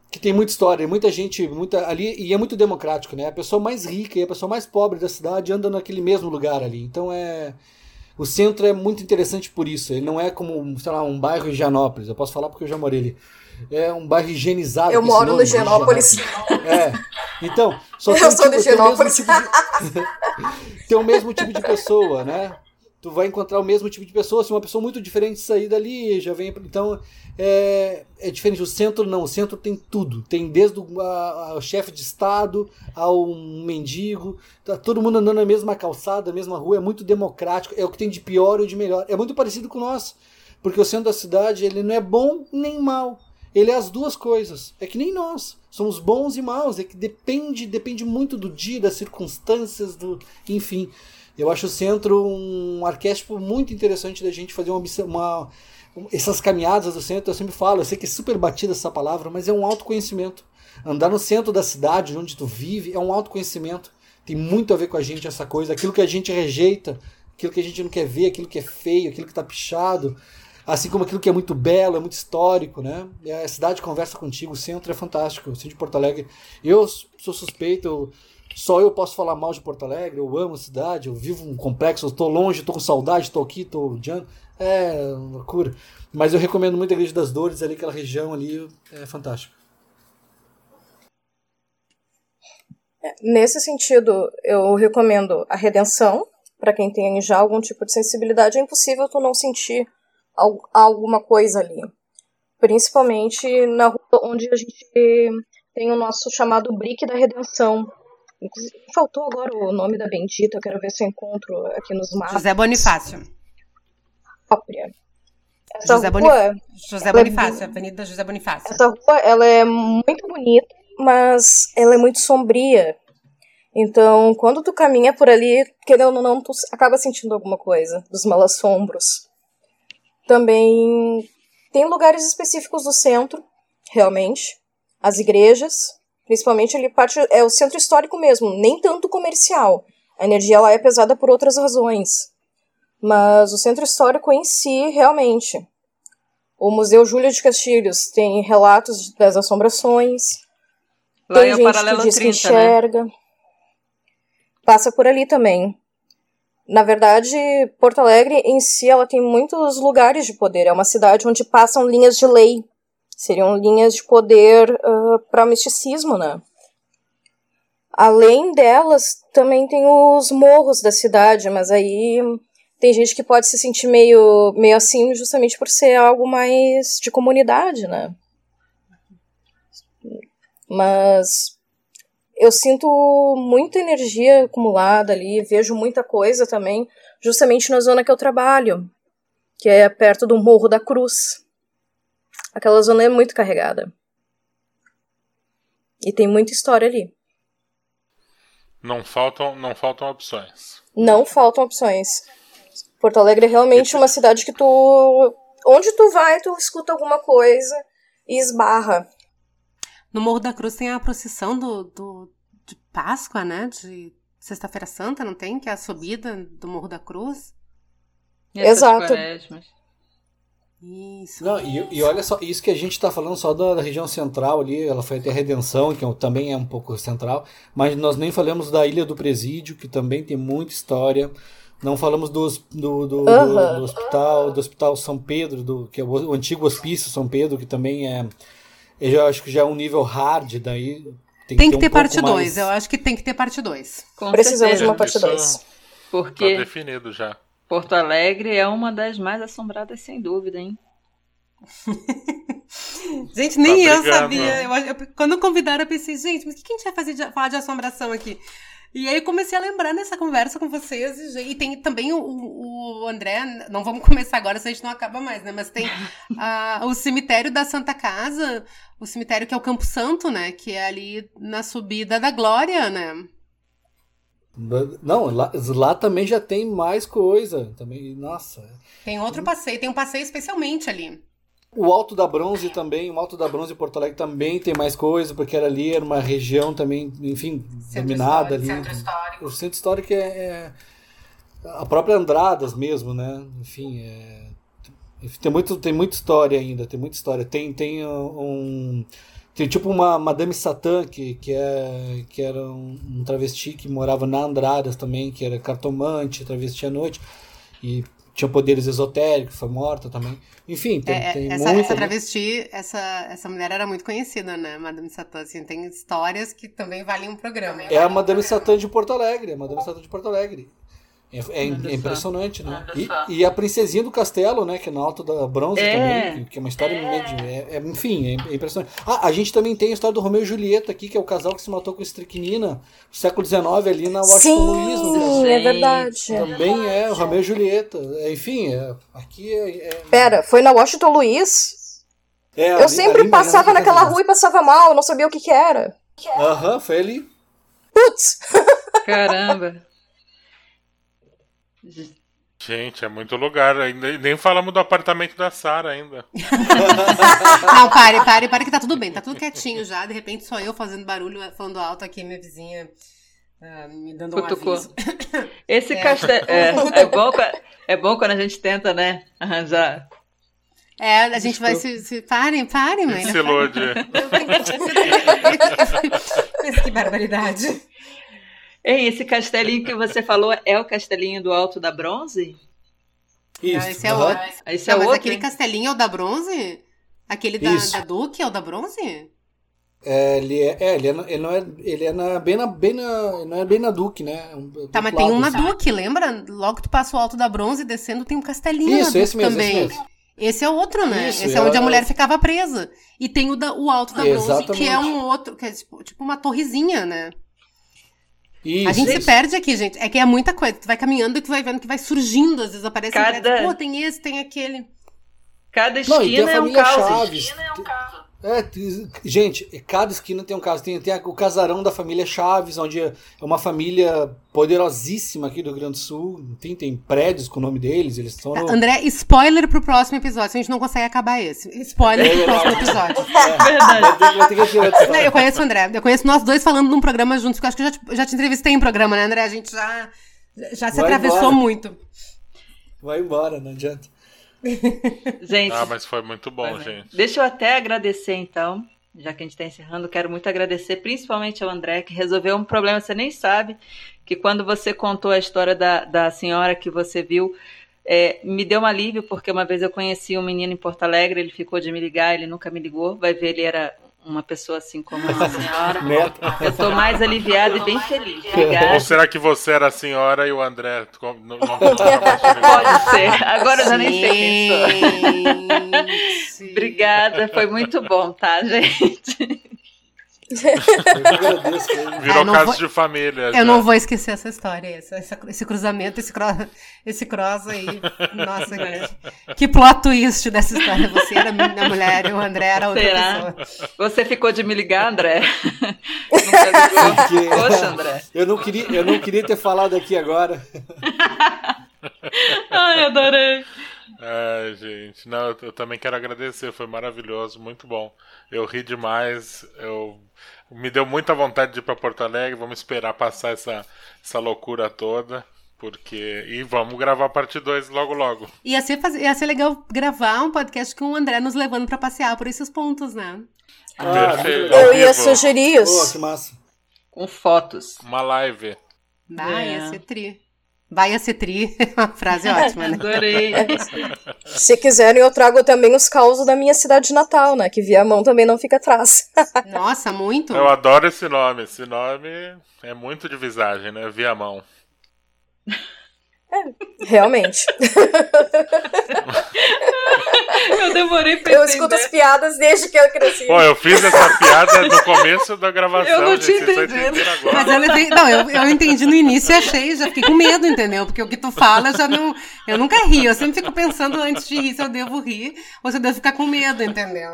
que tem muita história, muita gente muita, ali e é muito democrático, né? A pessoa mais rica e a pessoa mais pobre da cidade andam naquele mesmo lugar ali. Então é... O centro é muito interessante por isso. Ele não é como, sei lá, um bairro em Higienópolis. Eu posso falar porque eu já morei ali. É um bairro higienizado. Eu moro no Higienópolis. É. Então, só tem, eu sou tipo, do Higienópolis. Tem, tipo tem o mesmo tipo de pessoa, né? Tu vai encontrar o mesmo tipo de pessoa. Se uma pessoa muito diferente sair dali, já vem... Então, é, é diferente. O centro não. O centro tem tudo. Tem desde o a, a chefe de Estado ao mendigo. Tá todo mundo andando na mesma calçada, na mesma rua. É muito democrático. É o que tem de pior ou de melhor. É muito parecido com nós. Porque o centro da cidade, ele não é bom nem mal. Ele é as duas coisas. É que nem nós. Somos bons e maus. É que depende, depende muito do dia, das circunstâncias, do, enfim... Eu acho o centro um arquétipo muito interessante da gente fazer uma, uma essas caminhadas do centro, eu sempre falo, eu sei que é super batida essa palavra, mas é um autoconhecimento. Andar no centro da cidade, onde tu vive, é um autoconhecimento. Tem muito a ver com a gente essa coisa, aquilo que a gente rejeita, aquilo que a gente não quer ver, aquilo que é feio, aquilo que tá pichado, assim como aquilo que é muito belo, é muito histórico, né? A cidade conversa contigo, o centro é fantástico, o centro de Porto Alegre. Eu sou suspeito, eu, só eu posso falar mal de Porto Alegre, eu amo a cidade, eu vivo um complexo, eu tô longe, tô com saudade, tô aqui, tô odiando. É loucura. Mas eu recomendo muito a Igreja das Dores, ali, aquela região ali, é fantástica. Nesse sentido, eu recomendo a Redenção, para quem tem já algum tipo de sensibilidade, é impossível tu não sentir alguma coisa ali. Principalmente na rua onde a gente tem o nosso chamado Brick da Redenção. Inclusive, faltou agora o nome da bendita, eu quero ver se eu encontro aqui nos mapas. José Bonifácio. Própria. Essa José rua... Bonif... José Bonifácio, é... Avenida José Bonifácio. Essa rua, ela é muito bonita, mas ela é muito sombria. Então, quando tu caminha por ali, querendo ou não, tu acaba sentindo alguma coisa, dos malassombros. Também tem lugares específicos do centro, realmente. As igrejas... Principalmente ele parte, é o centro histórico mesmo, nem tanto comercial. A energia lá é pesada por outras razões. Mas o centro histórico em si, realmente. O Museu Júlio de Castilhos tem relatos das assombrações. Lá tem é gente Paralelo que diz trinta, que enxerga. Né? Passa por ali também. Na verdade, Porto Alegre em si, ela tem muitos lugares de poder. É uma cidade onde passam linhas de lei. Seriam linhas de poder uh, para o misticismo, né? Além delas, também tem os morros da cidade, mas aí tem gente que pode se sentir meio, meio assim justamente por ser algo mais de comunidade, né? Mas eu sinto muita energia acumulada ali, vejo muita coisa também, justamente na zona que eu trabalho, que é perto do Morro da Cruz. Aquela zona é muito carregada. E tem muita história ali. Não faltam, não faltam opções. Não faltam opções. Porto Alegre é realmente uma cidade que tu... Onde tu vai, tu escuta alguma coisa e esbarra. No Morro da Cruz tem a procissão do, do, de Páscoa, né? De Sexta-feira Santa, não tem? Que é a subida do Morro da Cruz. E exato. Isso. Não, e, e olha só, isso que a gente está falando só da, da região central ali, ela foi até a Redenção, que também é um pouco central, mas nós nem falamos da Ilha do Presídio, que também tem muita história. Não falamos do, do, do, uhum. do, do, hospital, do hospital São Pedro, do, que é o, o antigo hospício São Pedro, que também é... Eu acho que já é um nível hard, daí... Tem, tem que, que ter um parte dois, mais... eu acho que tem que ter parte dois. Precisamos de uma parte dois. Porque tá definido já. Porto Alegre é uma das mais assombradas, sem dúvida, hein? Gente, nem tá eu brigando. sabia. Eu, eu, quando convidaram, eu pensei, gente, mas o que a gente vai fazer de, falar de assombração aqui? E aí eu comecei a lembrar nessa conversa com vocês. E, e tem também o, o André, não vamos começar agora, se a gente não acaba mais, né? Mas tem a, o cemitério da Santa Casa, o cemitério que é o Campo Santo, né? Que é ali na subida da Glória, né? Não, lá, lá também já tem mais coisa. Também, nossa. Tem outro passeio, tem um passeio especialmente ali. O Alto da Bronze também, o Alto da Bronze em Porto Alegre também tem mais coisa, porque era ali, era uma região também, enfim, centro dominada ali. Centro histórico. O centro histórico é, é a própria Andradas mesmo, né? Enfim, é, tem, muito, tem muita história ainda, tem muita história. Tem, tem um... Tem tipo uma Madame Satã, que, que, é, que era um, um travesti que morava na Andradas também, que era cartomante, travesti à noite, e... tinha poderes esotéricos, foi morta também. Enfim, tem, é, tem essa, muito... Essa travesti, essa, essa mulher era muito conhecida, né? Madame Satã, assim, tem histórias que também valem um programa. É a Madame Satã de Porto Alegre, a Madame Satã de Porto Alegre. É, é, é impressionante, né? E, e a Princesinha do Castelo, né? Que é no Alto da Bronze é, também, que é uma história... É. De, é, é, enfim, é impressionante. Ah, a gente também tem a história do Romeu e Julieta aqui, que é o casal que se matou com estricnina no século dezenove, ali na Washington Luiz. Sim, é verdade. Também é, verdade. é o Romeu e Julieta. Enfim, é, aqui é... é... Pera, foi na Washington Luiz? É, ali, eu sempre passava naquela rua e passava mal, não sabia o que que era. Aham, foi ali. Putz! Caramba! Gente, é muito lugar. Nem falamos do apartamento da Sara ainda. Não, pare, pare, pare que tá tudo bem, tá tudo quietinho já. De repente sou eu fazendo barulho, falando alto aqui, minha vizinha uh, me dando um Cutucou. aviso. Esse é. castelo é, é, bom, é bom quando a gente tenta, né, arranjar. É, a gente Estou... vai se, se... Parem, parem, mãe. Se ilude. Mas que barbaridade. Ei, esse castelinho que você falou é o castelinho do Alto da Bronze? Isso. Não, esse é uhum. outro. Esse Não, é mas outro, aquele hein? Castelinho é o da Bronze? Aquele da, da Duque é o da Bronze? É, ele é, é, ele é, ele não é, ele é na, bem na, bem na, não é bem na Duque, né? Um, tá, mas lado, tem um na assim. Duque, lembra? Logo que tu passa o Alto da Bronze descendo tem um castelinho Isso, na Duque esse mesmo, também. Esse mesmo. Esse é outro, né? Isso, esse é onde a mulher ficava presa. E tem o, da, o Alto da Bronze, exatamente. Que é um outro, que é tipo, tipo uma torrezinha, né? Isso, a gente isso. se perde aqui, gente. É que é muita coisa. Tu vai caminhando e tu vai vendo que vai surgindo, às vezes aparece Cada... um prédio. Pô, tem esse, tem aquele. Cada esquina, Não, é, um caso. esquina é um caso. É, gente, cada esquina tem um caso. Tem, tem o casarão da família Chaves, onde é uma família poderosíssima aqui do Rio Grande do Sul. Tem, tem prédios com o nome deles. Eles estão no... André, spoiler pro próximo episódio. Se a gente não consegue acabar esse. Spoiler é, pro próximo episódio. É verdade. Eu, eu conheço o André. Eu conheço nós dois falando num programa juntos. Que eu acho que eu já te, já te entrevistei em programa, né, André? A gente já, já se Vai atravessou embora. muito. Vai embora, não adianta. Gente, ah, mas foi muito bom, foi, gente. Deixa eu até agradecer, então, já que a gente está encerrando, quero muito agradecer principalmente ao André, que resolveu um problema que você nem sabe, que quando você contou a história da, da senhora que você viu, é, me deu um alívio, porque uma vez eu conheci um menino em Porto Alegre, ele ficou de me ligar, ele nunca me ligou, vai ver, ele era uma pessoa assim como a senhora. Neto. Eu tô mais aliviada e bem feliz. Obrigada. Ou será que você era a senhora e o André não, não, não, não, não, não, não, pode ser. Agora eu já nem sei quem sou. Obrigada, foi muito bom, tá, gente? Virou caso vou... de família. Eu já. não vou esquecer essa história, essa, essa, esse cruzamento, esse cross, esse cross aí. Nossa, que, que plot twist dessa história. Você era a minha mulher e o André era outra Será? pessoa. Você ficou de me ligar, André? Nunca ligou? Poxa, André. Eu não queria, eu não queria ter falado aqui agora. Ai, adorei. Ai, gente, não, eu, eu também quero agradecer, foi maravilhoso, muito bom. Eu ri demais, eu, me deu muita vontade de ir para Porto Alegre. Vamos esperar passar essa, essa loucura toda, porque e vamos gravar a parte dois logo logo. Ia ser, ia ser legal gravar um podcast com o André nos levando para passear por esses pontos, né? Ah, Perfeito. Eu ia sugerir isso. Boa, que massa. Com fotos. Uma live. Ah, é. ia ser tri. Vai a Cetri, uma frase ótima, né? Adorei. Se quiserem, eu trago também os causos da minha cidade natal, né? Que Viamão também não fica atrás. Nossa, muito. Eu adoro esse nome. Esse nome é muito de visagem, né? Viamão. É, realmente. Eu demorei pra entender. Eu escuto as piadas desde que eu cresci. Pô, eu fiz essa piada no começo da gravação. Eu não tinha entendido. Mas ela tem... Não, eu, eu entendi no início e achei, já fiquei com medo, entendeu? Porque o que tu fala, já não... eu nunca rio. Eu sempre fico pensando antes de rir se eu devo rir ou se eu devo ficar com medo, entendeu?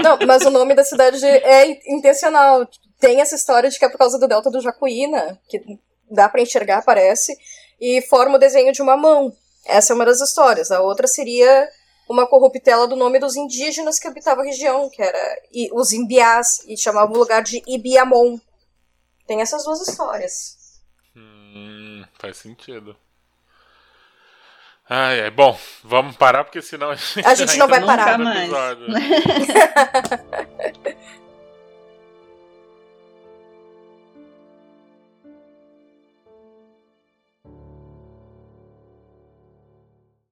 Não, mas o nome da cidade é intencional. Tem essa história de que é por causa do Delta do Jacuína, que dá pra enxergar, parece... E forma o desenho de uma mão. Essa é uma das histórias. A outra seria uma corruptela do nome dos indígenas que habitavam a região, que era os Imbiás, e chamavam o lugar de Ibiamon. Tem essas duas histórias. Hum, faz sentido. Ai, ai, bom, vamos parar, porque senão a gente, a gente não vai parar no episódio.